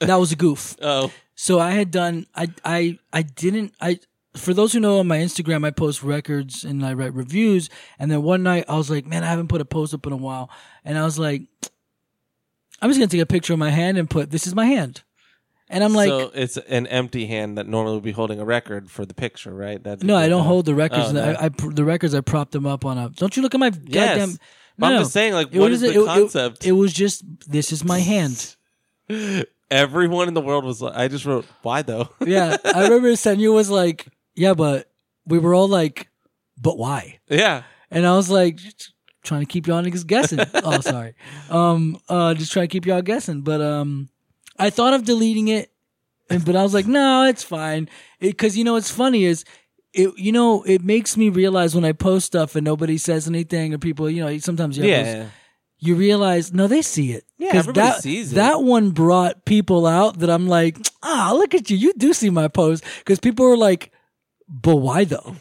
That was a goof. Oh, so I had done. I didn't. I. For those who know, on my Instagram, I post records and I write reviews. And then one night, I was like, man, I haven't put a post up in a while. And I was like, I'm just going to take a picture of my hand and put, this is my hand. And I'm like... So it's an empty hand that normally would be holding a record for the picture, right? No, I don't hold the records. Oh, no. The records, I propped them up on a... Don't you look at my goddamn... Yes. No, I'm just saying, like, what is the concept? It was just, this is my hand. Everyone in the world was like... I just wrote, why though? Yeah, I remember Senya was like... Yeah, but we were all like, but why? Yeah. And I was like, trying to keep y'all niggas guessing. Oh, sorry. Just trying to keep y'all guessing. But I thought of deleting it, but I was like, no, it's fine. Because, you know, what's funny is, it makes me realize when I post stuff and nobody says anything or people, you know, sometimes you realize, no, they see it. Yeah, everybody sees it. That one brought people out that I'm like, look at you. You do see my post. Because people were like, but why though?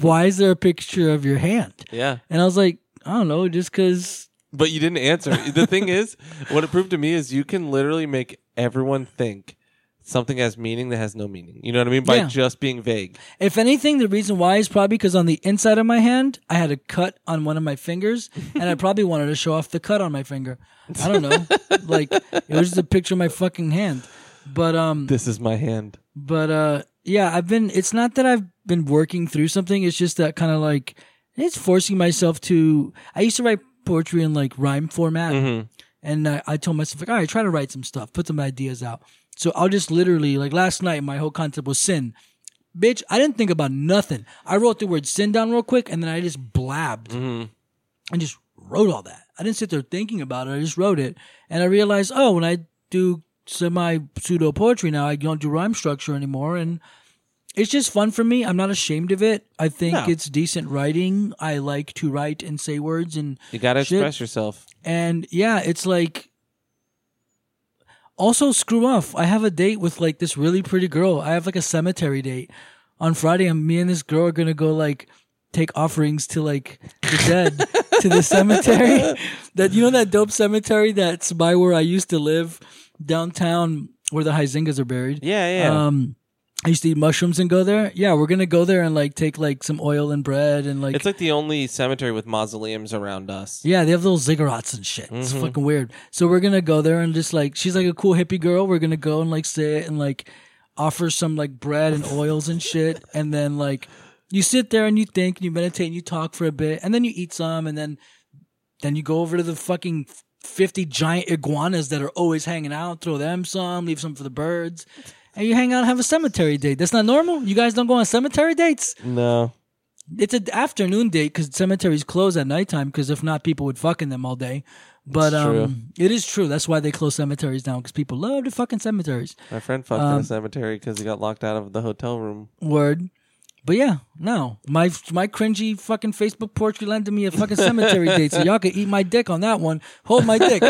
Why is there a picture of your hand? Yeah. And I was like, I don't know, just because. But you didn't answer. The thing is, what it proved to me is you can literally make everyone think something has meaning that has no meaning. You know what I mean? By just being vague. If anything, the reason why is probably because on the inside of my hand, I had a cut on one of my fingers, and I probably wanted to show off the cut on my finger. I don't know. Like, it was just a picture of my fucking hand. But this is my hand. But yeah, it's not that I've been working through something. It's just that kind of like, it's forcing myself to, I used to write poetry in like rhyme format. Mm-hmm. And I told myself, like, all right, try to write some stuff, put some ideas out. So I'll just literally, like last night, my whole concept was sin. Bitch, I didn't think about nothing. I wrote the word sin down real quick and then I just blabbed and just wrote all that. I didn't sit there thinking about it. I just wrote it. And I realized, oh, when I do semi-pseudo poetry now, I don't do rhyme structure anymore, and it's just fun for me. I'm not ashamed of it. I think it's decent writing. I like to write and say words, and you gotta express yourself. And yeah, it's like, also screw off. I have a date with like this really pretty girl. I have like a cemetery date on Friday, and me and this girl are gonna go like take offerings to like the dead to the cemetery. That, you know, that dope cemetery that's by where I used to live downtown, where the Huizingas are buried. Yeah, yeah. I used to eat mushrooms and go there. Yeah, we're gonna go there and like take like some oil and bread and like. It's like the only cemetery with mausoleums around us. Yeah, they have little ziggurats and shit. Mm-hmm. It's fucking weird. So we're gonna go there and just like, she's like a cool hippie girl. We're gonna go and like sit and like offer some like bread and oils and shit, and then like you sit there and you think and you meditate and you talk for a bit, and then you eat some, and then you go over to the fucking 50 giant iguanas that are always hanging out, throw them some, leave some for the birds, and you hang out and have a cemetery date. That's not normal. You guys don't go on cemetery dates? No. It's an afternoon date because cemeteries close at nighttime, because if not, people would fuck in them all day. But it is true. That's why they close cemeteries down, because people love the fucking cemeteries. My friend fucked in a cemetery because he got locked out of the hotel room. Word. But yeah, no. My cringy fucking Facebook porch landed me a fucking cemetery date, so y'all can eat my dick on that one. Hold my dick.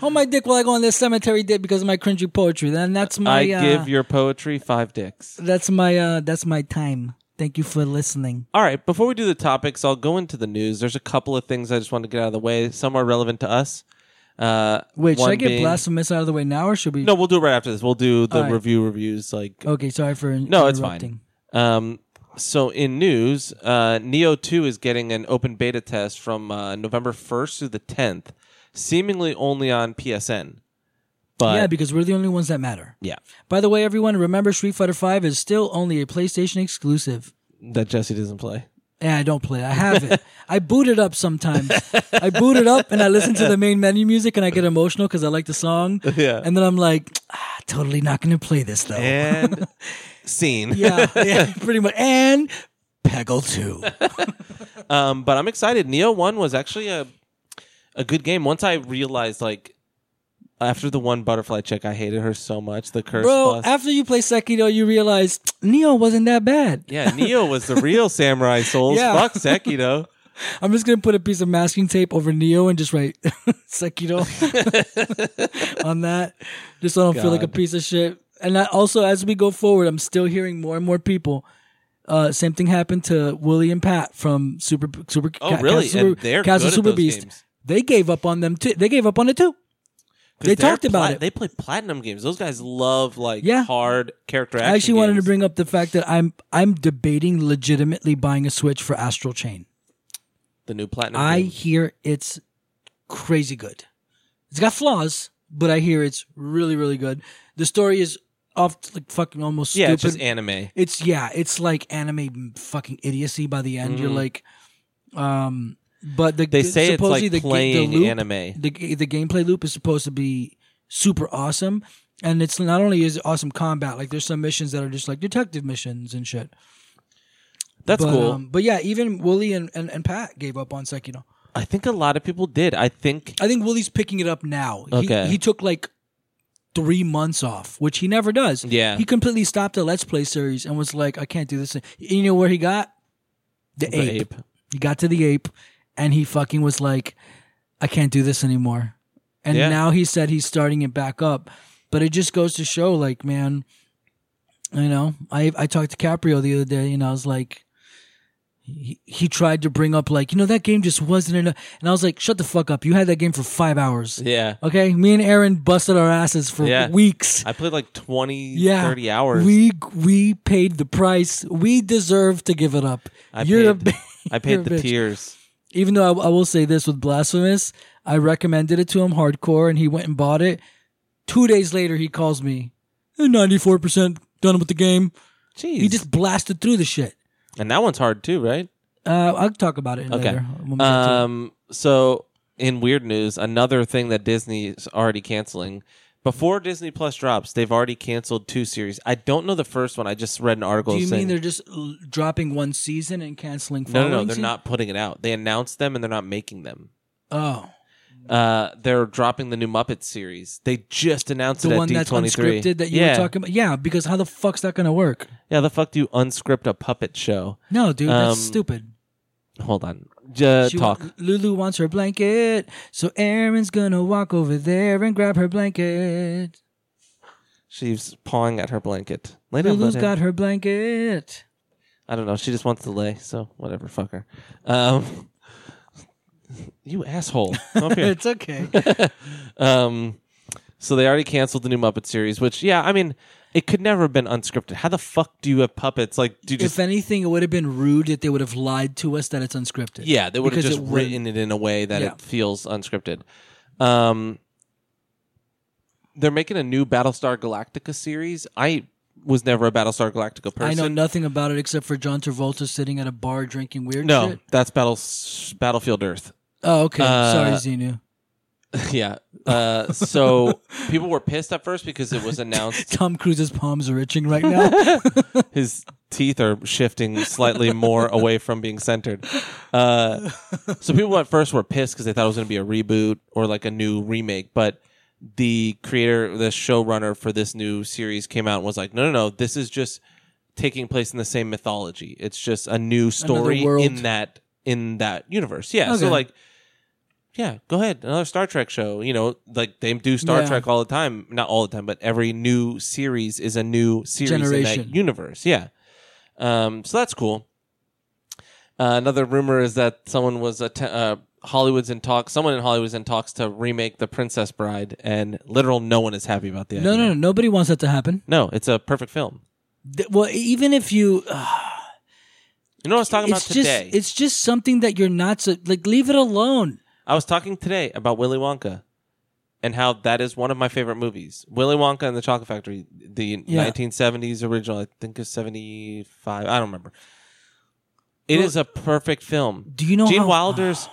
Hold my dick while I go on this cemetery date because of my cringy poetry. Then that's my... I give your poetry 5 dicks. That's my time. Thank you for listening. All right, before we do the topics, I'll go into the news. There's a couple of things I just want to get out of the way. Some are relevant to us. Wait, should I get blasphemous out of the way now, or should we... No, we'll do it right after this. We'll do the reviews. Okay, sorry for interrupting. No, it's fine. So in news, Nioh 2 is getting an open beta test from November 1st through the 10th, seemingly only on PSN. But yeah, because we're the only ones that matter. Yeah. By the way, everyone, remember Street Fighter V is still only a PlayStation exclusive. That Jesse doesn't play. Yeah, I don't play it. I have it. I boot it up sometimes. I boot it up and I listen to the main menu music and I get emotional because I like the song. Yeah. And then I'm like, totally not going to play this though. And scene. yeah, pretty much. And Peggle 2. But I'm excited. Nioh 1 was actually a good game. Once I realized, after the one butterfly chick, I hated her so much. The curse. Bro, after you play Sekiro, you realize Nioh wasn't that bad. Yeah, Nioh was the real Samurai Souls. Yeah. Fuck Sekiro. I'm just going to put a piece of masking tape over Nioh and just write Sekiro on that. Just so I don't feel like a piece of shit. And also, as we go forward, I'm still hearing more and more people. Same thing happened to Willie and Pat from Super. Oh, really? Castle Super Beast. Games. They gave up on them too. They gave up on it too. They talked about it. They play platinum games. Those guys love hard character action. I actually wanted to bring up the fact that I'm debating legitimately buying a Switch for Astral Chain. The new platinum game. I hear it's crazy good. It's got flaws, but I hear it's really, really good. The story is off fucking almost stupid. Yeah, it's just anime. It's like anime fucking idiocy by the end. Mm-hmm. You're like but they say it's like playing the loop, anime. The gameplay loop is supposed to be super awesome, and it's not only is it awesome combat. Like there's some missions that are just like detective missions and shit. That's cool. But yeah, even Wooly and Pat gave up on Sekiro. I think a lot of people did. I think Wooly's picking it up now. Okay. He took 3 months off, which he never does. Yeah, he completely stopped the Let's Play series and was like, I can't do this. And you know where he got? The ape. He got to the ape. And he fucking was like, I can't do this anymore. And now he said he's starting it back up. But it just goes to show, man, you know, I talked to Caprio the other day, and I was like, he tried to bring up, that game just wasn't enough. And I was like, shut the fuck up. You had that game for 5 hours. Yeah. Okay? Me and Aaron busted our asses for weeks. I played 30 hours. We paid the price. We deserve to give it up. I paid the tears. Even though I will say this with Blasphemous, I recommended it to him hardcore, and he went and bought it. 2 days later, he calls me, 94% done with the game. Jeez. He just blasted through the shit. And that one's hard too, right? I'll talk about it later. So, in weird news, another thing that Disney is already canceling. Before Disney Plus drops, they've already canceled 2 series. I don't know the first one. I just read an article saying... Do you mean they're just dropping 1 season and canceling following? No, they're not putting it out. They announced them and they're not making them. Oh. They're dropping the new Muppets series. They just announced it at D23. The one that's unscripted that you were talking about? Yeah, because how the fuck's that going to work? Yeah, the fuck do you unscript a puppet show? No, dude, that's stupid. Hold on. Talk. Lulu wants her blanket, so Aaron's gonna walk over there and grab her blanket. She's pawing at her blanket. Lulu's got her blanket. I don't know. She just wants to lay, so whatever. Fuck her. You asshole. Come up here. It's okay. So they already canceled the new Muppet series, which, it could never have been unscripted. How the fuck do you have puppets? If anything, it would have been rude that they would have lied to us that it's unscripted. Yeah, they would have just written it in a way that it feels unscripted. They're making a new Battlestar Galactica series. I was never a Battlestar Galactica person. I know nothing about it except for John Travolta sitting at a bar drinking weird shit. No, that's Battlefield Earth. Oh, okay. Sorry, Xenu. Yeah. So people were pissed at first because it was announced. Tom Cruise's palms are itching right now. His teeth are shifting slightly more away from being centered. So people at first were pissed because they thought it was going to be a reboot or a new remake. But the creator, the showrunner for this new series came out and was like, no, this is just taking place in the same mythology. It's just a new story in that universe. Yeah. Okay. So like, yeah, go ahead. Another Star Trek show. You know, like they do Star Trek all the time. Not all the time, but every new series is a new series in that universe. Yeah. So that's cool. Another rumor is that someone was Someone in Hollywood's in talks to remake The Princess Bride, and literal no one is happy about the idea. No, nobody wants that to happen. No, it's a perfect film. Well, even if you, you know what I was talking about today. It's just something that you're not like. Leave it alone. I was talking today about Willy Wonka, and how that is one of my favorite movies. Willy Wonka and the Chocolate Factory, the 1970s original. I think it's 75. I don't remember. It is a perfect film. Do you know Gene Wilder's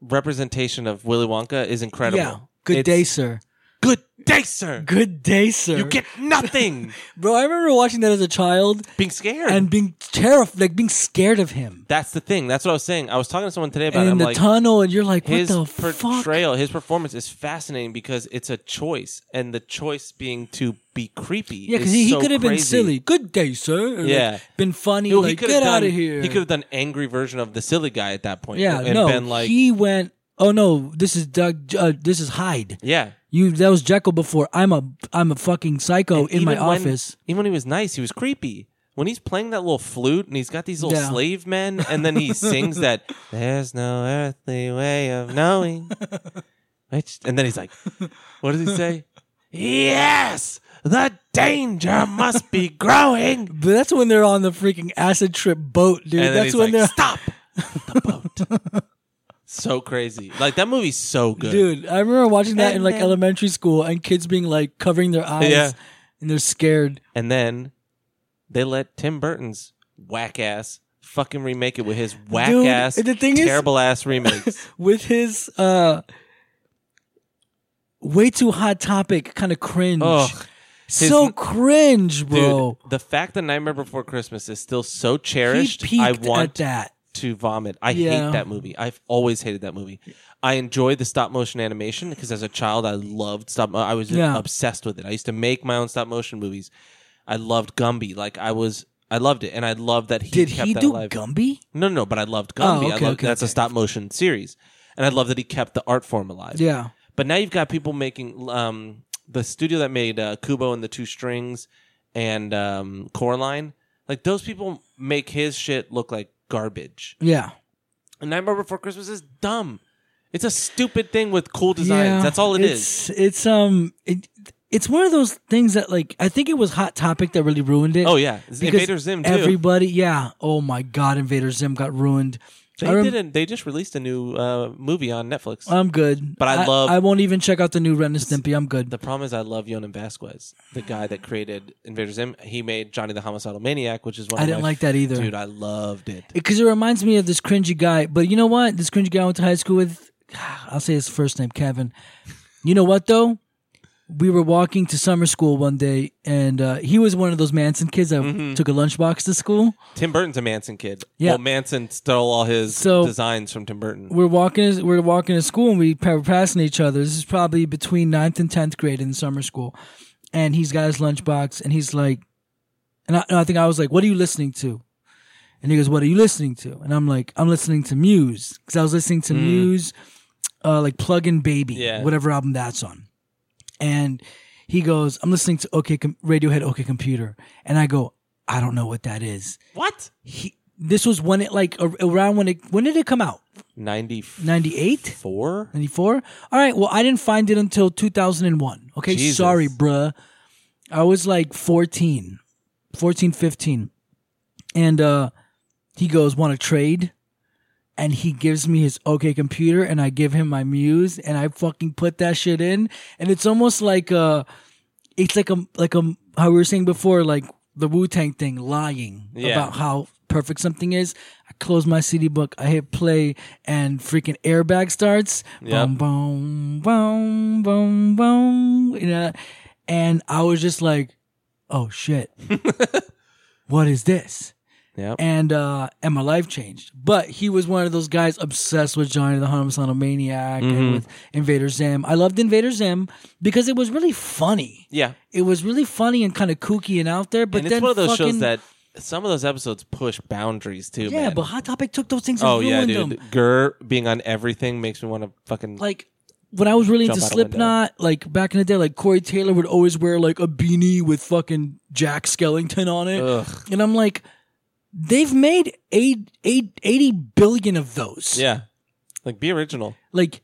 representation of Willy Wonka is incredible? Yeah. Good day, sir. You get nothing. Bro, I remember watching that as a child. Being scared. And being terrified, like being scared of him. That's the thing. That's what I was saying. I was talking to someone today about it. I'm like, tunnel, and you're like, what the fuck? His portrayal, his performance is fascinating because it's a choice. And the choice being to be creepy. Yeah, because he could have been silly. Good day, sir. Or like, been funny. No, like, get out of here. He could have done angry version of the silly guy at that point. Yeah, and been like, he went, oh no, this is Doug. This is Hyde. Yeah. That was Jekyll before. I'm a fucking psycho in my office. Even when he was nice, he was creepy. When he's playing that little flute and he's got these little slave men, and then he sings that "There's no earthly way of knowing," and then he's like, "What does he say?" Yes, the danger must be growing. But that's when they're on the freaking acid trip boat, dude. And that's when they're stop the boat. So crazy. Like, that movie's so good. Dude, I remember watching that in elementary school and kids being like covering their eyes and they're scared. And then they let Tim Burton's whack ass fucking remake it with his whack ass, terrible ass remakes. With his way too hot topic kind of cringe. Ugh. So cringe, bro. Dude, the fact that Nightmare Before Christmas is still so cherished, I want that. To vomit. I hate that movie. I've always hated that movie. I enjoy the stop motion animation because as a child I loved stop. I was obsessed with it. I used to make my own stop motion movies. I loved Gumby. Like I loved it, and I loved that he kept that alive. Did he do Gumby? No, but I loved Gumby. That's a stop motion series, and I love that he kept the art form alive. Yeah. But now you've got people making the studio that made Kubo and the Two Strings and Coraline. Like those people make his shit look like garbage. Yeah. And Nightmare Before Christmas is dumb. It's a stupid thing with cool designs. Yeah, that's all it is. It's it's one of those things that like I think it was Hot Topic that really ruined it. Oh yeah. Invader Zim too. Everybody, yeah. Oh my god, Invader Zim got ruined. They just released a new movie on Netflix. I'm good. But I won't even check out the new Ren and Stimpy. I'm good. The problem is I love Yonan Vasquez, the guy that created Invader Zim. He made Johnny the Homicidal Maniac, which is one of my... I didn't like that either. Dude, I loved it. Because it reminds me of this cringy guy. But you know what? This cringy guy I went to high school with, I'll say his first name, Kevin. You know what, though? We were walking to summer school one day, and he was one of those Manson kids that took a lunchbox to school. Tim Burton's a Manson kid. Yeah. Well, Manson stole all his designs from Tim Burton. We're walking to school, and we passing each other. This is probably between 9th and 10th grade in summer school. And he's got his lunchbox, and he's like... And I think I was like, what are you listening to? And he goes, what are you listening to? And I'm like, I'm listening to Muse. Because I was listening to Muse, like Plug-in Baby, whatever album that's on. And he goes, I'm listening to Radiohead, OK Computer. And I go, I don't know what that is. What? This was when it, like, around when did it come out? 98? 94? All right, well, I didn't find it until 2001. Okay, Jesus. Sorry, bruh. I was like 15. And he goes, want to trade? And he gives me his OK Computer, and I give him my Muse, and I fucking put that shit in. And it's almost like how we were saying before, like the Wu-Tang thing, lying about how perfect something is. I close my CD book, I hit play, and freaking Airbag starts. Yep. Boom, boom, boom, boom, boom. You know? And I was just like, oh shit. What is this? Yep. And my life changed. But he was one of those guys obsessed with Johnny the Homicidal Maniac and with Invader Zim. I loved Invader Zim because it was really funny. Yeah. It was really funny and kind of kooky and out there. But and it's then one of those shows that some of those episodes push boundaries too. Yeah, man. But Hot Topic took those things and ruined them. Gurr being on everything makes me want to fucking like. When I was really into Slipknot, like back in the day, like Corey Taylor would always wear like a beanie with fucking Jack Skellington on it. Ugh. And I'm like, they've made 80 billion of those. Yeah. Like, be original. Like,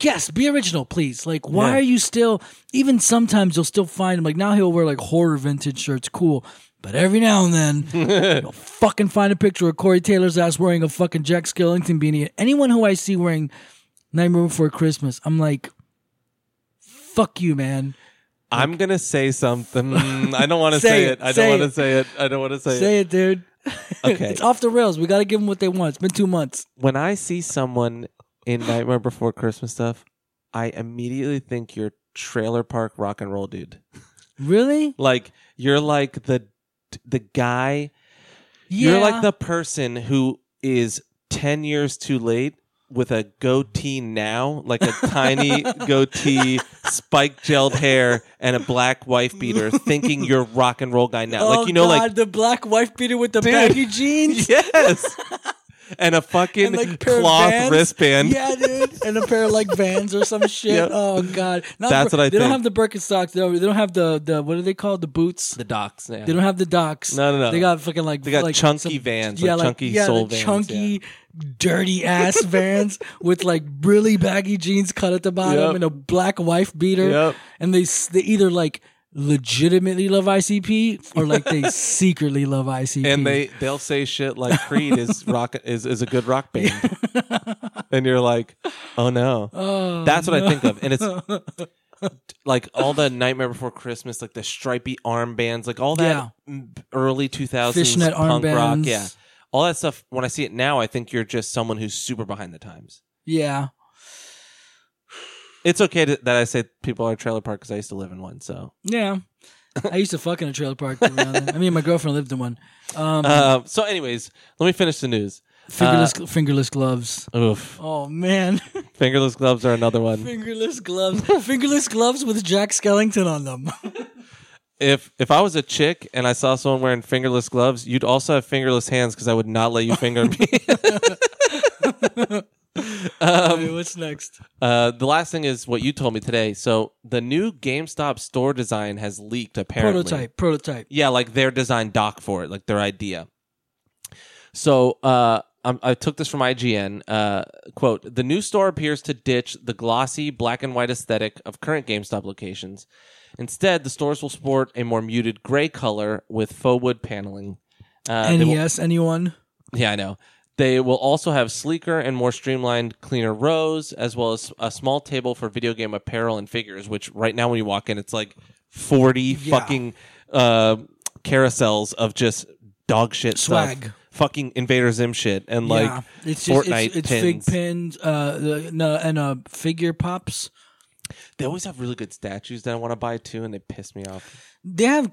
yes, be original, please. Like, why are you still, even sometimes you'll still find him, like now he'll wear like horror vintage shirts, cool. But every now and then, you'll fucking find a picture of Corey Taylor's ass wearing a fucking Jack Skellington beanie. Anyone who I see wearing Nightmare Before Christmas, I'm like, fuck you, man. Like, I'm going to say something. I don't want to say it. I don't want to say it. I don't want to say it. Say it, dude. Okay. It's off the rails. We got to give them what they want. It's been 2 months. When I see someone in Nightmare Before Christmas stuff, I immediately think you're trailer park rock and roll dude. Really? Like, you're like the guy. Yeah. You're like the person who is 10 years too late with a goatee now, like a tiny goatee, spike gelled hair, and a black wife beater, thinking you're rock and roll guy now. Oh, like, you know, God, like the black wife beater with the baggy jeans. Yes. And a fucking and like cloth wristband. Yeah, dude. And a pair of like Vans or some shit. Yep. Oh, God. Not that's what I think. They don't have the Birkenstocks. They don't have the what are they called? The boots? The docks. Yeah. They don't have the docks. No. They got fucking like... They got like chunky Vans. Yeah, like chunky soul Vans. Chunky, dirty ass Vans with like really baggy jeans cut at the bottom and a black wife beater. Yep. And they either like... legitimately love ICP or like they secretly love ICP, and they'll say shit like Creed is rock is a good rock band, and you're like, oh no, that's what I think of, and it's like all the Nightmare Before Christmas, like the stripy armbands, like all that early 2000s fishnet punk armbands. Rock, yeah, all that stuff. When I see it now, I think you're just someone who's super behind the times. Yeah. It's okay that I say people are trailer park because I used to live in one, so. Yeah. I used to fuck in a trailer park. I mean, my girlfriend lived in one. So anyways, let me finish the news. Fingerless gloves. Oof. Oh, man. Fingerless gloves are another one. Fingerless gloves. Fingerless gloves with Jack Skellington on them. If I was a chick and I saw someone wearing fingerless gloves, you'd also have fingerless hands because I would not let you finger me. Wait, what's next? The last thing is what you told me today. So the new GameStop store design has leaked, apparently. Prototype. Yeah, like their design doc for it, like their idea. So I took this from IGN. Quote, the new store appears to ditch the glossy black and white aesthetic of current GameStop locations. Instead, the stores will sport a more muted gray color with faux wood paneling. NES, anyone? Yeah, I know. They will also have sleeker and more streamlined, cleaner rows, as well as a small table for video game apparel and figures, which right now when you walk in, it's like 40 fucking carousels of just dog shit swag stuff. Fucking Invader Zim shit and like it's just, Fortnite it's pins. Fig pins and figure pops. They always have really good statues that I want to buy too, and they piss me off. They'll have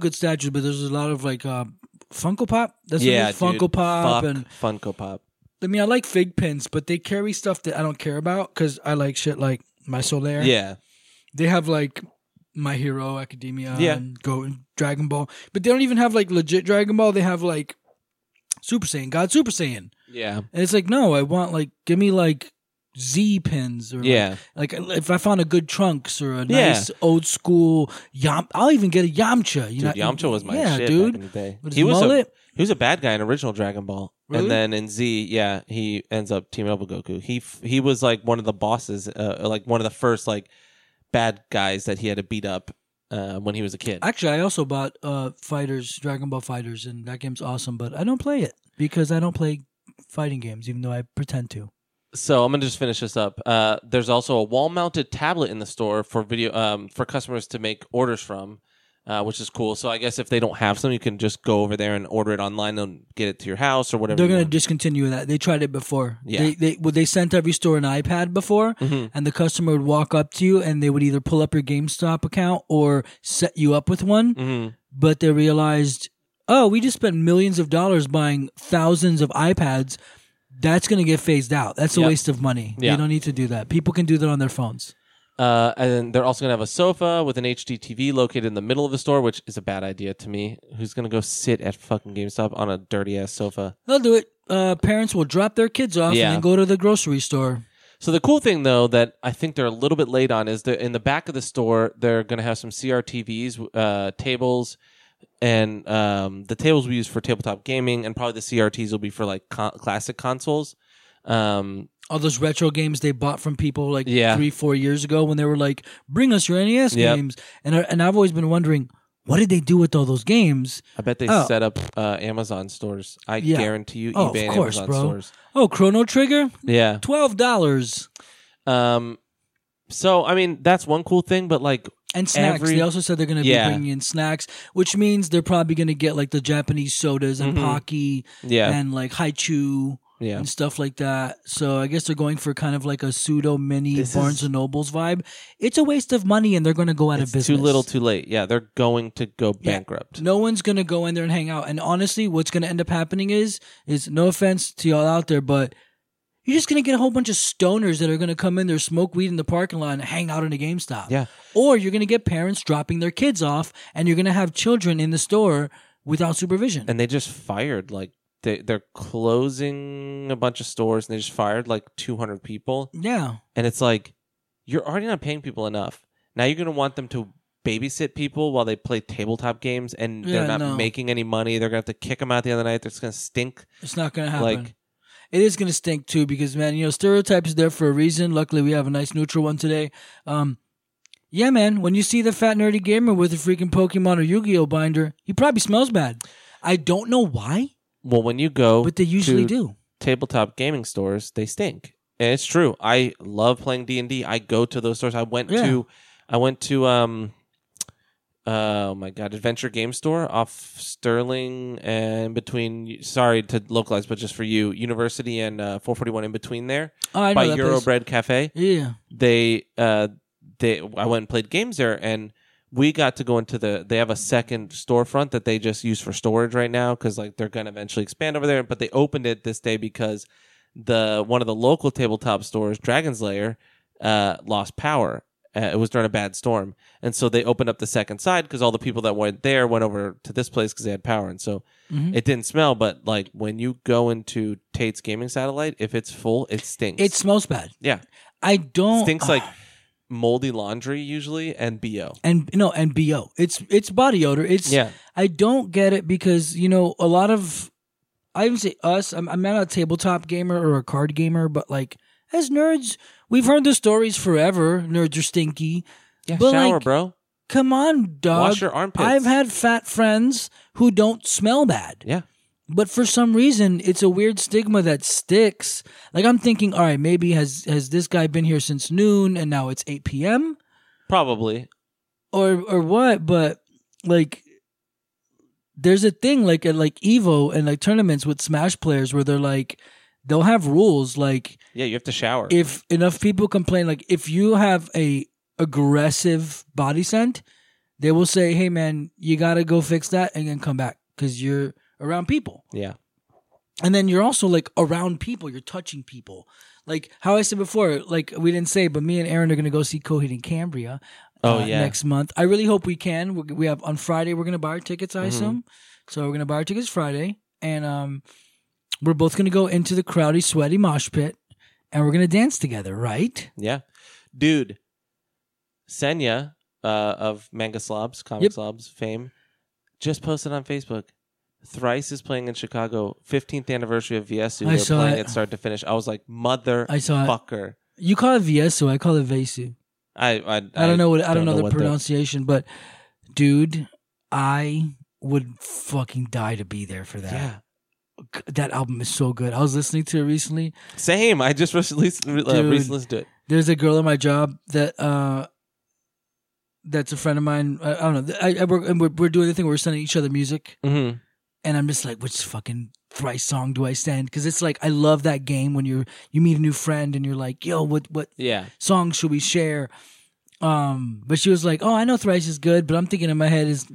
good statues, but there's a lot of like... Funko Pop? That's Funko Pop. Fuck and Funko Pop. I mean, I like fig pins, but they carry stuff that I don't care about because I like shit like My Solaire. Yeah. They have like My Hero Academia and Go and Dragon Ball. But they don't even have like legit Dragon Ball. They have like Super Saiyan, God Super Saiyan. Yeah. And it's like, no, I want like, give me like Z pins or like if I found a good Trunks or a nice old school I'll even get a Yamcha. You know, Yamcha was my shit dude. Back in the day. He was a bad guy in original Dragon Ball, really? And then in Z, he ends up teaming up with Goku. He was like one of the bosses, like one of the first like bad guys that he had to beat up when he was a kid. Actually, I also bought Dragon Ball Fighters, and that game's awesome. But I don't play it because I don't play fighting games, even though I pretend to. So I'm gonna just finish this up. There's also a wall-mounted tablet in the store for video for customers to make orders from, which is cool. So I guess if they don't have some, you can just go over there and order it online and get it to your house or whatever. They're gonna discontinue that. They tried it before. Yeah. They sent every store an iPad before, and the customer would walk up to you and they would either pull up your GameStop account or set you up with one. But they realized oh, we just spent millions of dollars buying thousands of iPads. That's going to get phased out. That's a waste of money. You don't need to do that. People can do that on their phones. And they're also going to have a sofa with an HD TV located in the middle of the store, which is a bad idea to me. Who's going to go sit at fucking GameStop on a dirty-ass sofa? They'll do it. Parents will drop their kids off and then go to the grocery store. So the cool thing, though, that I think they're a little bit late on is that in the back of the store, they're going to have some CRTVs, tables, and the tables we use for tabletop gaming, and probably the CRTs will be for like classic consoles. All those retro games they bought from people like 3-4 years ago when they were like, bring us your NES games. And I've always been wondering, what did they do with all those games? I bet they set up Amazon stores. I guarantee you eBay and Amazon stores. Oh, Chrono Trigger? Yeah. $12. So, I mean, that's one cool thing, but like... And snacks. They also said they're going to be bringing in snacks, which means they're probably going to get like the Japanese sodas and Pocky and like Haichu... Yeah. And stuff like that. So I guess they're going for kind of like a pseudo mini Barnes and Nobles vibe. It's a waste of money and they're going to go out of business. Too little, too late. Yeah, they're going to go bankrupt. Yeah. No one's going to go in there and hang out. And honestly, what's going to end up happening is no offense to y'all out there, but you're just going to get a whole bunch of stoners that are going to come in there, smoke weed in the parking lot, and hang out in a GameStop. Yeah. Or you're going to get parents dropping their kids off and you're going to have children in the store without supervision. And they just fired like... They're closing a bunch of stores, and they just fired like 200 people. Yeah. And it's like, you're already not paying people enough. Now you're going to want them to babysit people while they play tabletop games, and they're not making any money. They're going to have to kick them out the other night. It's going to stink. It's not going to happen. Like, it is going to stink, too, because, man, you know, stereotypes are there for a reason. Luckily, we have a nice neutral one today. Yeah, man, when you see the fat, nerdy gamer with a freaking Pokemon or Yu-Gi-Oh! Binder, he probably smells bad. I don't know why. Well, when you go but they usually do. Tabletop gaming stores, they stink. And it's true. I love playing D&D. I go to those stores. I went to Adventure Game Store off Sterling and between, sorry to localize, but just for you, University and 441 in between there. Oh, I know by that Euro place. Bread Cafe. Yeah. I went and played games there, and we got to go into they have a second storefront that they just use for storage right now because like they're going to eventually expand over there. But they opened it this day because one of the local tabletop stores, Dragon's Lair, lost power. It was during a bad storm. And so they opened up the second side because all the people that went there went over to this place because they had power. And so it didn't smell. But like when you go into Tate's Gaming Satellite, if it's full, it stinks. It smells bad. Yeah. Stinks like... moldy laundry usually and BO. And BO. It's body odor. I don't get it because, you know, a lot of I even say us, I'm not a tabletop gamer or a card gamer, but like as nerds, we've heard the stories forever. Nerds are stinky. Yeah, but shower, like, bro. Come on, dog. Wash your armpits. I've had fat friends who don't smell bad. Yeah. But for some reason, it's a weird stigma that sticks. Like, I'm thinking, all right, maybe has this guy been here since noon and now it's 8 p.m.? Probably. Or what? But, like, there's a thing, like, at, like, EVO and, like, tournaments with Smash players where they're, like, they'll have rules, like... Yeah, you have to shower. If enough people complain, like, if you have a aggressive body scent, they will say, hey, man, you got to go fix that and then come back because you're... around people. Yeah. And then you're also like around people. You're touching people. Like how I said before, like we didn't say, but me and Aaron are going to go see Coheed and Cambria next month. I really hope we can. We have on Friday, we're going to buy our tickets, I assume. So we're going to buy our tickets Friday. And we're both going to go into the crowdy, sweaty mosh pit. And we're going to dance together, right? Yeah. Dude, Senya of Manga Slobs, Comic Slobs fame, just posted on Facebook. Thrice is playing in Chicago, 15th anniversary of Viesu. They're playing it start to finish. I was like, motherfucker. You call it Viesu, I call it Vesu. I don't know the pronunciation, but dude, I would fucking die to be there for that. Yeah. That album is so good. I was listening to it recently. Same. I just recently listened to it. There's a girl at my job that that's a friend of mine. I don't know. We're doing the thing where we're sending each other music. Mm-hmm. And I'm just like, which fucking Thrice song do I send? Because it's like, I love that game when you meet a new friend and you're like, yo, what song should we share? But she was like, "Oh, I know thrice is good," but I'm thinking in my head is,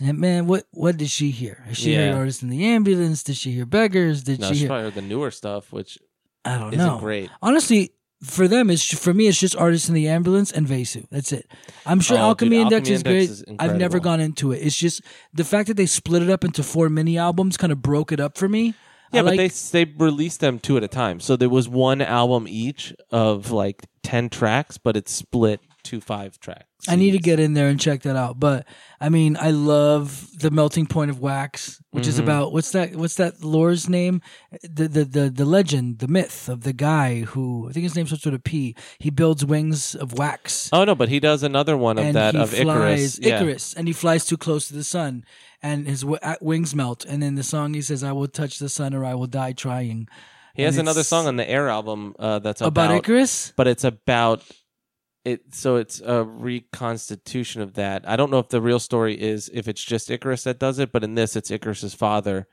man, what did she hear? Did she hear Artists in the Ambulance? Did she hear Beggars? She probably heard the newer stuff, which I don't know. Great, honestly. For them, for me, it's just Artists in the Ambulance and Vesu. That's it. I'm sure Alchemy Index is great. I've never gone into it. It's just the fact that they split it up into 4 mini albums kind of broke it up for me. Yeah, they released them 2 at a time. So there was one album each of like 10 tracks, but it's split to 5 tracks. I need to get in there and check that out. But I mean, I love The Melting Point of Wax, which is about what's that lore's name? The legend, the myth of the guy who, I think his name starts with a P. He builds wings of wax. Oh no, but he does another one of Icarus. Icarus, yeah. And he flies too close to the sun, and his wings melt. And in the song, he says, "I will touch the sun, or I will die trying." He has another song on the Air album that's about Icarus, but it's about. So it's a reconstitution of that. I don't know if the real story is if it's just Icarus that does it, but in this, it's Icarus's father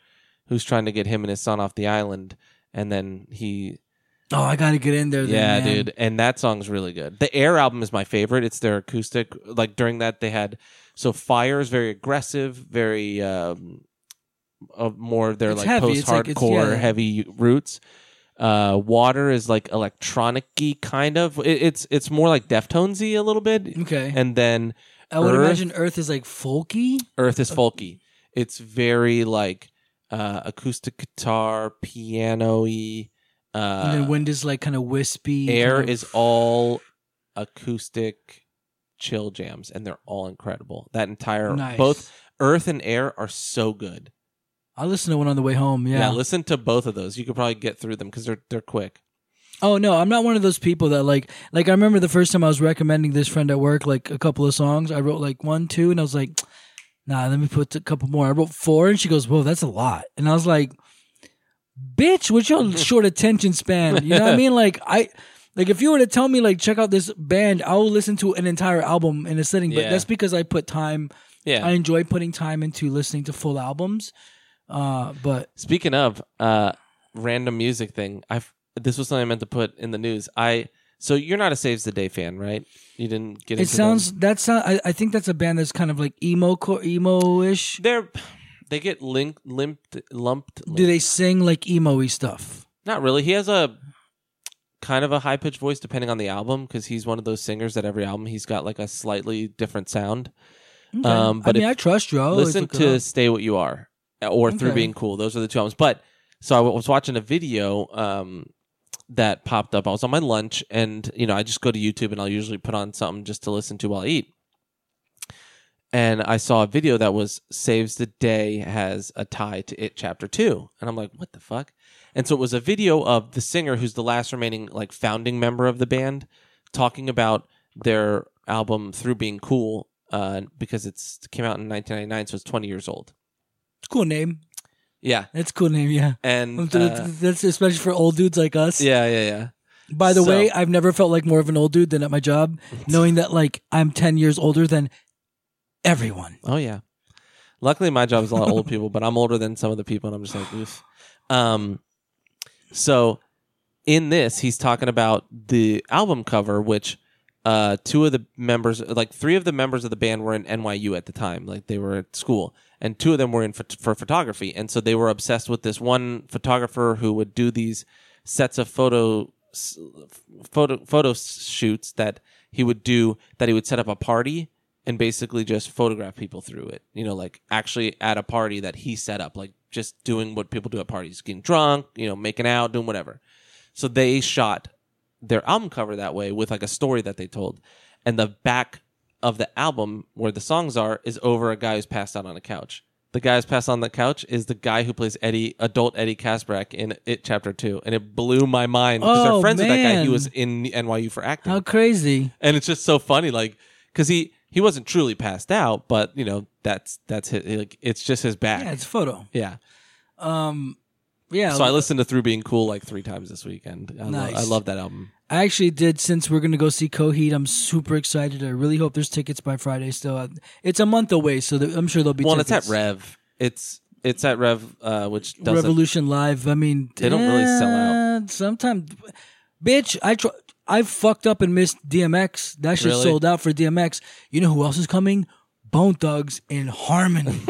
who's trying to get him and his son off the island, and then he. Oh, I gotta get in there. Yeah, man. Dude, and that song's really good. The Air album is my favorite. It's their acoustic. Like during that, they had Fire is very aggressive, very more of their post-hardcore heavy roots. Water is like electronic-y kind of. It's more like Deftones-y a little bit. Okay. And then I would imagine Earth is like folky. Earth is folky. It's very like acoustic guitar, piano-y. And then wind is like kind of wispy. Air is all acoustic chill jams, and they're all incredible. That entire both Earth and Air are so good. I listen to one on the way home. Yeah, listen to both of those. You could probably get through them because they're quick. Oh no, I'm not one of those people that like I remember the first time I was recommending this friend at work like a couple of songs. I wrote like 1, 2, and I was like, nah, let me put a couple more. I wrote 4, and she goes, "Whoa, that's a lot." And I was like, "Bitch, what's your short attention span?" You know what I mean? Like if you were to tell me like check out this band, I will listen to an entire album in a sitting. But that's because I put time. Yeah, I enjoy putting time into listening to full albums. But speaking of random music thing, this was something I meant to put in the news. So you're not a Saves the Day fan, right? You didn't get into them. I think that's a band that's kind of like emo-ish. They get lumped. Do they sing like emo-y stuff? Not really. He has a kind of a high-pitched voice depending on the album because he's one of those singers that every album he's got like a slightly different sound. Okay. I trust you. Listen to Stay What You Are. Or Through Being Cool. Those are the 2 albums. But so I was watching a video that popped up. I was on my lunch, and I just go to YouTube, and I'll usually put on something just to listen to while I eat. And I saw a video that was Saves the Day has a tie to It Chapter 2, and I'm like, what the fuck? And so it was a video of the singer, who's the last remaining like founding member of the band, talking about their album Through Being Cool because it came out in 1999, so it's 20 years old. Cool name. Yeah. That's a cool name, yeah. And that's especially for old dudes like us. Yeah. By the way, I've never felt like more of an old dude than at my job, knowing that like I'm 10 years older than everyone. Oh, yeah. Luckily, my job is a lot of old people, but I'm older than some of the people, and I'm just like, oof. So in this, he's talking about the album cover, which 2 of the members, like 3 of the members of the band were in NYU at the time. Like they were at school. And 2 of them were in for photography. And so they were obsessed with this one photographer who would do these sets of photo shoots that he would do, that he would set up a party and basically just photograph people through it. Like actually at a party that he set up, like just doing what people do at parties, getting drunk, making out, doing whatever. So they shot their album cover that way with like a story that they told. And the back of the album where the songs are is over a guy who's passed out on a couch. The guy who's passed on the couch is the guy who plays adult Eddie Kasparack in It Chapter 2. And it blew my mind because they're friends with that guy. He was in NYU for acting. How crazy. And it's just so funny. Like, cause he wasn't truly passed out, but that's his, like, it's just his back. Yeah. It's a photo. Yeah. Yeah. So I listened to Through Being Cool like 3 times this weekend. Nice. I love that album. I actually did, since we're going to go see Coheed. I'm super excited. I really hope there's tickets by Friday still. It's a month away, so I'm sure there'll be tickets. Well, it's at Rev. It's at Rev, which doesn't... Revolution Live. I mean... They don't really sell out. Sometimes... Bitch, I try... I've fucked up and missed DMX. That shit sold out for DMX. You know who else is coming? Bone Thugs in Harmony.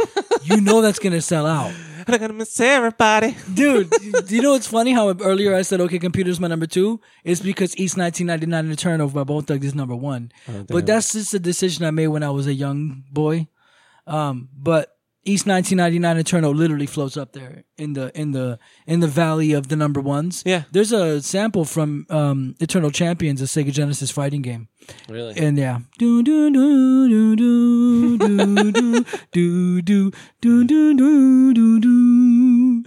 You know that's going to sell out. I'm going to miss everybody. Dude, do you know what's funny? How earlier I said, okay, Computer's my number two. It's because East 1999 and the Turnover by Bone Thugs is number one. Oh, but that's just a decision I made when I was a young boy. But East 1999 and Turnover literally floats up there in the valley of the number ones. Yeah. There's a sample from Eternal Champions, a Sega Genesis fighting game. Really? And yeah. Do do do do do do do do do do do do.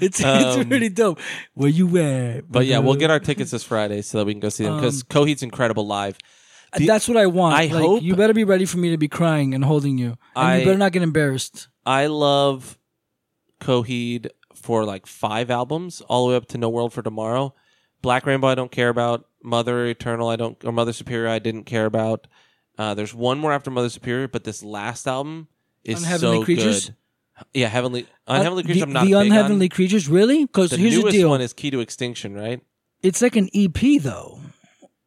It's really dope. Where you at? But yeah, we'll get our tickets this Friday so that we can go see them because Coheed's incredible live. That's what I want. I hope you better be ready for me to be crying and holding you. And you better not get embarrassed. I love Coheed for like 5 albums, all the way up to No World for Tomorrow. Black Rainbow I don't care about. Mother Eternal or Mother Superior I didn't care about. There's one more after Mother Superior, but this last album is so good. Yeah, Unheavenly Creatures. I'm not the Unheavenly Creatures, really? Because here's the deal: the newest one is Key to Extinction, right? It's like an EP, though.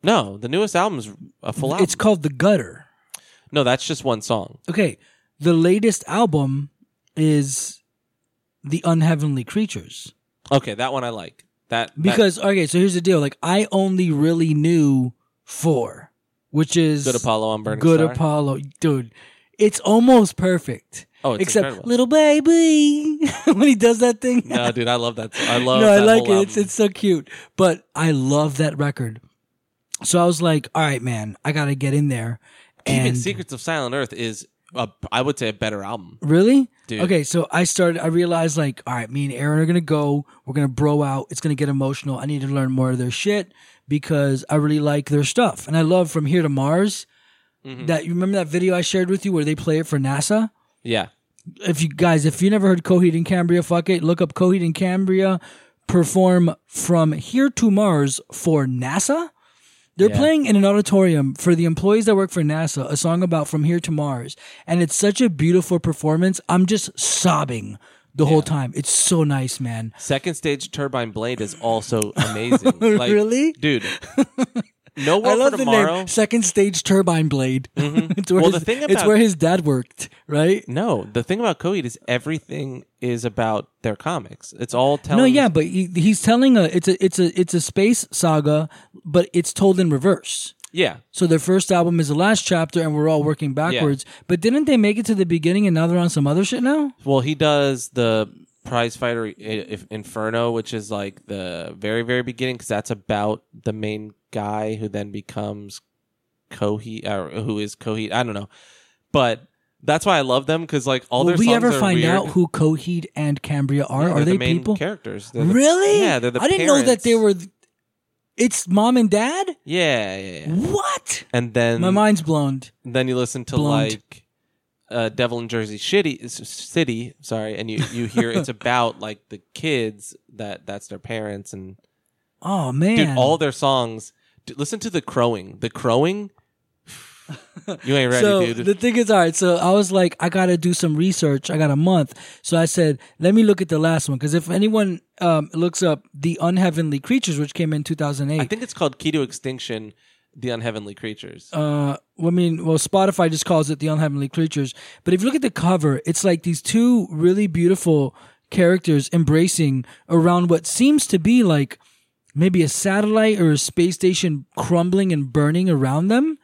No, the newest album's a full album. It's called The Gutter. No, that's just one song. Okay. The latest album is The Unheavenly Creatures. Okay, that one I like. Okay, so here's the deal. Like, I only really knew 4, which is Good Apollo on Burning Star. Good Apollo. Dude, it's almost perfect. Oh, it's except incredible. Little Baby when he does that thing. No, dude, I love that. I like it. It's so cute. But I love that record. So I was like, all right, man, I got to get in there. And even Secrets of Silent Earth is, I would say, a better album. Really? Dude. Okay, so I realized, like, all right, me and Aaron are going to go. We're going to bro out. It's going to get emotional. I need to learn more of their shit because I really like their stuff. And I love From Here to Mars. Mm-hmm. You remember that video I shared with you where they play it for NASA? Yeah. If you never heard Coheed and Cambria, fuck it. Look up Coheed and Cambria perform From Here to Mars for NASA. They're playing in an auditorium for the employees that work for NASA, a song about From Here to Mars. And it's such a beautiful performance. I'm just sobbing the whole time. It's so nice, man. Second Stage Turbine Blade is also amazing. Like, really? Dude. No World for Tomorrow. The name Second Stage Turbine Blade. Mm-hmm. It's where his dad worked, right? No, the thing about Coheed is everything is about their comics. It's all telling. No, yeah, but he's telling it's a space saga, but it's told in reverse. Yeah. So their first album is the last chapter, and we're all working backwards. Yeah. But didn't they make it to the beginning, and now they're on some other shit now? Well, he does the Prizefighter Inferno, which is like the very, very beginning, because that's about the main guy who then becomes Coheed, or who is Coheed. I don't know, but that's why I love them because like all their songs are weird. Will we ever find out who Coheed and Cambria are? Yeah, are they the main people? Characters? Really? Yeah, they're the parents. I didn't know that they were. It's mom and dad. Yeah. What? And then my mind's blown. Then you listen to like Devil in Jersey City. Sorry, and you hear it's about like the kids that's their parents and. Oh man, dude! All their songs. Dude, listen to The Crowing. The Crowing. You ain't ready, dude. The thing is, all right. So I was like, I gotta do some research. I got a month, so I said, let me look at the last one because if anyone looks up The Unheavenly Creatures, which came in 2008, I think it's called Key to Extinction. The Unheavenly Creatures. Spotify just calls it The Unheavenly Creatures. But if you look at the cover, it's like these two really beautiful characters embracing around what seems to be like. Maybe a satellite or a space station crumbling and burning around them.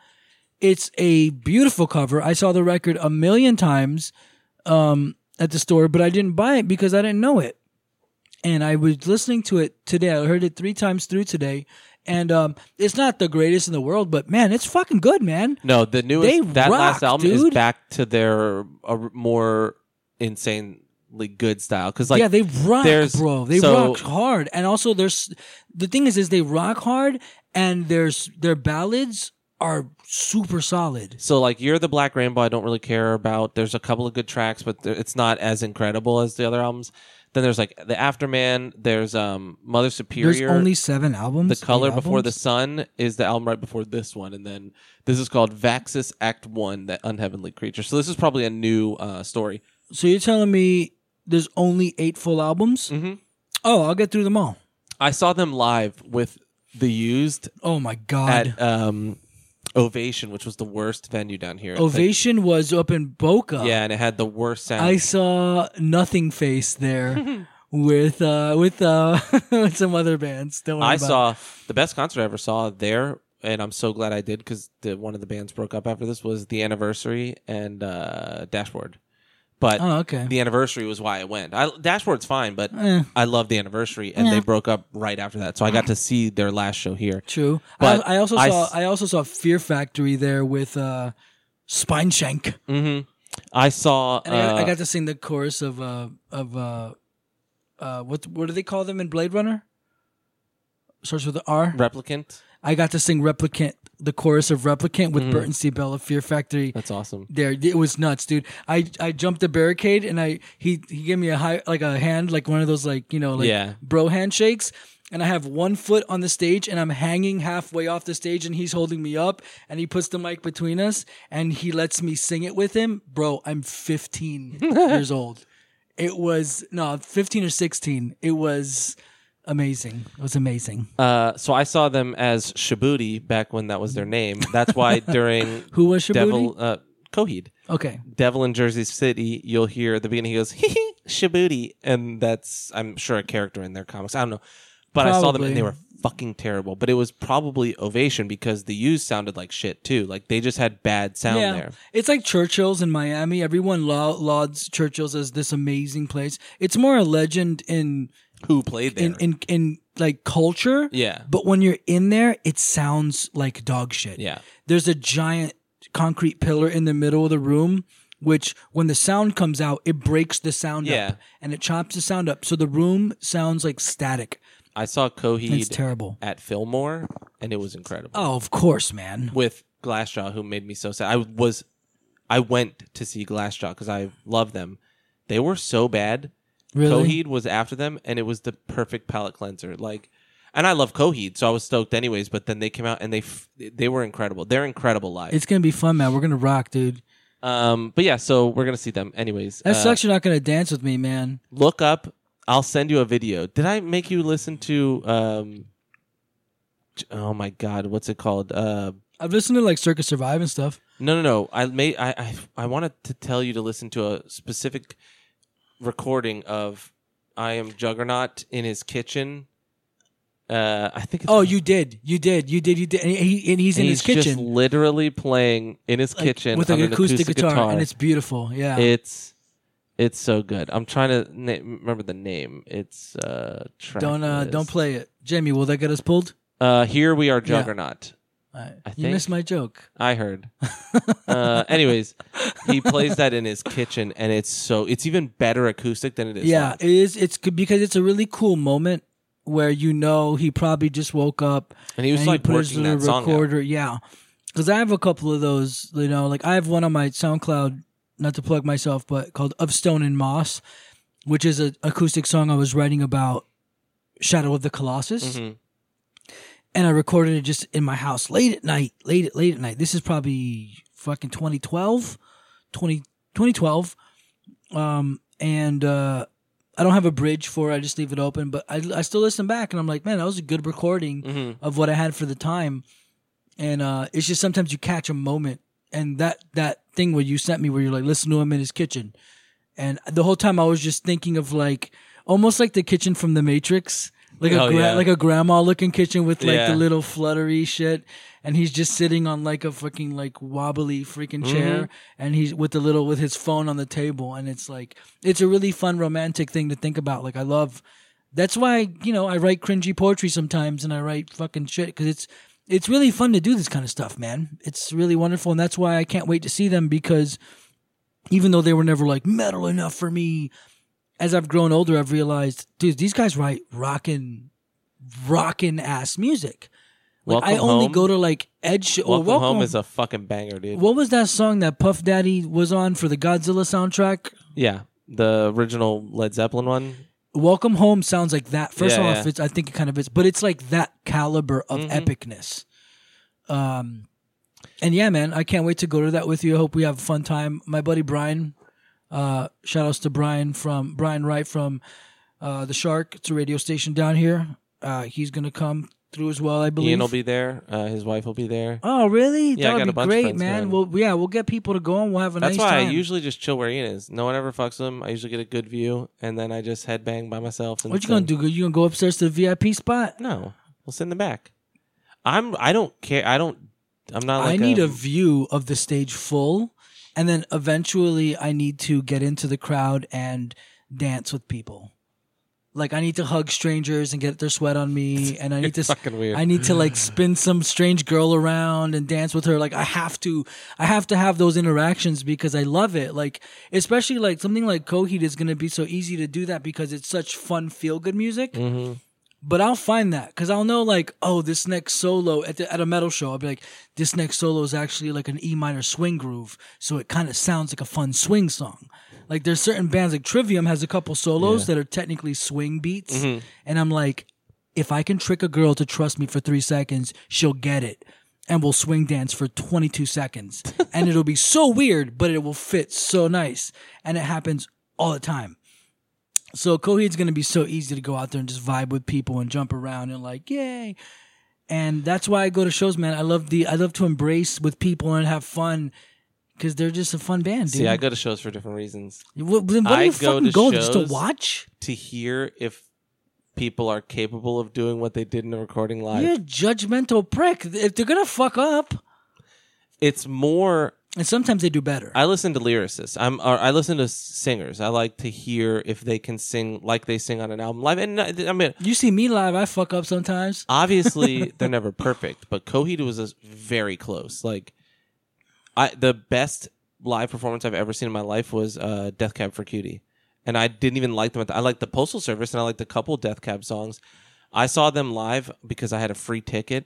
It's a beautiful cover. I saw the record 1,000,000 times at the store, but I didn't buy it because I didn't know it. And I was listening to it today. I heard it 3 times through today. And it's not the greatest in the world, but man, it's fucking good, man. No, the newest, last album is back to their more insane... good style because like they rock, bro. Rock hard, and also there's the thing is they rock hard, and their ballads are super solid. So like You're the Black Rainbow, I don't really care about. There's a couple of good tracks, but it's not as incredible as the other albums. Then there's like The Afterman. There's Mother Superior. There's only 7 albums. The Color Before the Sun is the album right before this one, and then this is called Vaxis Act 1, The Unheavenly Creature. So this is probably a new story. So you're telling me. There's only 8 full albums? Mm-hmm. Oh, I'll get through them all. I saw them live with The Used. Oh my God. At Ovation, which was the worst venue down here. Ovation was up in Boca. Yeah, and it had the worst sound. I saw Nothing Face there with with some other bands. Saw the best concert I ever saw there, and I'm so glad I did, because one of the bands broke up after this, was The Anniversary and Dashboard. But The Anniversary was why I went. Dashboard's fine, but I love The Anniversary, and they broke up right after that. So I got to see their last show here. True. But I also saw Fear Factory there with Spineshank. Mm-hmm. I saw, and I got to sing the chorus of what do they call them in Blade Runner? Starts with the R. Replicant. I got to sing Replicant. The chorus of Replicant with Burton C. Bell of Fear Factory. That's awesome. There, it was nuts, dude. I jumped the barricade and he gave me a hand, like one of those bro handshakes. And I have one foot on the stage and I'm hanging halfway off the stage and he's holding me up and he puts the mic between us and he lets me sing it with him. Bro, I'm 15 years old. 15 or 16. It was... amazing. It was amazing. So I saw them as Shibuti back when that was their name. That's why during... Who was Shibuti? Coheed. Okay. Devil in Jersey City, you'll hear at the beginning, he goes, hee, Shibuti. And that's, I'm sure, a character in their comics. I don't know. But probably. I saw them and they were fucking terrible. But it was probably Ovation because the U's sounded like shit too. Like they just had bad sound there. It's like Churchill's in Miami. Everyone lauds Churchill's as this amazing place. It's more a legend in... who played there in like culture? Yeah, but when you're in there, it sounds like dog shit. Yeah, there's a giant concrete pillar in the middle of the room, which when the sound comes out, it breaks the sound up and it chops the sound up, so the room sounds like static. I saw Coheed. It's terrible at Fillmore, and it was incredible. Oh, of course, man. With Glassjaw, who made me so sad. I went to see Glassjaw because I love them. They were so bad. Really? Coheed was after them, and it was the perfect palate cleanser. Like, and I love Coheed, so I was stoked anyways. But then they came out, and they were incredible. They're incredible live. It's gonna be fun, man. We're gonna rock, dude. But yeah, so we're gonna see them anyways. That sucks. You're not gonna dance with me, man. Look up. I'll send you a video. Did I make you listen to? Oh my God, what's it called? I've listened to like Circus Survive and stuff. No. I wanted to tell you to listen to a specific recording of I Am Juggernaut in his kitchen. I think it's you did and he's in his kitchen. He's just literally playing in his kitchen with an acoustic guitar, and it's beautiful. Yeah, it's so good. I'm trying to remember the name. It's don't play it, Jamie. Will that get us pulled? Here we are, Juggernaut. Yeah. I think. You missed my joke. I heard. Anyways, he plays that in his kitchen, and it's even better acoustic than it is. Yeah, live. It is. It's good because it's a really cool moment where he probably just woke up and he put his little recorder. Yeah, because I have a couple of those. I have one on my SoundCloud, not to plug myself, but called "Of Stone and Moss," which is an acoustic song I was writing about Shadow of the Colossus. Mm-hmm. And I recorded it just in my house late at night. This is probably fucking 2012. I don't have a bridge for it. I just leave it open. But I still listen back, and I'm like, man, that was a good recording of what I had for the time. And it's just sometimes you catch a moment. And that thing where you sent me where you're like, listen to him in his kitchen. And the whole time I was just thinking of like almost like the kitchen from The Matrix. Like a grandma-looking kitchen with the little fluttery shit, and he's just sitting on like a fucking like wobbly freaking chair, and he's with his phone on the table, and it's like it's a really fun romantic thing to think about. Like I love, that's why I write cringy poetry sometimes, and I write fucking shit because it's really fun to do this kind of stuff, man. It's really wonderful, and that's why I can't wait to see them because even though they were never like metal enough for me. As I've grown older, I've realized, dude, these guys write rockin' ass music. Like Welcome I only home. Go to like Edge. Welcome Home is a fucking banger, dude. What was that song that Puff Daddy was on for the Godzilla soundtrack? Yeah, the original Led Zeppelin one. Welcome Home sounds like that. First off, I think it kind of is, but it's like that caliber of epicness. And yeah, man, I can't wait to go to that with you. I hope we have a fun time. My buddy Brian. Shout outs to Brian Wright from The Shark. It's a radio station down here. He's gonna come through as well, I believe. Ian will be there. His wife will be there. Oh, really? Yeah, that'd be great, man. Well, yeah, we'll get people to go and we'll have a nice time. That's why I usually just chill where Ian is. No one ever fucks him. I usually get a good view, and then I just headbang by myself. What you gonna do? You gonna go upstairs to the VIP spot? No, we'll sit in the back. I don't care. I'm not. Like I need a view of the stage full, and then eventually I need to get into the crowd and dance with people. Like I need to hug strangers and get their sweat on me, and I need I need to like spin some strange girl around and dance with her. Like I have to have those interactions because I love it. Like especially like something like Coheed is going to be so easy to do that because it's such fun, feel good music. Mm-hmm. But I'll find that because I'll know like, oh, this next solo at a metal show, I'll be like, this next solo is actually like an E minor swing groove, so it kind of sounds like a fun swing song. Like there's certain bands like Trivium has a couple solos that are technically swing beats, and I'm like, if I can trick a girl to trust me for 3 seconds, she'll get it, and we'll swing dance for 22 seconds, and it'll be so weird, but it will fit so nice, and it happens all the time. So Coheed's going to be so easy to go out there and just vibe with people and jump around and like, yay. And that's why I go to shows, man. I love to embrace with people and have fun because they're just a fun band, dude. See, I go to shows for different reasons. Just to watch? To hear if people are capable of doing what they did in the recording live. You're a judgmental prick. If they're going to fuck up. It's more... And sometimes they do better. I listen to lyricists. I listen to singers. I like to hear if they can sing like they sing on an album live. And I mean, you see me live, I fuck up sometimes. Obviously, they're never perfect, but Coheed was very close. Like, the best live performance I've ever seen in my life was "Death Cab for Cutie," and I didn't even like them. I liked the Postal Service, and I liked a couple Death Cab songs. I saw them live because I had a free ticket,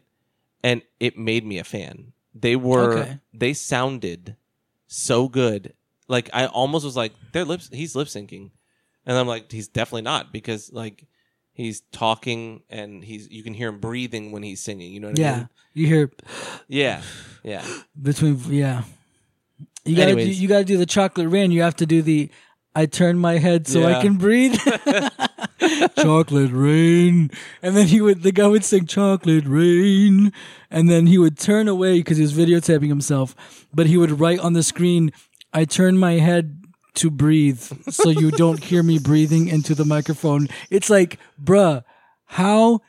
and it made me a fan. They were They sounded so good. Like I almost was like, he's lip syncing. And I'm like, he's definitely not because like he's talking and you can hear him breathing when he's singing, you know what I mean? Yeah. You hear you gotta do the Chocolate Rain, you have to do the I turn my head so I can breathe. Chocolate rain. And then the guy would sing chocolate rain. And then he would turn away because he was videotaping himself. But he would write on the screen, I turn my head to breathe so you don't hear me breathing into the microphone. It's like, bruh, how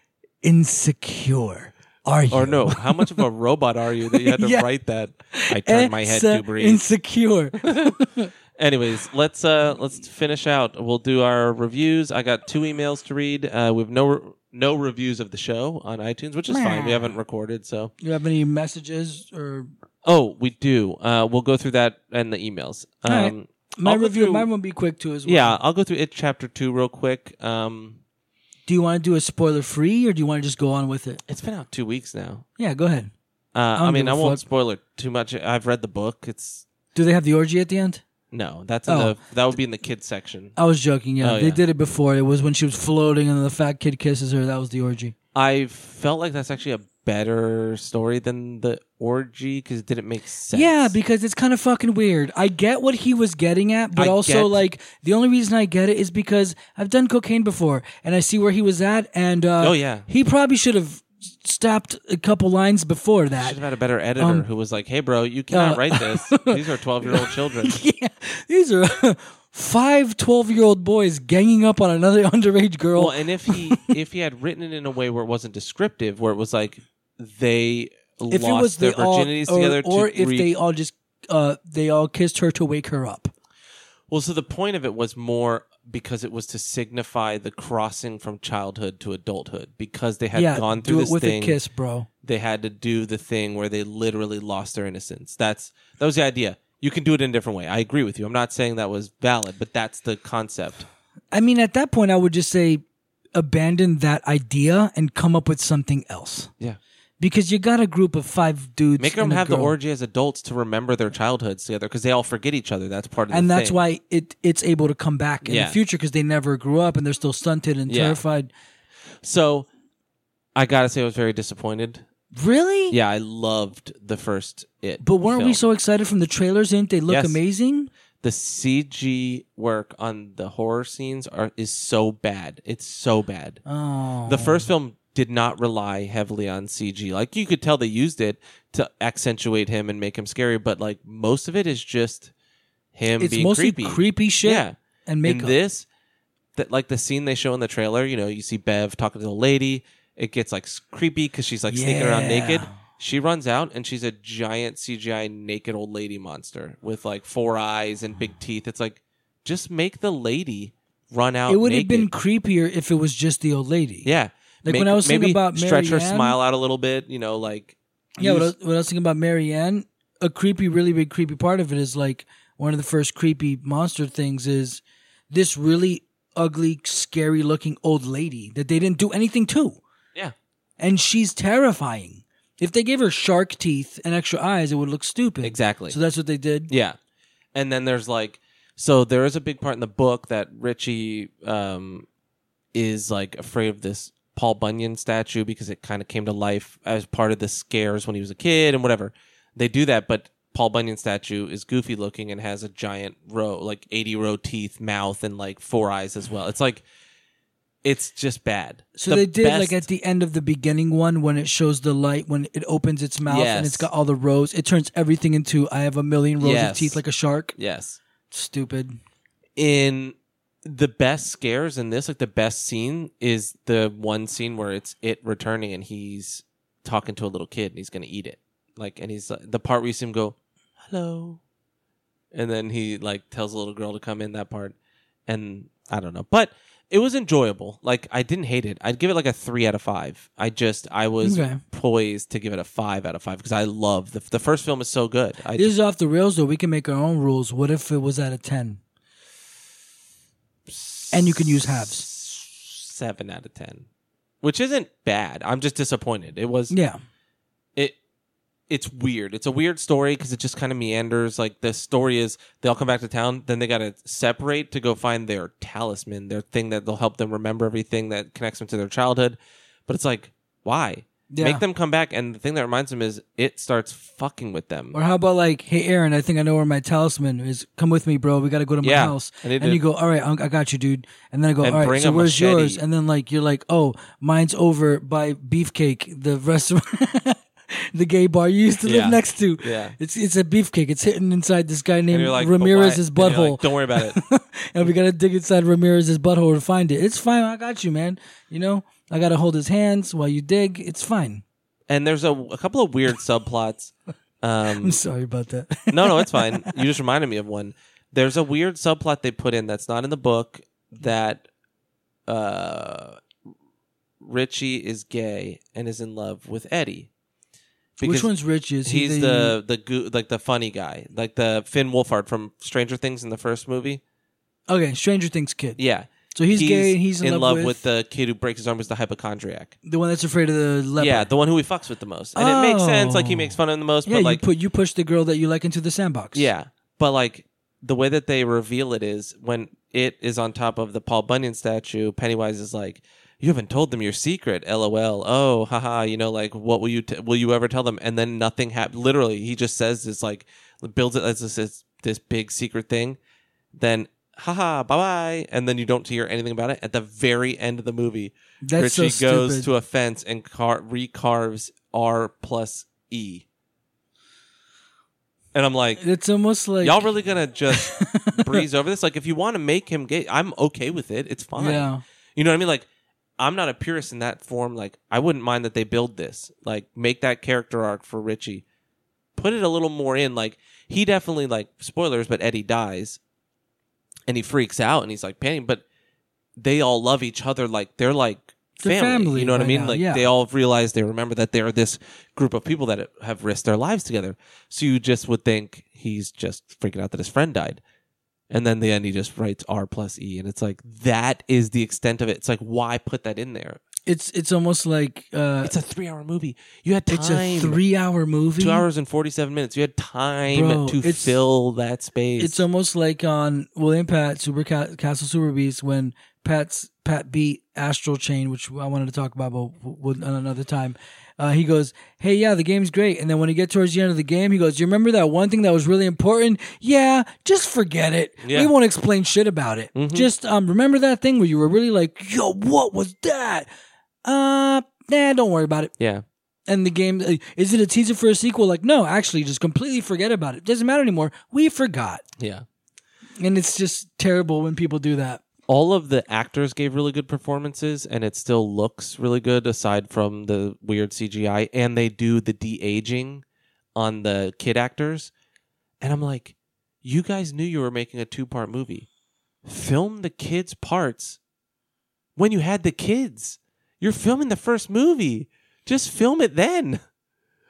insecure are you? Or no, how much of a robot are you that you had to write that? I turn my head to breathe. Insecure. Anyways, let's finish out. We'll do our reviews. I got 2 emails to read. We have no reviews of the show on iTunes, which is fine. We haven't recorded, so. You have any messages or? Oh, we do. We'll go through that and the emails. Right. Mine will be quick too as well. Yeah, I'll go through it chapter 2 real quick. Do you want to do a spoiler free or do you want to just go on with it? It's been out 2 weeks now. Yeah, go ahead. I won't spoil it too much. I've read the book. Do they have the orgy at the end? No, that would be in the kids section. I was joking, yeah. They did it before. It was when she was floating and the fat kid kisses her. That was the orgy. I felt like that's actually a better story than the orgy because it didn't make sense. Yeah, because it's kind of fucking weird. I get what he was getting at, but the only reason I get it is because I've done cocaine before and I see where he was at and he probably should have stopped a couple lines before that. Should have had a better editor who was like, hey, bro, you cannot write this. These are 12-year-old children. Yeah, these are 5 12-year-old boys ganging up on another underage girl. Well, and if he had written it in a way where it wasn't descriptive, where it was like they lost their virginities together. Or if they all just kissed her to wake her up. Well, so the point of it was more... because it was to signify the crossing from childhood to adulthood. Because they had gone through this thing. Yeah, do it with a kiss, bro. They had to do the thing where they literally lost their innocence. That was the idea. You can do it in a different way. I agree with you. I'm not saying that was valid, but that's the concept. I mean, at that point, I would just say abandon that idea and come up with something else. Yeah. Because you got a group of 5 dudes. Make them have the orgy as adults to remember their childhoods together because they all forget each other. That's part of the thing. And that's why it's able to come back in the future because they never grew up and they're still stunted and terrified. So I got to say I was very disappointed. Really? Yeah, I loved the first It. But weren't we so excited from the trailers? Didn't they look amazing? The CG work on the horror scenes is so bad. It's so bad. Oh. The first film did not rely heavily on CG. Like, you could tell they used it to accentuate him and make him scary, but like most of it is just him being creepy. It's mostly creepy shit. Yeah. And makeup. In this, that, like the scene they show in the trailer, you know, you see Bev talking to the lady. It gets like creepy because she's like sneaking around naked. She runs out and she's a giant CGI naked old lady monster with like four eyes and big teeth. It's like, just make the lady run out naked. It would have been creepier if it was just the old lady. Yeah. Like, when I was thinking about Marianne, stretch her smile out a little bit, you know, like... Yeah, when I was thinking about Marianne, a creepy, really big creepy part of it is like, one of the first creepy monster things is this really ugly, scary looking old lady that they didn't do anything to. Yeah. And she's terrifying. If they gave her shark teeth and extra eyes, it would look stupid. Exactly. So that's what they did. Yeah. And then there's like... So there is a big part in the book that Richie is like afraid of this Paul Bunyan statue because it kind of came to life as part of the scares when he was a kid and whatever. They do that, but Paul Bunyan statue is goofy looking and has a giant row, like 80 row teeth, mouth, and like four eyes as well. It's like, it's just bad. So they did best, like at the end of the beginning one when it shows the light, when it opens its mouth and it's got all the rows. It turns everything into, I have a million rows of teeth like a shark. Yes. Stupid. In the best scares in this, like the best scene is the one scene where it's it returning and he's talking to a little kid and he's going to eat it. Like, and he's the part where you see him go, hello. And then he like tells a little girl to come in, that part. And I don't know, but it was enjoyable. Like, I didn't hate it. I'd give it like a 3 out of 5. I was poised to give it a 5 out of 5 because I love the first film is so good. This is off the rails though. We can make our own rules. What if it was at a 10? And you can use halves. 7 out of 10, which isn't bad. I'm just disappointed. It was It's weird. It's a weird story because it just kind of meanders. Like, the story is they all come back to town, then they got to separate to go find their talisman, their thing that will help them remember everything that connects them to their childhood. But it's like, why? Yeah. Make them come back, and the thing that reminds them is it starts fucking with them. Or how about like, hey, Aaron, I think I know where my talisman is. Come with me, bro. We got to go to my house. And you go, all right, I got you, dude. And then I go, all right, so where's yours? And then like you're like, oh, mine's over by Beefcake, the restaurant. The gay bar you used to live next to. Yeah. It's a beefcake. It's hidden inside this guy named Ramirez's butthole. Like, don't worry about it. And we got to dig inside Ramirez's butthole to find it. It's fine. I got you, man. You know, I got to hold his hands while you dig. It's fine. And there's a couple of weird subplots. I'm sorry about that. No, it's fine. You just reminded me of one. There's a weird subplot they put in that's not in the book that... Richie is gay and is in love with Eddie. Because which one's Richie? He's the funny guy, like the Finn Wolfhard from Stranger Things in the first movie. Okay, Stranger Things kid. Yeah, so he's gay. And he's in love with the kid who breaks his arm, is the hypochondriac, the one that's afraid of the leopard. Yeah, the one who he fucks with the most, and it makes sense. Like, he makes fun of him the most. Yeah, but like, you push the girl that you like into the sandbox. Yeah, but like the way that they reveal it is when it is on top of the Paul Bunyan statue. Pennywise is like, you haven't told them your secret, LOL. Oh, haha. You know, like, what will you ever tell them? And then nothing happens. Literally, he just says this, like, builds it as this big secret thing. Then, haha, bye bye. And then you don't hear anything about it. At the very end of the movie, that's Richie so goes to a fence and recarves R+E. And I'm like, it's almost like y'all really gonna just breeze over this? Like, if you want to make him gay, I'm okay with it. It's fine. Yeah. You know what I mean? Like, I'm not a purist in that form. Like, I wouldn't mind that they build this. Like, make that character arc for Richie. Put it a little more in. Like, he definitely, like, spoilers, but Eddie dies. And he freaks out and he's, like, panicking. But they all love each other. Like, they're, like, family. You know what I mean? Now, like, they all realize, they remember that they're this group of people that have risked their lives together. So you just would think he's just freaking out that his friend died. And then the end, he just writes R+E, and it's like, that is the extent of it. It's like, why put that in there? It's almost like it's a 3-hour movie. You had time. It's a 3-hour movie. 2 hours and 47 minutes. You had time to fill that space. It's almost like on William Pat Castle Super Beast when Pat beat Astral Chain, which I wanted to talk about, but another time. He goes, hey, yeah, the game's great. And then when he gets towards the end of the game, he goes, you remember that one thing that was really important? Yeah, just forget it. Yeah. We won't explain shit about it. Mm-hmm. Just remember that thing where you were really like, yo, what was that? nah, don't worry about it. Yeah. And the game, is it a teaser for a sequel? Like, no, actually, just completely forget about it. Doesn't matter anymore. We forgot. Yeah. And it's just terrible when people do that. All of the actors gave really good performances, and it still looks really good, aside from the weird CGI. And they do the de-aging on the kid actors. And I'm like, you guys knew you were making a 2-part movie. Film the kids' parts when you had the kids. You're filming the first movie. Just film it then.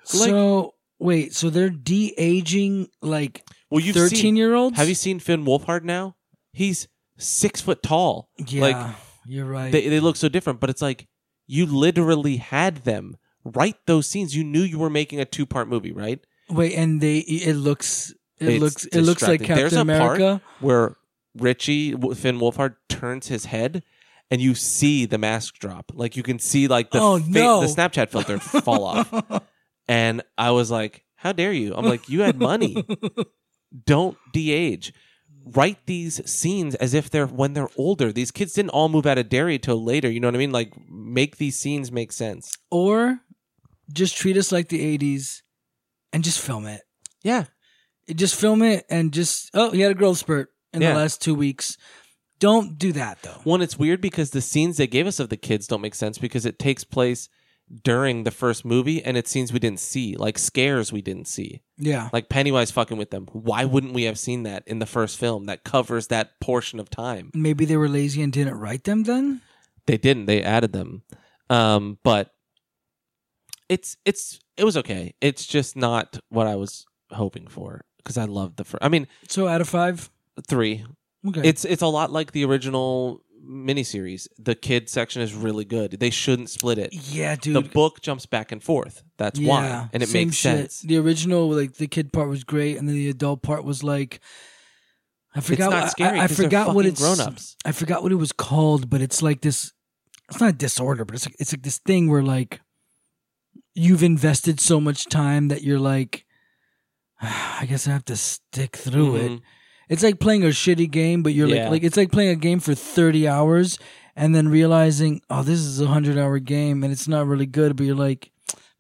So, wait, so they're de-aging like 13-year-olds? Have you seen Finn Wolfhard now? He's 6 foot tall. Yeah, like, you're right. They look so different, but it's like you literally had them write those scenes. You knew you were making a 2-part movie, right? Wait, and it looks like Captain America. There's a part where Richie, Finn Wolfhard, turns his head. And you see the mask drop. Like, you can see, like, the Snapchat filter fall off. And I was like, how dare you? I'm like, you had money. Don't de-age. Write these scenes as if they're when they're older. These kids didn't all move out of Derry till later. You know what I mean? Like, make these scenes make sense. Or just treat us like the 80s and just film it. Yeah. Just film it and just, oh, he had a growth spurt in the last 2 weeks. Don't do that, though. One, it's weird because the scenes they gave us of the kids don't make sense because it takes place during the first movie and it's scenes we didn't see, like scares we didn't see. Yeah. Like Pennywise fucking with them. Why wouldn't we have seen that in the first film that covers that portion of time? Maybe they were lazy and didn't write them then? They didn't. They added them. But it was okay. It's just not what I was hoping for because I loved the first. I mean... So out of 5? 3. Okay. It's a lot like the original miniseries. The kid section is really good. They shouldn't split it. Yeah, dude. The book jumps back and forth. That's why. And it makes sense. The original, like, the kid part was great, and then the adult part was like, I forgot. It's not scary. I forgot what it's grown-ups. I forgot what it was called, but it's like this. It's not a disorder, but it's like this thing where, like, you've invested so much time that you're like, I guess I have to stick through it. It's like playing a shitty game, but you're like it's like playing a game for 30 hours and then realizing, oh, this is a 100-hour game and it's not really good, but you're like,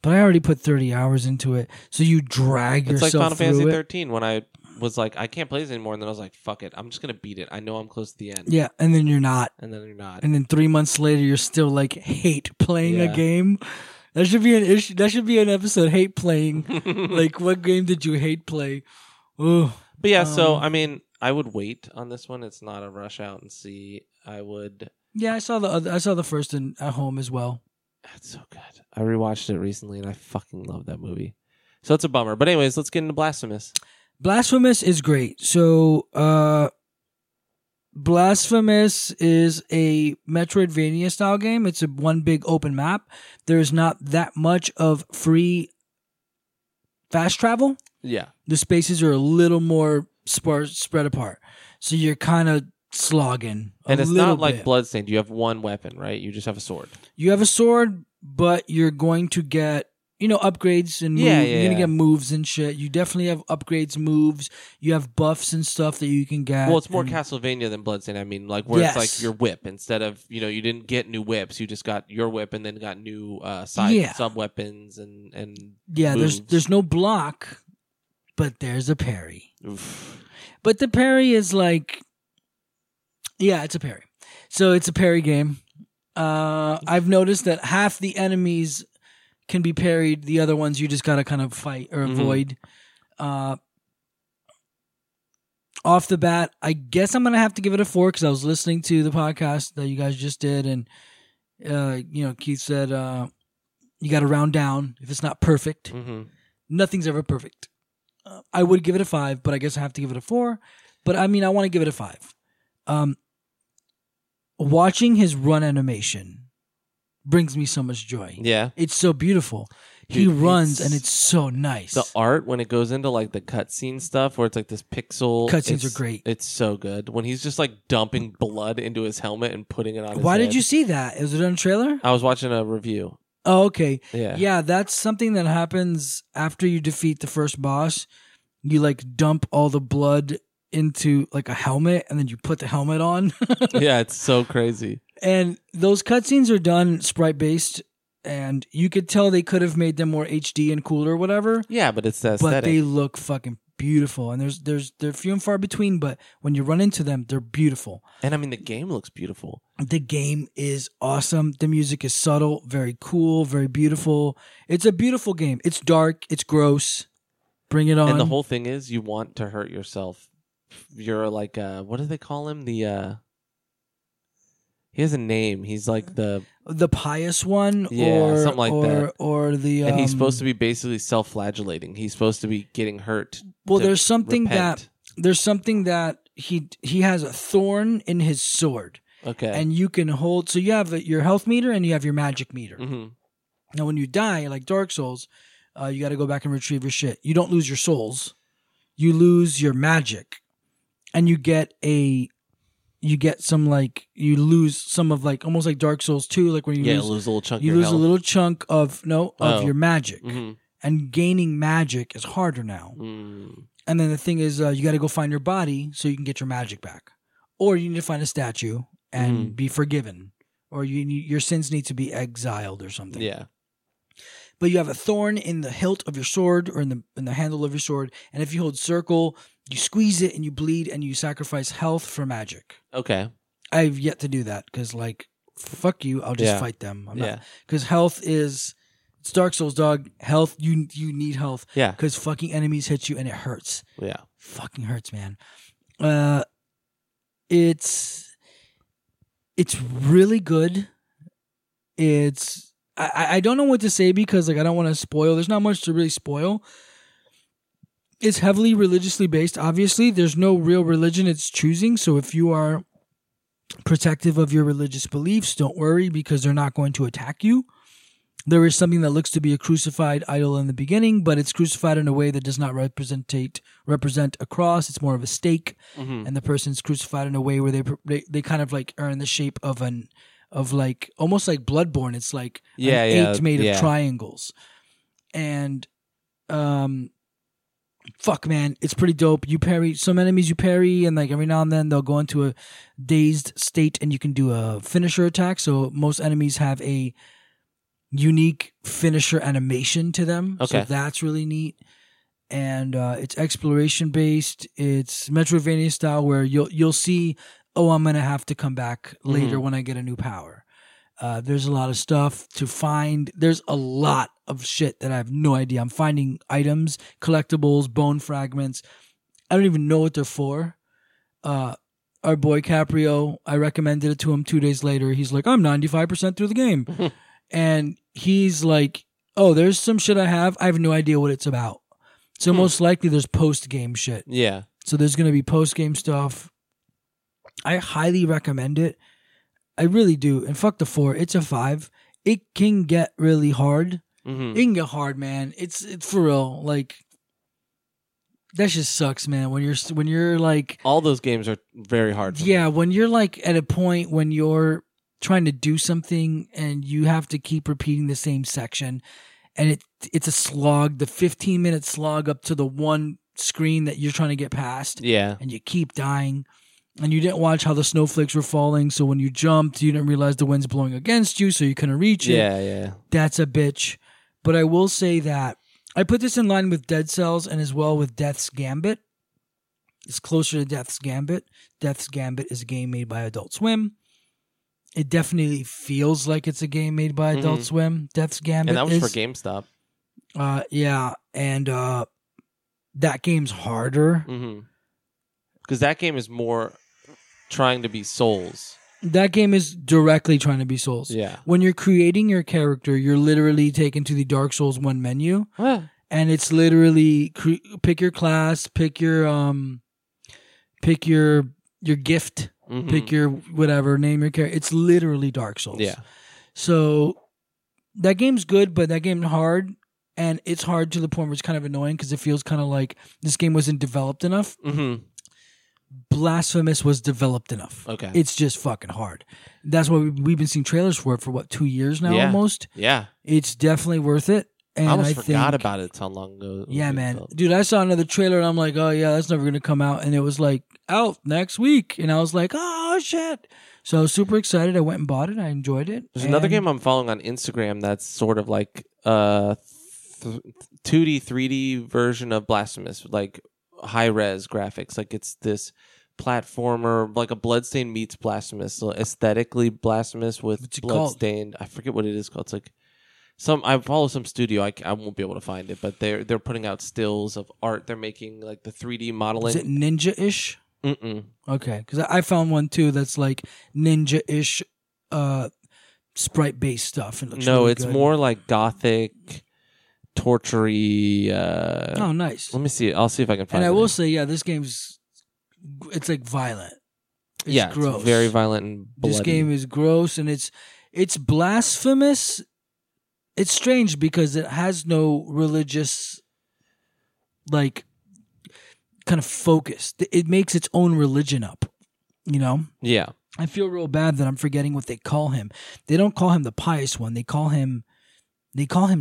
but I already put 30 hours into it. So you drag yourself through it. It's like Final Fantasy 13 when I was like, I can't play this anymore. And then I was like, fuck it. I'm just going to beat it. I know I'm close to the end. Yeah. And then you're not. And then 3 months later, you're still like, hate playing a game. That should be an issue. That should be an episode, hate playing. Like, what game did you hate play? Ooh. But yeah, so, I mean, I would wait on this one. It's not a rush out and see. I would. Yeah, I saw the first at home as well. That's so good. I rewatched it recently, and I fucking love that movie. So it's a bummer. But anyways, let's get into Blasphemous. Blasphemous is great. So Blasphemous is a Metroidvania-style game. It's a one big open map. There's not that much of free fast travel. Yeah. The spaces are a little more sparse, spread apart. So you're kind of slogging a little bit. And it's not like Bloodstained. You have one weapon, right? You just have a sword. You have a sword, but you're going to get, you know, upgrades and moves. Yeah, you're going to get moves and shit. You definitely have upgrades, moves. You have buffs and stuff that you can get. Well, it's more Castlevania than Bloodstained. I mean, like, where it's like your whip. Instead of, you know, you didn't get new whips. You just got your whip and then got new sub-weapons and yeah, moves. There's no block. But there's a parry. Oof. But the parry is like, yeah, it's a parry. So it's a parry game. I've noticed that half the enemies can be parried. The other ones you just got to kind of fight or avoid. Off the bat, I guess I'm going to have to give it a 4 because I was listening to the podcast that you guys just did. And, you know, Keith said, you got to round down if it's not perfect. Mm-hmm. Nothing's ever perfect. I would give it a 5, but I guess I have to give it a 4. But I mean, I want to give it a 5. Watching his run animation brings me so much joy. Yeah. It's so beautiful. Dude, he runs and it's so nice. The art, when it goes into like the cutscene stuff where it's like this pixel. Cutscenes are great. It's so good. When he's just like dumping blood into his helmet and putting it on his Why head. Did you see that? Is it on a trailer? I was watching a review. Oh, okay. Yeah, that's something that happens after you defeat the first boss. You, like, dump all the blood into, like, a helmet, and then you put the helmet on. Yeah, it's so crazy. And those cutscenes are done sprite-based, and you could tell they could have made them more HD and cooler or whatever. Yeah, but it's the aesthetic. But they look fucking beautiful, and they're few and far between, but when you run into them, they're beautiful. And I mean, the game looks beautiful. The game is awesome. The music is subtle, very cool, very beautiful. It's a beautiful game. It's dark. It's gross. Bring it on. And the whole thing is you want to hurt yourself. You're like, what do they call him? He has a name. He's like the pious one, or something like that. Or the and he's supposed to be basically self-flagellating. He's supposed to be getting hurt. Well, there's something that he has a thorn in his sword. Okay, and you can hold. So you have your health meter and you have your magic meter. Mm-hmm. Now, when you die, like Dark Souls, you got to go back and retrieve your shit. You don't lose your souls. You lose your magic, and you get a. You get some like you lose some of like almost like Dark Souls 2, like when you lose a little chunk. You lose a little chunk of your magic, mm-hmm. and gaining magic is harder now. Mm. And then the thing is, you got to go find your body so you can get your magic back, or you need to find a statue and be forgiven, or your sins need to be exiled or something. Yeah. But you have a thorn in the hilt of your sword or in the handle of your sword, and if you hold circle. You squeeze it and you bleed and you sacrifice health for magic. Okay. I've yet to do that because, like, fuck you. I'll just fight them. I'm not. Because health is... It's Dark Souls, dog. Health, you need health. Yeah. Because fucking enemies hit you and it hurts. Yeah. Fucking hurts, man. It's really good. It's... I don't know what to say because, like, I don't want to spoil. There's not much to really spoil. It's heavily religiously based, obviously. There's no real religion it's choosing, so if you are protective of your religious beliefs, don't worry because they're not going to attack you. There is something that looks to be a crucified idol in the beginning, but it's crucified in a way that does not represent a cross. It's more of a stake, mm-hmm. and the person's crucified in a way where they kind of like are in the shape of like almost like Bloodborne. It's like an eight made of triangles. And fuck, man, it's pretty dope. You parry some enemies, and like every now and then they'll go into a dazed state, and you can do a finisher attack. So most enemies have a unique finisher animation to them. Okay. So that's really neat. And it's exploration based. It's Metroidvania style, where you'll see, oh, I'm gonna have to come back later when I get a new power. There's a lot of stuff to find. There's a lot of shit that I have no idea. I'm finding items, collectibles, bone fragments. I don't even know what they're for. Our boy Caprio, I recommended it to him 2 days later. He's like, I'm 95% through the game. And he's like, oh, there's some shit I have. I have no idea what it's about. So most likely there's post-game shit. Yeah. So there's going to be post-game stuff. I highly recommend it. I really do. And fuck the 4. It's a 5. It can get really hard. Mm-hmm. It can get hard, man. It's for real. Like, that just sucks, man. When you're like, all those games are very hard. For me. When you're like at a point when you're trying to do something and you have to keep repeating the same section, and it's a slog, the 15-minute slog up to the one screen that you're trying to get past. Yeah, and you keep dying. And you didn't watch how the snowflakes were falling, so when you jumped, you didn't realize the wind's blowing against you, so you couldn't reach it. Yeah. That's a bitch. But I will say that I put this in line with Dead Cells and as well with Death's Gambit. It's closer to Death's Gambit. Death's Gambit is a game made by Adult Swim. It definitely feels like it's a game made by Adult Swim. Death's Gambit is... And that was for GameStop. And that game's harder. Mm-hmm. Because that game is more... trying to be souls. That game is directly trying to be souls. Yeah. When you're creating your character, you're literally taken to the Dark Souls 1 menu. And it's literally pick your class, pick your gift, pick your whatever, name your character. It's literally Dark Souls. Yeah. So that game's good, but that game's hard. And it's hard to the point where it's kind of annoying because it feels kind of like this game wasn't developed enough. Mm-hmm. Blasphemous was developed enough. Okay. It's just fucking hard. That's why we've been seeing trailers for it for, 2 years now almost? Yeah. It's definitely worth it. And I forgot about it how long ago. Yeah, man. Dude, I saw another trailer and I'm like, oh yeah, that's never going to come out. And it was like, out next week. And I was like, oh shit. So I was super excited. I went and bought it. I enjoyed it. There's another game I'm following on Instagram that's sort of like a 2D, 3D version of Blasphemous, like high-res graphics. Like it's this platformer, like a Bloodstained meets Blasphemous. So aesthetically Blasphemous with Bloodstained. I forget what it is called. It's like... I follow some studio. I won't be able to find it, but they're putting out stills of art. They're making like the 3D modeling. Is it ninja-ish? Mm-mm. Okay, because I found one too that's like ninja-ish, sprite-based stuff. It's more like gothic, torture-y. Oh, nice. Let me see. I'll see if I can find it. And I will say, yeah, this game's it's like violent. It's gross. It's very violent and bloody. This game is gross, and it's blasphemous. It's strange because it has no religious, like, kind of focus. It makes its own religion up, you know? Yeah. I feel real bad that I'm forgetting what they call him. They don't call him the pious one. They call him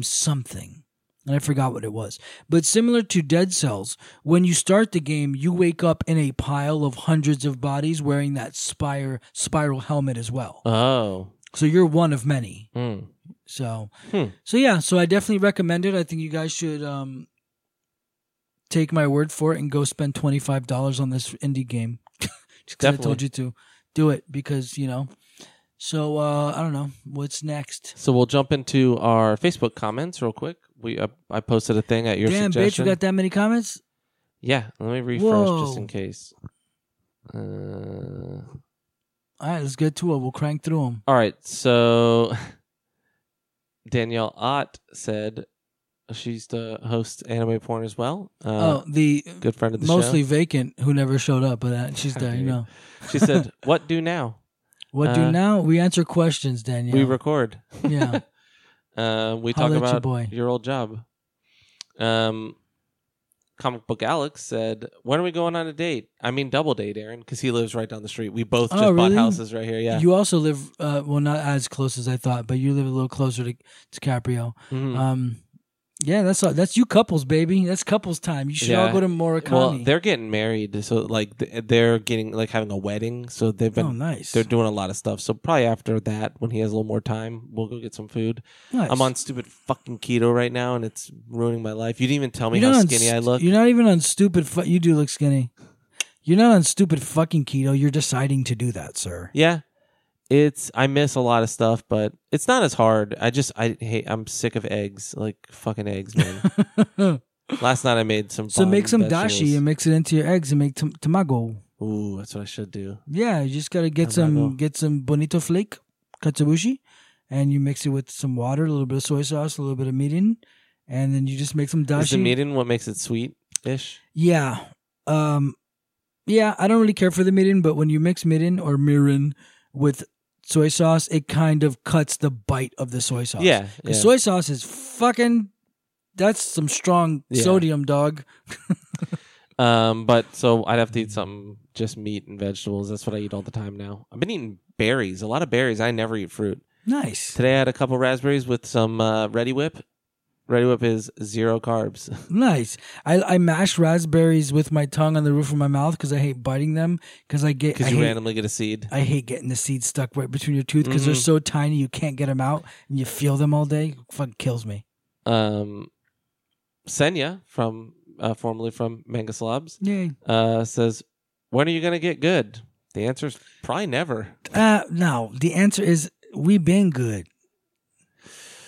something, and I forgot what it was. But similar to Dead Cells, when you start the game, you wake up in a pile of hundreds of bodies wearing that spiral helmet as well. Oh. So you're one of many. Mm. So I definitely recommend it. I think you guys should take my word for it and go spend $25 on this indie game. Just because I told you to do it, because, you know. So I don't know what's next. So we'll jump into our Facebook comments real quick. We I posted a thing at your suggestion. Damn, bitch, we got that many comments? Yeah, let me refresh just in case. All right, let's get to it. We'll crank through them. All right, so... Danielle Ott said, she's the host Anime Porn as well. The good friend of the mostly show. Mostly vacant, who never showed up, but she's there, you know. She said, what do now? What do now? We answer questions, Danielle. We record. Yeah. We talk about your old job. Comic Book Alex said, when are we going on a date? I mean, double date, Aaron, because he lives right down the street. We both just bought houses right here. Yeah. You also live, well, not as close as I thought, but you live a little closer to Caprio. Mm-hmm. Yeah, that's you couples, baby. That's couples time. You should all go to Murakami. Well, they're getting married, so like they're getting like having a wedding. So they've been They're doing a lot of stuff. So probably after that, when he has a little more time, we'll go get some food. Nice. I'm on stupid fucking keto right now, and it's ruining my life. You didn't even tell me how skinny I look. You're not even on stupid. You do look skinny. You're not on stupid fucking keto. You're deciding to do that, sir. Yeah. I miss a lot of stuff, but it's not as hard. I'm sick of eggs, like fucking eggs, man. Last night I made some. So make some dashi and mix it into your eggs and make tamago. Ooh, that's what I should do. Yeah, you just gotta get some bonito flake katsuobushi, and you mix it with some water, a little bit of soy sauce, a little bit of meat in, and then you just make some dashi. Is the meat in what makes it sweet-ish? Yeah, I don't really care for the meat in, but when you mix meat in or mirin with soy sauce, it kind of cuts the bite of the soy sauce. Yeah. Because soy sauce is that's some strong sodium, dog. But so I'd have to eat something, just meat and vegetables. That's what I eat all the time now. I've been eating berries, a lot of berries. I never eat fruit. Nice. Today I had a couple raspberries with some Ready Whip. Ready Whip is zero carbs. Nice. I mash raspberries with my tongue on the roof of my mouth because I hate biting them. Because you randomly get a seed. I hate getting the seed stuck right between your tooth because they're so tiny you can't get them out and you feel them all day. It fucking kills me. Senya, formerly from Manga Slobs, says, when are you going to get good? The answer is probably never. No, the answer is we've been good.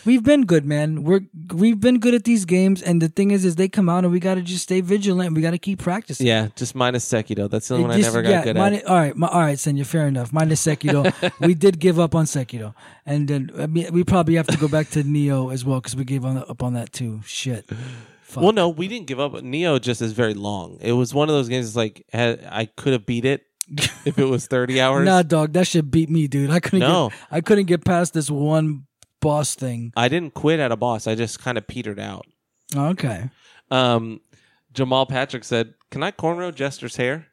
We've been good, man. We've been good at these games, and the thing is they come out, and we got to just stay vigilant. We got to keep practicing. Yeah, just minus Sekiro. That's the only one I never got good at. All right, Senya, fair enough. Minus Sekiro. We did give up on Sekiro, and then we probably have to go back to Neo as well because we gave up on that too. Shit. Fuck. Well, no, we didn't give up. Neo just is very long. It was one of those games. That's like I could have beat it. If it was 30 hours. Nah, dog, that shit beat me, dude. I couldn't get past this one boss thing. I didn't quit at a boss. I just kind of petered out. Okay. Jamal Patrick said, "Can I cornrow Jester's hair?"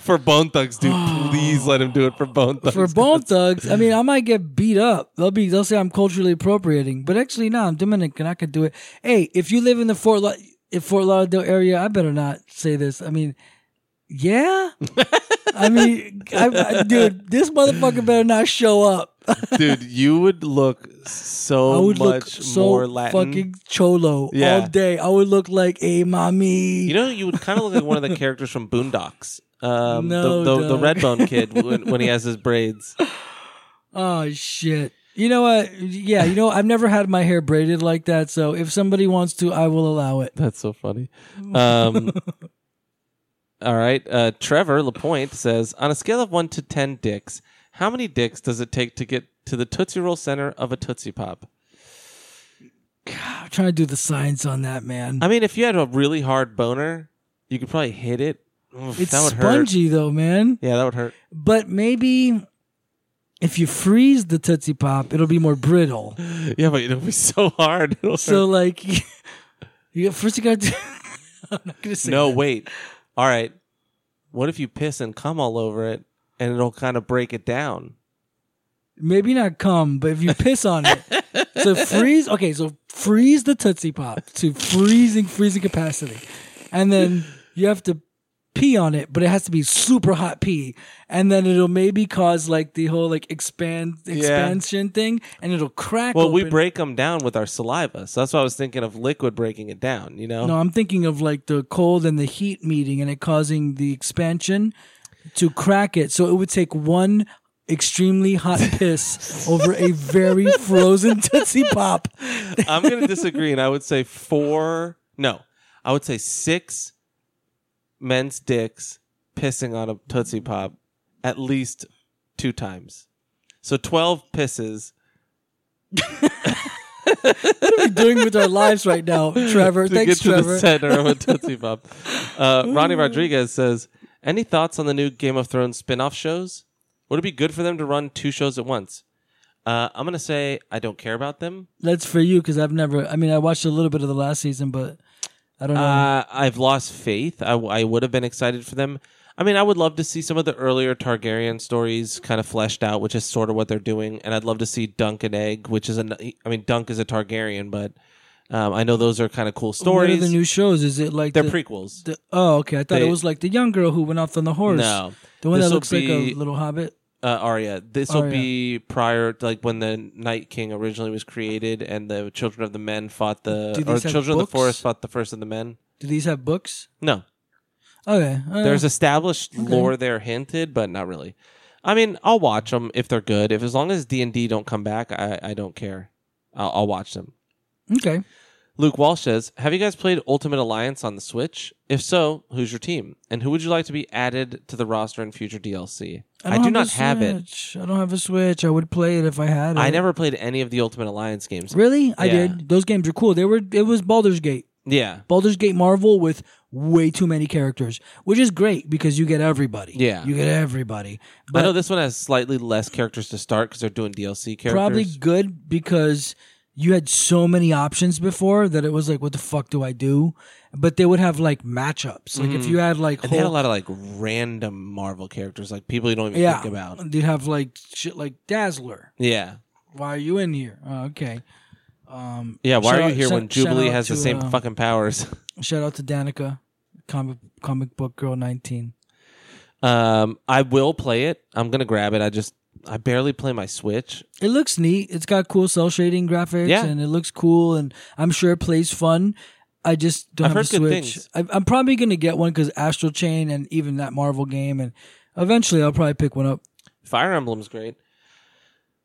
For Bone Thugs, dude. Please let him do it for Bone Thugs. For Bone Thugs, I mean, I might get beat up. They'll say I'm culturally appropriating, but actually, no, I'm Dominican. I could do it. Hey, if you live in the Fort Lauderdale area, I better not say this. I mean, Yeah. I mean, dude, this motherfucker better not show up. Dude, you would look more Latin. Fucking cholo all day. I would look like a mommy. You know, you would kind of look like one of the characters from Boondocks. The Redbone kid when he has his braids. Oh, shit. You know what? Yeah, you know, I've never had my hair braided like that, so if somebody wants to, I will allow it. That's so funny. All right. Trevor LaPointe says, on a scale of 1 to 10 dicks, how many dicks does it take to get to the Tootsie Roll center of a Tootsie Pop? God, I'm trying to do the science on that, man. I mean, if you had a really hard boner, you could probably hit it. Oof, it's spongy, though, man. Yeah, that would hurt. But maybe... if you freeze the Tootsie Pop, it'll be more brittle. Yeah, but it'll be so hard. First you got to... I'm not going to say No, that. Wait. All right. What if you piss and cum all over it, and it'll kind of break it down? Maybe not cum, but if you piss on it. So freeze the Tootsie Pop to freezing capacity. And then you have to... pee on it, but it has to be super hot pee, and then it'll maybe cause like the whole like expansion thing, and it'll crack. Well, we break them down with our saliva, so that's why I was thinking of liquid breaking it down. You know, no, I'm thinking of like the cold and the heat meeting, and it causing the expansion to crack it. So it would take one extremely hot piss over a very frozen Tootsie Pop. I'm gonna disagree, and I would say 4. No, I would say 6. Men's dicks pissing on a Tootsie Pop at least 2 times. So 12 pisses. What are we doing with our lives right now, Trevor? Thanks, Trevor. To get to the center of a Tootsie Pop. Ronnie Rodriguez says, any thoughts on the new Game of Thrones spin-off shows? Would it be good for them to run 2 shows at once? I'm going to say I don't care about them. That's for you, because I watched a little bit of the last season, but... I don't know. I've lost faith. I would have been excited for them. I mean, I would love to see some of the earlier Targaryen stories kind of fleshed out, which is sort of what they're doing. And I'd love to see Dunk and Egg, which is Dunk is a Targaryen, but I know those are kind of cool stories. What are the new shows? Is it like they're prequels? Okay. I thought it was like the young girl who went off on the horse. No, the one that looks like a little hobbit. Arya. This will be prior to, like, when the Night King originally was created, and the Children of the Men fought Children of the Forest fought the First of the Men. Do these have books? No. Okay. There's established lore there hinted, but not really. I mean, I'll watch them if they're good. If as long as D&D don't come back, I don't care. I'll watch them. Okay. Luke Walsh says, have you guys played Ultimate Alliance on the Switch? If so, who's your team? And who would you like to be added to the roster in future DLC? I do not have it. I don't have a Switch. I would play it if I had it. I never played any of the Ultimate Alliance games. Really? Yeah. I did. Those games are cool. It was Baldur's Gate. Yeah. Baldur's Gate Marvel with way too many characters, which is great because you get everybody. Yeah. You get everybody. But I know this one has slightly less characters to start because they're doing DLC characters. Probably good because... you had so many options before that it was like, what the fuck do I do? But they would have like matchups. Like if you had like... and they had a lot of like random Marvel characters, like people you don't even think about. They'd have like shit like Dazzler. Yeah. Why are you in here? Oh, okay. Why are you here when Jubilee has the same fucking powers? Shout out to Danica, comic book girl 19. I will play it. I'm going to grab it. I barely play my Switch. It looks neat. It's got cool cell shading graphics, and it looks cool, and I'm sure it plays fun. I just don't have a Switch. I'm probably going to get one because Astral Chain and even that Marvel game, and eventually I'll probably pick one up. Fire Emblem's great.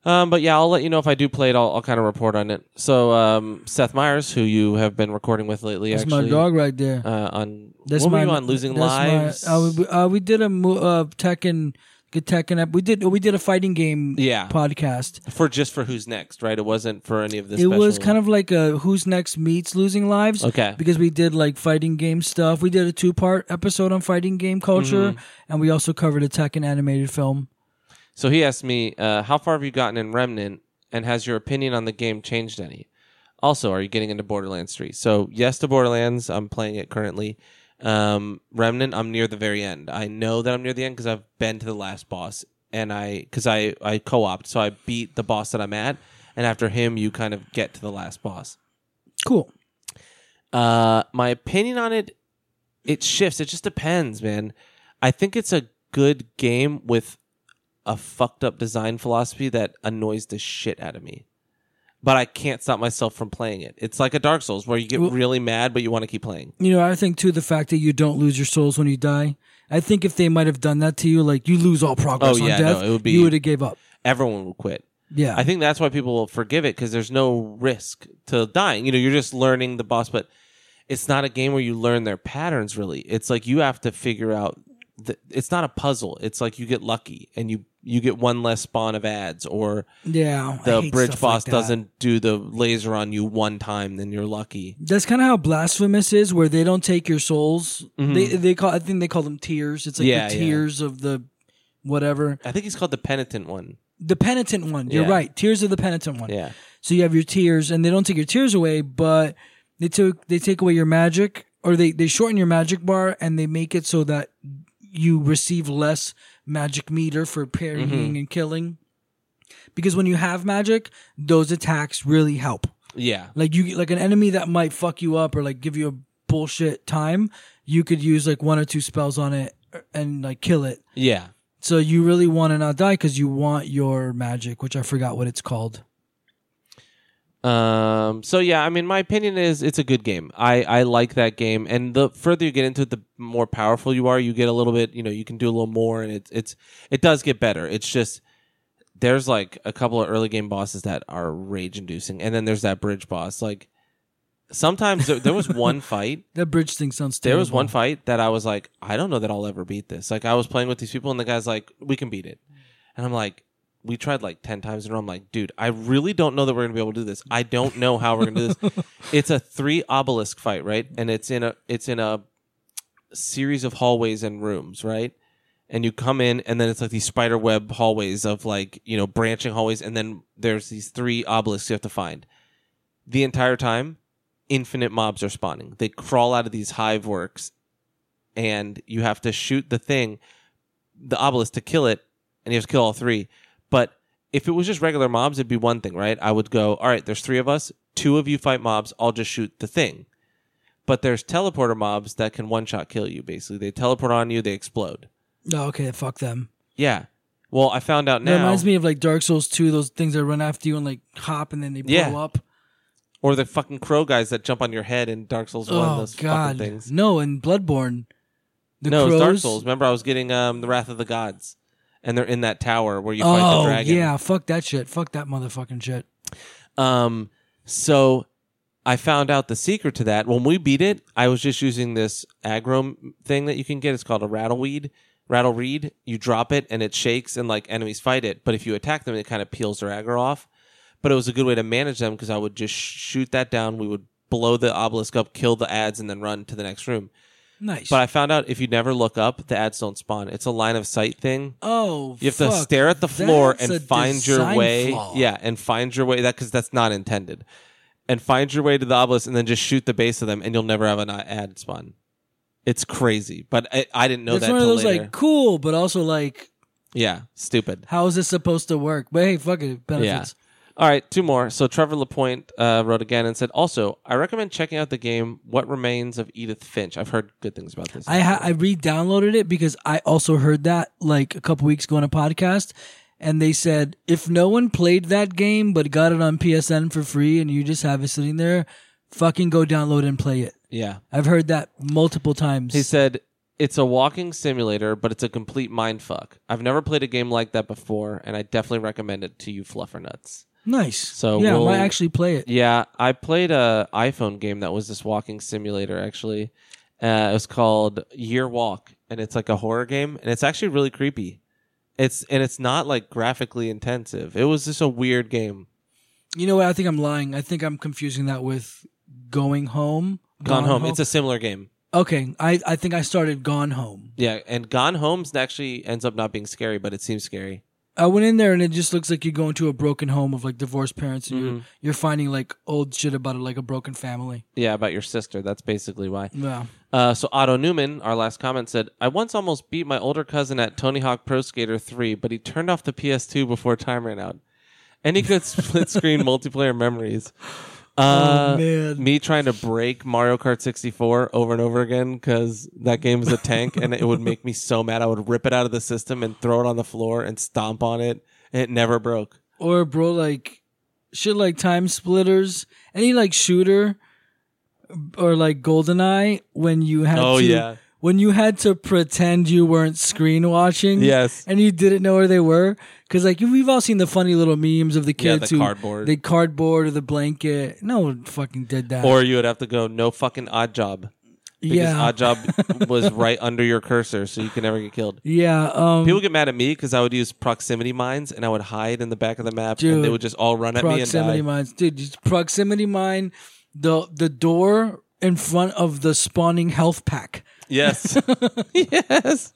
But yeah, I'll let you know if I do play it. I'll kind of report on it. So Seth Meyers, who you have been recording with lately, that's actually, my dog right there. On Losing Lives? We did a Tekken... Tekken up. We did a fighting game podcast for Who's Next, right? It wasn't for any of this. It was kind of like a Who's Next meets Losing Lives, okay? Because we did like fighting game stuff. We did a 2-part episode on fighting game culture, and we also covered a Tekken animated film. So he asked me, "How far have you gotten in Remnant, and has your opinion on the game changed any? Also, are you getting into Borderlands 3?" So yes, to Borderlands. I'm playing it currently. Remnant, I'm near the very end. I know that I'm near the end because I've been to the last boss, and I co-opt, so I beat the boss that I'm at, and after him, you kind of get to the last boss. Cool. My opinion on it shifts. It just depends, man. I think it's a good game with a fucked up design philosophy that annoys the shit out of me. But I can't stop myself from playing it. It's like a Dark Souls where you get really mad, but you want to keep playing. You know, I think, too, the fact that you don't lose your souls when you die. I think if they might have done that to you, like you lose all progress on death, you would have gave up. Everyone would quit. Yeah. I think that's why people will forgive it because there's no risk to dying. You know, you're just learning the boss, but it's not a game where you learn their patterns, really. It's like you have to figure out. It's not a puzzle. It's like you get lucky and you get one less spawn of ads, or the bridge boss doesn't do the laser on you one time, then you're lucky. That's kind of how Blasphemous is, where they don't take your souls. Mm-hmm. They call, I think they call them tears. It's like the tears of the whatever. I think it's called the Penitent one. The Penitent one. You're right. Tears of the Penitent one. Yeah. So you have your tears, and they don't take your tears away, but they take away your magic, or they shorten your magic bar, and they make it so that you receive less magic meter for parrying and killing. Because when you have magic, those attacks really help. Yeah. Like an enemy that might fuck you up or like give you a bullshit time, you could use like one or two spells on it and like kill it. Yeah. So you really want to not die because you want your magic, which I forgot what it's called. So yeah, I mean, my opinion is it's a good game. I like that game, and the further you get into it, the more powerful you are. You get a little bit, you know, you can do a little more, and it does get better. It's just there's like a couple of early game bosses that are rage inducing, and then there's that bridge boss. Like sometimes there was one fight. That bridge thing sounds terrible. There was one fight that I was like, I don't know that I'll ever beat this. Like I was playing with these people, and the guy's like, we can beat it, and I'm like. We tried like 10 times in a row. I'm like, dude, I really don't know that we're going to be able to do this. I don't know how we're going to do this. It's a 3 obelisk fight, right? And it's in a series of hallways and rooms, right? And you come in, and then it's like these spider web hallways of like, you know, branching hallways. And then there's these 3 obelisks you have to find. The entire time, infinite mobs are spawning. They crawl out of these hive works, and you have to shoot the thing, the obelisk, to kill it. And you have to kill all 3. But if it was just regular mobs, it'd be one thing, right? I would go, all right, there's 3 of us. 2 of you fight mobs. I'll just shoot the thing. But there's teleporter mobs that can one-shot kill you, basically. They teleport on you. They explode. Oh, okay. Fuck them. Yeah. Well, I found out now. It reminds me of like Dark Souls 2, those things that run after you and like hop and then they blow up. Or the fucking crow guys that jump on your head in Dark Souls 1, those fucking things. No, in Bloodborne. It was Dark Souls. Remember, I was getting the Wrath of the Gods. And they're in that tower where you fight the dragon. Oh, yeah. Fuck that shit. Fuck that motherfucking shit. So I found out the secret to that. When we beat it, I was just using this aggro thing that you can get. It's called a rattle reed. You drop it, and it shakes, and like enemies fight it. But if you attack them, it kind of peels their aggro off. But it was a good way to manage them because I would just shoot that down. We would blow the obelisk up, kill the ads, and then run to the next room. Nice. But I found out if you never look up, the ads don't spawn. It's a line of sight thing. Oh, you have to stare at the floor and find your way. Flaw. Yeah, and find your way. Because that's not intended. And find your way to the obelisk, and then just shoot the base of them, and you'll never have an ad spawn. It's crazy, but I didn't know that until later. It's one of those like cool, but also like stupid. How is this supposed to work? But hey, fuck it, benefits. Yeah. All right, 2 more. So Trevor LaPointe wrote again and said, also, I recommend checking out the game What Remains of Edith Finch. I've heard good things about this. I re-downloaded it because I also heard that like a couple weeks ago on a podcast, and they said, if no one played that game but got it on PSN for free and you just have it sitting there, fucking go download and play it. Yeah. I've heard that multiple times. He said, it's a walking simulator, but it's a complete mindfuck. I've never played a game like that before, and I definitely recommend it to you fluffernuts. Nice. So yeah, I might actually play it. Yeah, I played a iPhone game that was this walking simulator, actually. It was called Year Walk, and it's like a horror game, and it's actually really creepy. It's not like graphically intensive. It was just a weird game. You know what? I think I'm lying. I think I'm confusing that with Going Home. Gone Home. It's a similar game. Okay, I think I started Gone Home. Yeah, and Gone Home actually ends up not being scary, but it seems scary. I went in there, and it just looks like you go into a broken home of like divorced parents, and you're finding like old shit about it, like a broken family. Yeah, about your sister. That's basically why. Yeah. So Otto Newman, our last comment, said, I once almost beat my older cousin at Tony Hawk Pro Skater 3, but he turned off the PS2 before time ran out. Any good split-screen multiplayer memories? Me trying to break Mario Kart 64 over and over again because that game is a tank and it would make me so mad. I would rip it out of the system and throw it on the floor and stomp on it. It never broke. Or bro, like shit like Time Splitters, any like shooter or like GoldenEye when you had when you had to pretend you weren't screen watching, yes, and you didn't know where they were, because like we've all seen the funny little memes of the kids who the cardboard or the blanket. No one fucking did that. Or you would have to go no fucking odd job, because odd job was right under your cursor, so you could never get killed. Yeah, people get mad at me because I would use proximity mines and I would hide in the back of the map, dude, and they would just all run at me and die. Proximity mines, dude. Proximity mine the door in front of the spawning health pack. Yes. Yes.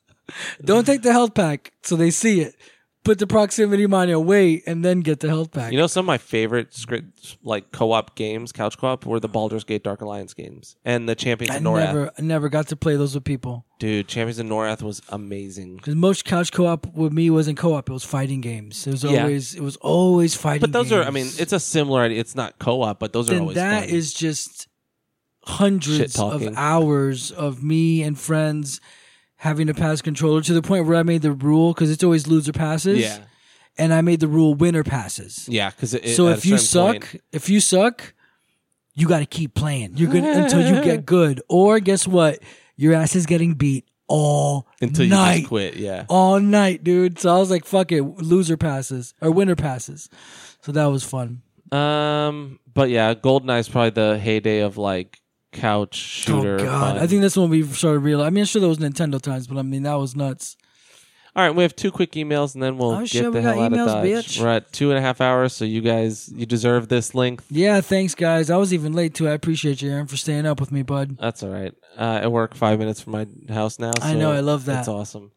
Don't take the health pack so they see it. Put the proximity mine away and then get the health pack. You know, some of my favorite script, like co-op games, couch co-op, were the Baldur's Gate Dark Alliance games and the Champions of Norath. I never got to play those with people. Dude, Champions of Norath was amazing. Because most couch co-op with me wasn't co-op; it was fighting games. It was always fighting. But those games are, I mean, it's a similar idea. It's not co-op, but those are always. That fun. Is just. Hundreds of hours of me and friends having to pass controller to the point where I made the rule, because it's always loser passes. Yeah, and I made the rule winner passes. Yeah, because so if you suck, you got to keep playing. You're good until you get good, or guess what? Your ass is getting beat all until night. You just quit. Yeah, all night, dude. So I was like, fuck it, loser passes or winner passes. So that was fun. But yeah, GoldenEye is probably the heyday of like. Couch shooter. Oh God, fun. I think that's when we started realizing. I mean, I'm sure there was Nintendo times, but I mean that was nuts. All right, we have two quick emails, and then we'll get the hell out of Dodge. Bitch. We're at 2.5 hours, so you deserve this length. Yeah, thanks, guys. I was even late too. I appreciate you, Aaron, for staying up with me, bud. That's all right. I work 5 minutes from my house now. So I know. I love that. That's awesome.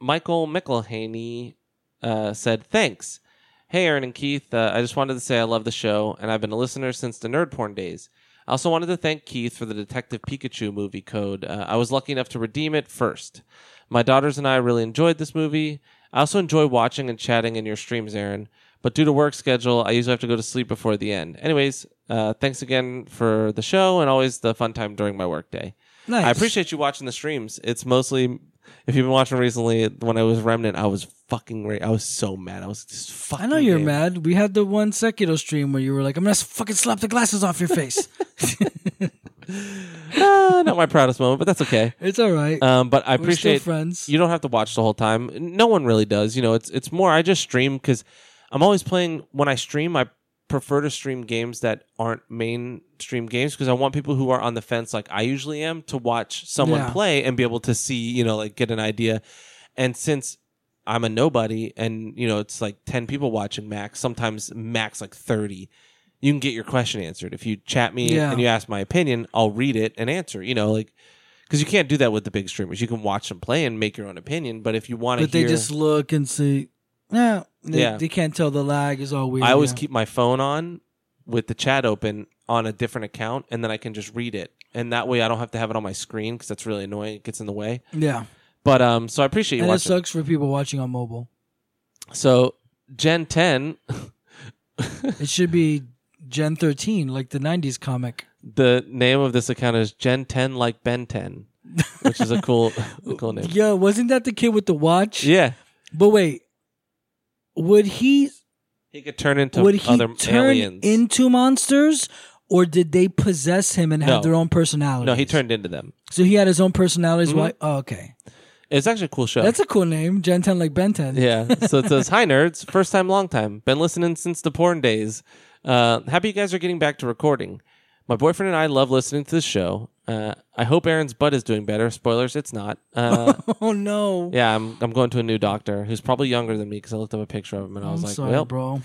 Michael McElhaney said, "Thanks. Hey, Aaron and Keith. I just wanted to say I love the show, and I've been a listener since the nerd porn days." I also wanted to thank Keith for the Detective Pikachu movie code. I was lucky enough to redeem it first. My daughters and I really enjoyed this movie. I also enjoy watching and chatting in your streams, Aaron. But due to work schedule, I usually have to go to sleep before the end. Anyways, thanks again for the show and always the fun time during my work day. Nice. I appreciate you watching the streams. It's mostly... If you've been watching recently, when I was Remnant, I was fucking... I was so mad. I was just fucking... I know you're mad. We had the one Sekiro stream where you were like, I'm going to fucking slap the glasses off your face. Not my proudest moment, but that's okay. It's all right. But I appreciate... We're still friends. You don't have to watch the whole time. No one really does. You know, it's more... I just stream because I'm always playing... When I stream, I prefer to stream games that aren't mainstream games because I want people who are on the fence like I usually am to watch someone play and be able to see, you know, like get an idea. And since I'm a nobody and, you know, it's like 10 people watching max, sometimes max like 30, you can get your question answered. If you chat me and you ask my opinion, I'll read it and answer, you know, like, because you can't do that with the big streamers. You can watch them play and make your own opinion. But if you want to they just look and see. No, they can't tell. The lag is all weird. I always keep my phone on with the chat open on a different account, and then I can just read it. And that way I don't have to have it on my screen because that's really annoying. It gets in the way. Yeah. But so I appreciate you watching. And it sucks for people watching on mobile. So Gen 10. It should be Gen 13, like the 90s comic. The name of this account is Gen 10 like Ben 10, which is a cool name. Yeah, wasn't that the kid with the watch? Yeah. But wait. Would he? He could turn into other aliens. Into monsters, or did they possess him and have their own personalities? No, he turned into them. So he had his own personalities. Mm-hmm. Oh, okay. It's actually a cool show. That's a cool name, Gen 10 like Ben 10. Yeah. So it says, "Hi nerds, first time, long time. Been listening since the porn days. Happy you guys are getting back to recording. My boyfriend and I love listening to this show. I hope Aaron's butt is doing better. Spoilers, it's not. Oh, no. Yeah, I'm going to a new doctor who's probably younger than me because I looked up a picture of him and I was like, sorry, well, bro.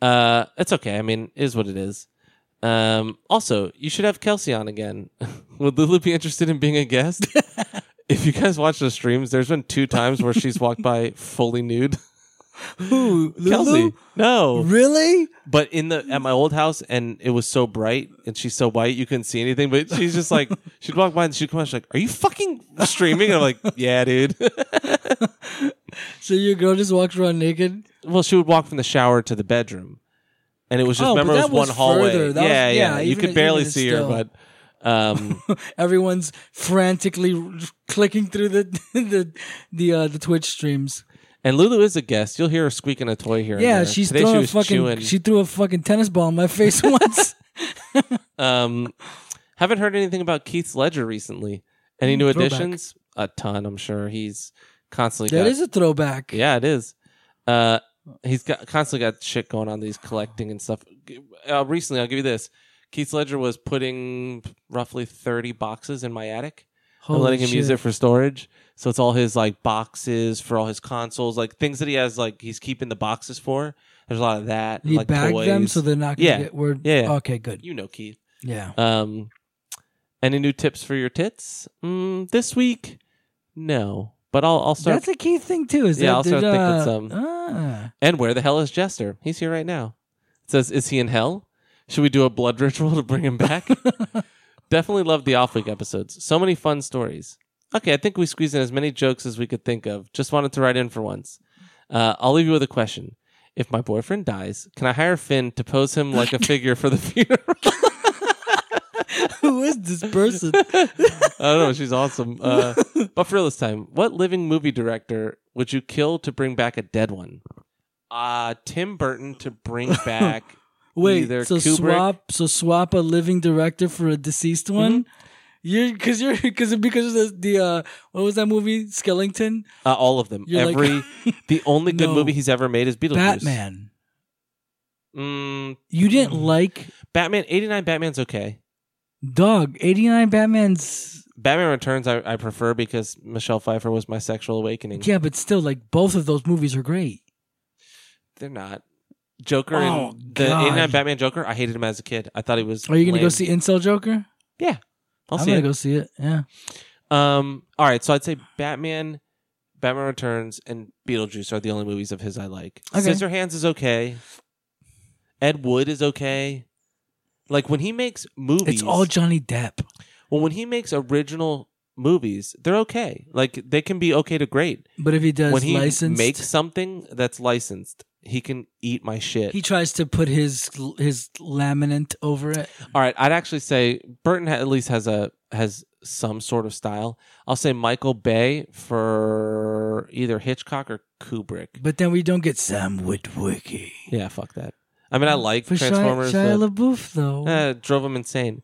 It's okay. I mean, it is what it is. Also, you should have Kelsey on again. Would Lulu be interested in being a guest? If you guys watch the streams, there's been 2 times where she's walked by fully nude. Who? Lulu? Kelsey. No. Really? But at my old house, and it was so bright, and she's so white, you couldn't see anything, but she's just like, she'd walk by and she'd come out, she's like, are you fucking streaming? And I'm like, yeah, dude. So your girl just walks around naked? Well, she would walk from the shower to the bedroom. And it was just, remember, it was one hallway. Yeah. You could barely see her, but... everyone's frantically clicking through the Twitch streams. And Lulu is a guest. You'll hear her squeaking a toy here. Yeah, and there. She threw a fucking tennis ball in my face once. Haven't heard anything about Keith Ledger recently. Any new additions? A ton, I'm sure. He's constantly got... That is a throwback. Yeah, it is. He's constantly got shit going on that he's collecting and stuff. Recently, I'll give you this. Keith Ledger was putting roughly 30 boxes in my attic. I'm letting him use it for storage. So it's all his like boxes for all his consoles, like things that he has, like he's keeping the boxes for. There's a lot of that. He like bagged toys. Them so they're not going to get word. Yeah. Okay, good. You know Keith. Yeah. Any new tips for your tits? This week? No. But I'll start. That's a Keith thing too. Is I'll start thinking some. And where the hell is Jester? He's here right now. It says, is he in hell? Should we do a blood ritual to bring him back? Definitely loved the off-week episodes. So many fun stories. Okay, I think we squeezed in as many jokes as we could think of. Just wanted to write in for once. I'll leave you with a question. If my boyfriend dies, can I hire Finn to pose him like a figure for the funeral? Who is this person? I don't know. She's awesome. But for real this time, what living movie director would you kill to bring back a dead one? Tim Burton to bring back... Wait, so Kubrick. swap a living director for a deceased one? Mm-hmm. Because of the what was that movie? Skellington? All of them. The only good movie he's ever made is Beetlejuice. Batman. You didn't like Batman? 89 Batman's okay. Dog, 89 Batman's... Batman Returns I prefer because Michelle Pfeiffer was my sexual awakening. Yeah, but still, like, both of those movies are great. They're not. Joker and the 89 Batman Joker, I hated him as a kid. I thought he was... Are you going to go see Incel Joker? Yeah. I'm going to go see it, yeah. All right, so I'd say Batman, Batman Returns, and Beetlejuice are the only movies of his I like. Okay. Scissorhands is okay. Ed Wood is okay. Like, when he makes movies... It's all Johnny Depp. Well, when he makes original movies, they're okay. Like, they can be okay to great. But if he does licensed... When he makes something that's licensed... He can eat my shit. He tries to put his laminate over it. All right, I'd actually say Burton at least has some sort of style. I'll say Michael Bay for either Hitchcock or Kubrick. But then we don't get Sam Witwicky. Yeah, fuck that. I mean, I like for Transformers. Shia LaBeouf though drove him insane.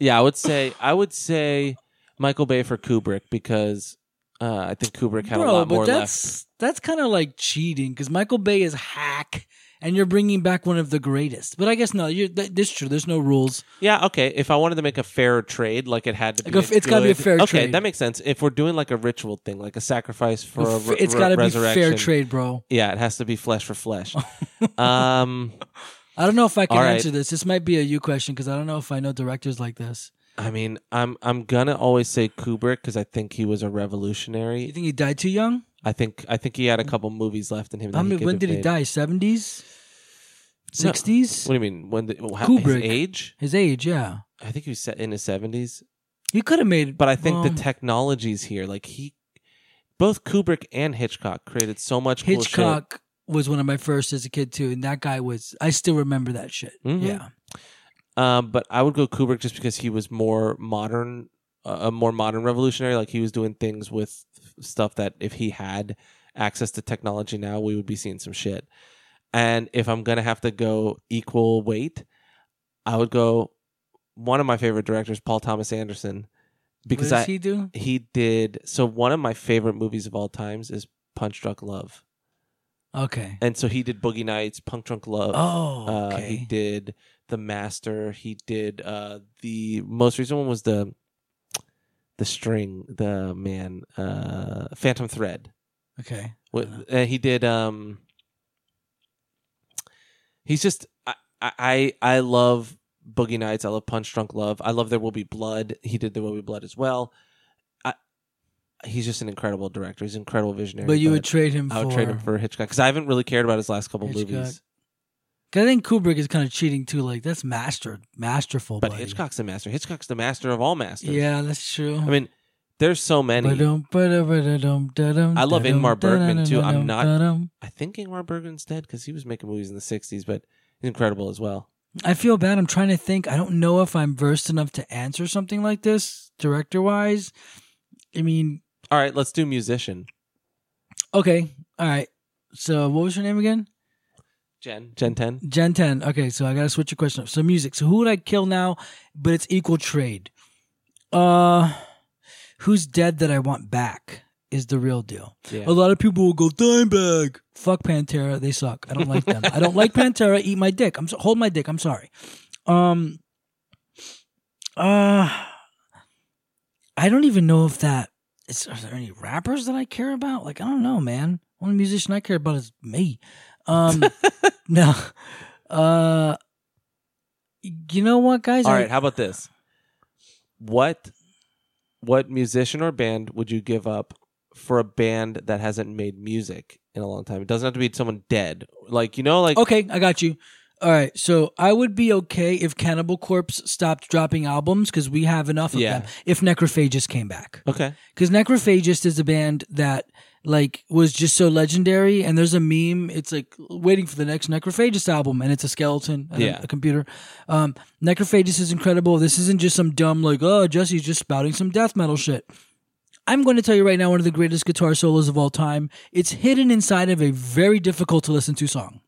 Yeah, I would say Michael Bay for Kubrick because. I think Kubrick had a lot more left. That's kind of like cheating because Michael Bay is hack, and you're bringing back one of the greatest. But I guess no, that's true. There's no rules. Yeah, okay. If I wanted to make a fair trade, like it had to be, it's got to be a fair trade. Okay, that makes sense. If we're doing like a ritual thing, like a sacrifice for a resurrection, it's got to be fair trade, bro. Yeah, it has to be flesh for flesh. I don't know if I can answer this. This might be a you question because I don't know if I know directors like this. I mean, I'm gonna always say Kubrick because I think he was a revolutionary. You think he died too young? I think he had a couple movies left in him. I mean, when did he die? 70s, 60s? What do you mean? Kubrick. His age, yeah. I think he was in his 70s. He could have made, but I think the technology's here. Like both Kubrick and Hitchcock created so much. Hitchcock cool shit. Was one of my first as a kid too, and that guy was. I still remember that shit. Mm-hmm. Yeah. But I would go Kubrick just because he was more modern, a more modern revolutionary. Like he was doing things with stuff that if he had access to technology now, we would be seeing some shit. And if I'm going to have to go equal weight, I would go one of my favorite directors, Paul Thomas Anderson. Because what does he do? He did. So one of my favorite movies of all times is Punch Drunk Love. Okay. And so he did Boogie Nights, Punch Drunk Love. Oh, okay. He did... The Master. He did the most recent one was the String. The man, Phantom Thread. Okay. And he did. He's just I love Boogie Nights. I love Punch Drunk Love. I love There Will Be Blood. He did There Will Be Blood as well. He's just an incredible director. He's an incredible visionary. But would trade him. I would trade him for Hitchcock because I haven't really cared about his last couple movies. I think Kubrick is kind of cheating too. Like that's masterful. But buddy. Hitchcock's the master. Hitchcock's the master of all masters. Yeah, that's true. I mean, there's so many. I love Ingmar Bergman too. I think Ingmar Bergman's dead because he was making movies in the '60s. But incredible as well. I feel bad. I'm trying to think. I don't know if I'm versed enough to answer something like this, director-wise. I mean... All right, let's do musician. Okay, all right. So what was your name again? Jen. Jen 10. Jen 10. Okay, so I got to switch your question up. So music. So who would I kill now, but it's equal trade? Who's dead that I want back is the real deal. Yeah. A lot of people will go, Dimebag. Fuck Pantera. They suck. I don't like them. I don't like Pantera. Eat my dick. Hold my dick. I'm sorry. I don't even know if that is. Are there any rappers that I care about? Like, I don't know, man. Only musician I care about is me. No. You know what, guys? All right. How about this? What musician or band would you give up for a band that hasn't made music in a long time? It doesn't have to be someone dead. Like, you know, like... Okay, I got you. All right, so I would be okay if Cannibal Corpse stopped dropping albums because we have enough of them. If Necrophagist came back. Okay. Because Necrophagist is a band that... like was just so legendary, and there's a meme. It's like waiting for the next Necrophagist album, and it's a skeleton, and a computer. Necrophagist is incredible. This isn't just some dumb like, oh, Jesse's just spouting some death metal shit. I'm going to tell you right now one of the greatest guitar solos of all time. It's hidden inside of a very difficult to listen to song.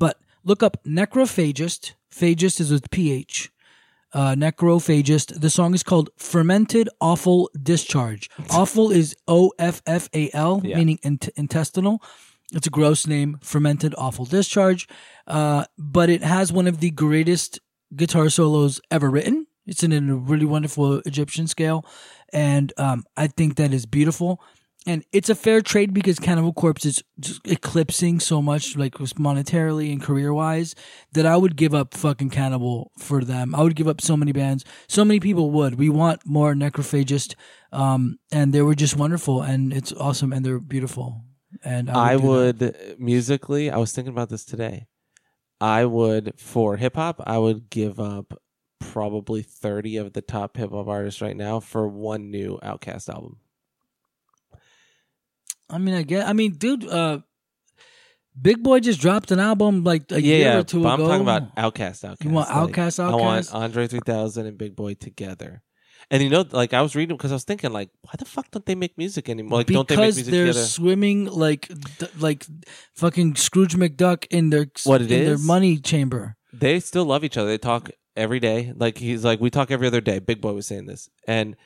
But look up Necrophagist. Phagist is with PH. Necrophagist. The song is called Fermented Offal Discharge. Offal is O-F-F-A-L, meaning intestinal. It's a gross name, Fermented Offal Discharge. But it has one of the greatest guitar solos ever written. It's in a really wonderful Egyptian scale. And I think that is beautiful. And it's a fair trade because Cannibal Corpse is just eclipsing so much, like monetarily and career-wise, that I would give up fucking Cannibal for them. I would give up so many bands. So many people would. We want more Necrophagist, and they were just wonderful, and it's awesome, and they're beautiful. And I would musically, I was thinking about this today, I would, for hip-hop, I would give up probably 30 of the top hip-hop artists right now for one new Outkast album. I mean, dude, Big Boy just dropped an album like a year or two ago. I'm talking about Outkast. You want Outkast, like, Outkast? I want Andre 3000 and Big Boy together. And you know, like I was reading because I was thinking, like, why the fuck don't they make music anymore? Like, because don't they make music together? Because they're swimming like fucking Scrooge McDuck in their money chamber. They still love each other. They talk every day. Like he's like, we talk every other day. Big Boy was saying this, and.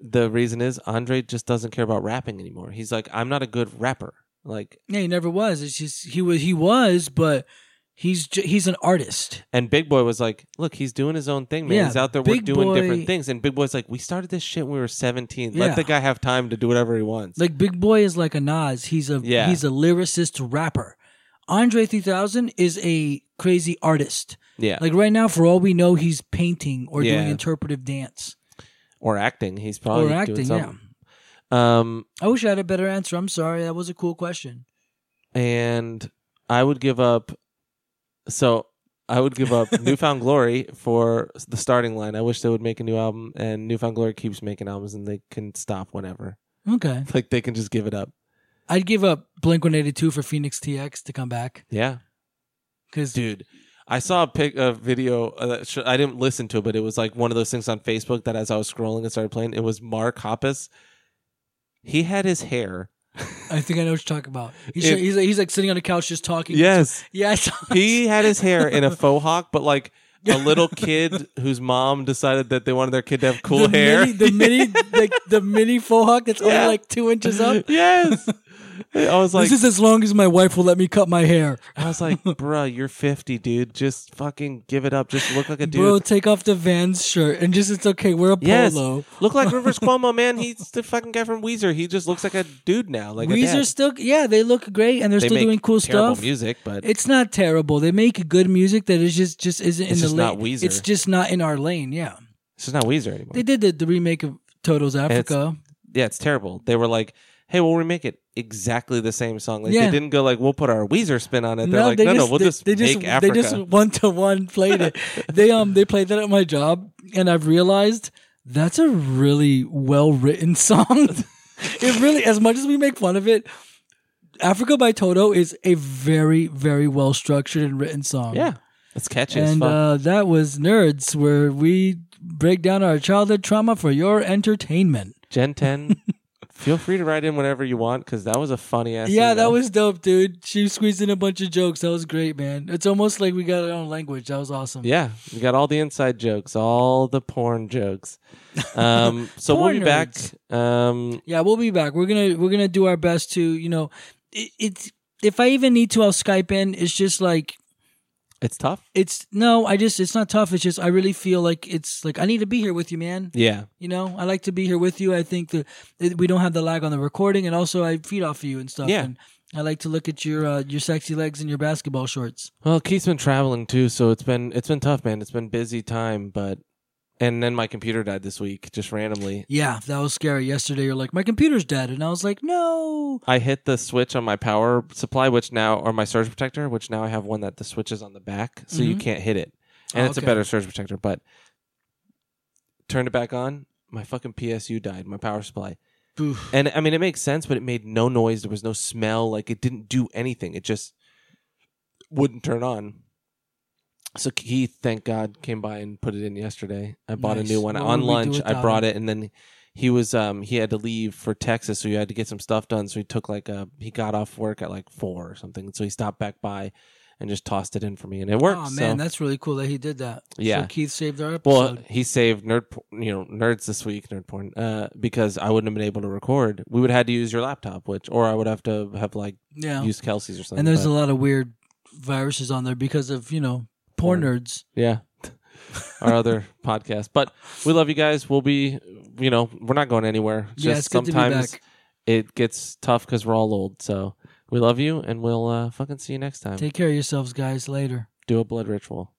The reason is Andre just doesn't care about rapping anymore. He's like, I'm not a good rapper. Like, yeah, he never was. It's just he was, but he's an artist. And Big Boy was like, look, he's doing his own thing, man. Yeah, he's out there doing different things. And Big Boy's like, we started this shit when we were 17. Yeah. Let the guy have time to do whatever he wants. Like Big Boy is like a Nas. He's a lyricist rapper. Andre 3000 is a crazy artist. Yeah, like right now, for all we know, he's painting or doing interpretive dance. Or acting. He's probably doing something. Yeah. I wish I had a better answer. I'm sorry. That was a cool question. And I would give up... So, I would give up Newfound Glory for the starting line. I wish they would make a new album, and Newfound Glory keeps making albums, and they can stop whenever. Okay. Like, they can just give it up. I'd give up Blink-182 for Phoenix TX to come back. Yeah. Because... Dude... I saw a video, I didn't listen to it, but it was like one of those things on Facebook that as I was scrolling and started playing, it was Mark Hoppus. He had his hair. I think I know what you're talking about. He's like sitting on a couch just talking. Yes. Yes. He had his hair in a faux hawk, but like a little kid whose mom decided that they wanted their kid to have cool hair. The mini faux hawk that's only like 2 inches up. Yes. I was like, this is as long as my wife will let me cut my hair. I was like, bro, you're 50, dude. Just fucking give it up. Just look like a dude. Bro, take off the Vans shirt and just, it's okay. Wear a polo. Yes. Look like Rivers Cuomo, man. He's the fucking guy from Weezer. He just looks like a dude now. Like Weezer still, they look great and they still doing cool stuff. Terrible music, but it's not terrible. They make good music that is just isn't in the lane. Weezer. It's just not in our lane. Yeah, it's just not Weezer anymore. They did the remake of Toto's Africa. It's terrible. They were like, hey, we'll remake it exactly the same song. Like they didn't go like, we'll put our Weezer spin on it. They're like, we'll just make Africa. They just one-to-one played it. They played that at my job, and I've realized that's a really well-written song. It really, as much as we make fun of it, Africa by Toto is a very, very well structured and written song. Yeah, it's catchy. And that was Nerds, where we break down our childhood trauma for your entertainment. Gen 10. Feel free to write in whenever you want, because that was a funny ass. Yeah, that was dope, dude. She squeezed in a bunch of jokes. That was great, man. It's almost like we got our own language. That was awesome. Yeah, we got all the inside jokes, all the porn jokes. So porn we'll be nerds. Back. Yeah, we'll be back. We're gonna do our best to, you know, it's if I even need to, I'll Skype in. It's just like. It's tough? It's not tough. It's just I really feel like it's like I need to be here with you, man. Yeah. You know, I like to be here with you. I think that we don't have the lag on the recording, and also I feed off of you and stuff. Yeah. And I like to look at your sexy legs and your basketball shorts. Well, Keith's been traveling too, so it's been tough, man. It's been busy time, but and then my computer died this week just randomly. Yeah, that was scary. Yesterday you're like, my computer's dead, and I was like, no. I hit the switch on my power supply, my surge protector, which now I have one that the switch is on the back, so you can't hit it. And it's a better surge protector, but turned it back on, my fucking PSU died, my power supply. Oof. And I mean, it makes sense, but it made no noise. There was no smell. Like, it didn't do anything. It just wouldn't turn on. So Keith, thank God, came by and put it in yesterday. I bought a new one. On lunch, I brought it, and then he was he had to leave for Texas, so he had to get some stuff done. So he took he got off work at 4 or something. So he stopped back by and just tossed it in for me, and it worked. Oh man, that's really cool that he did that. Yeah, so Keith saved our episode. Well, he saved nerds this week, nerd porn, because I wouldn't have been able to record. We would have had to use your laptop, or I would have to have used Kelsey's or something. And there's a lot of weird viruses on there because of Porn nerds. Yeah. Our other podcast. But we love you guys. We'll be, we're not going anywhere. Just sometimes it gets tough because we're all old. So we love you, and we'll fucking see you next time. Take care of yourselves, guys. Later. Do a blood ritual.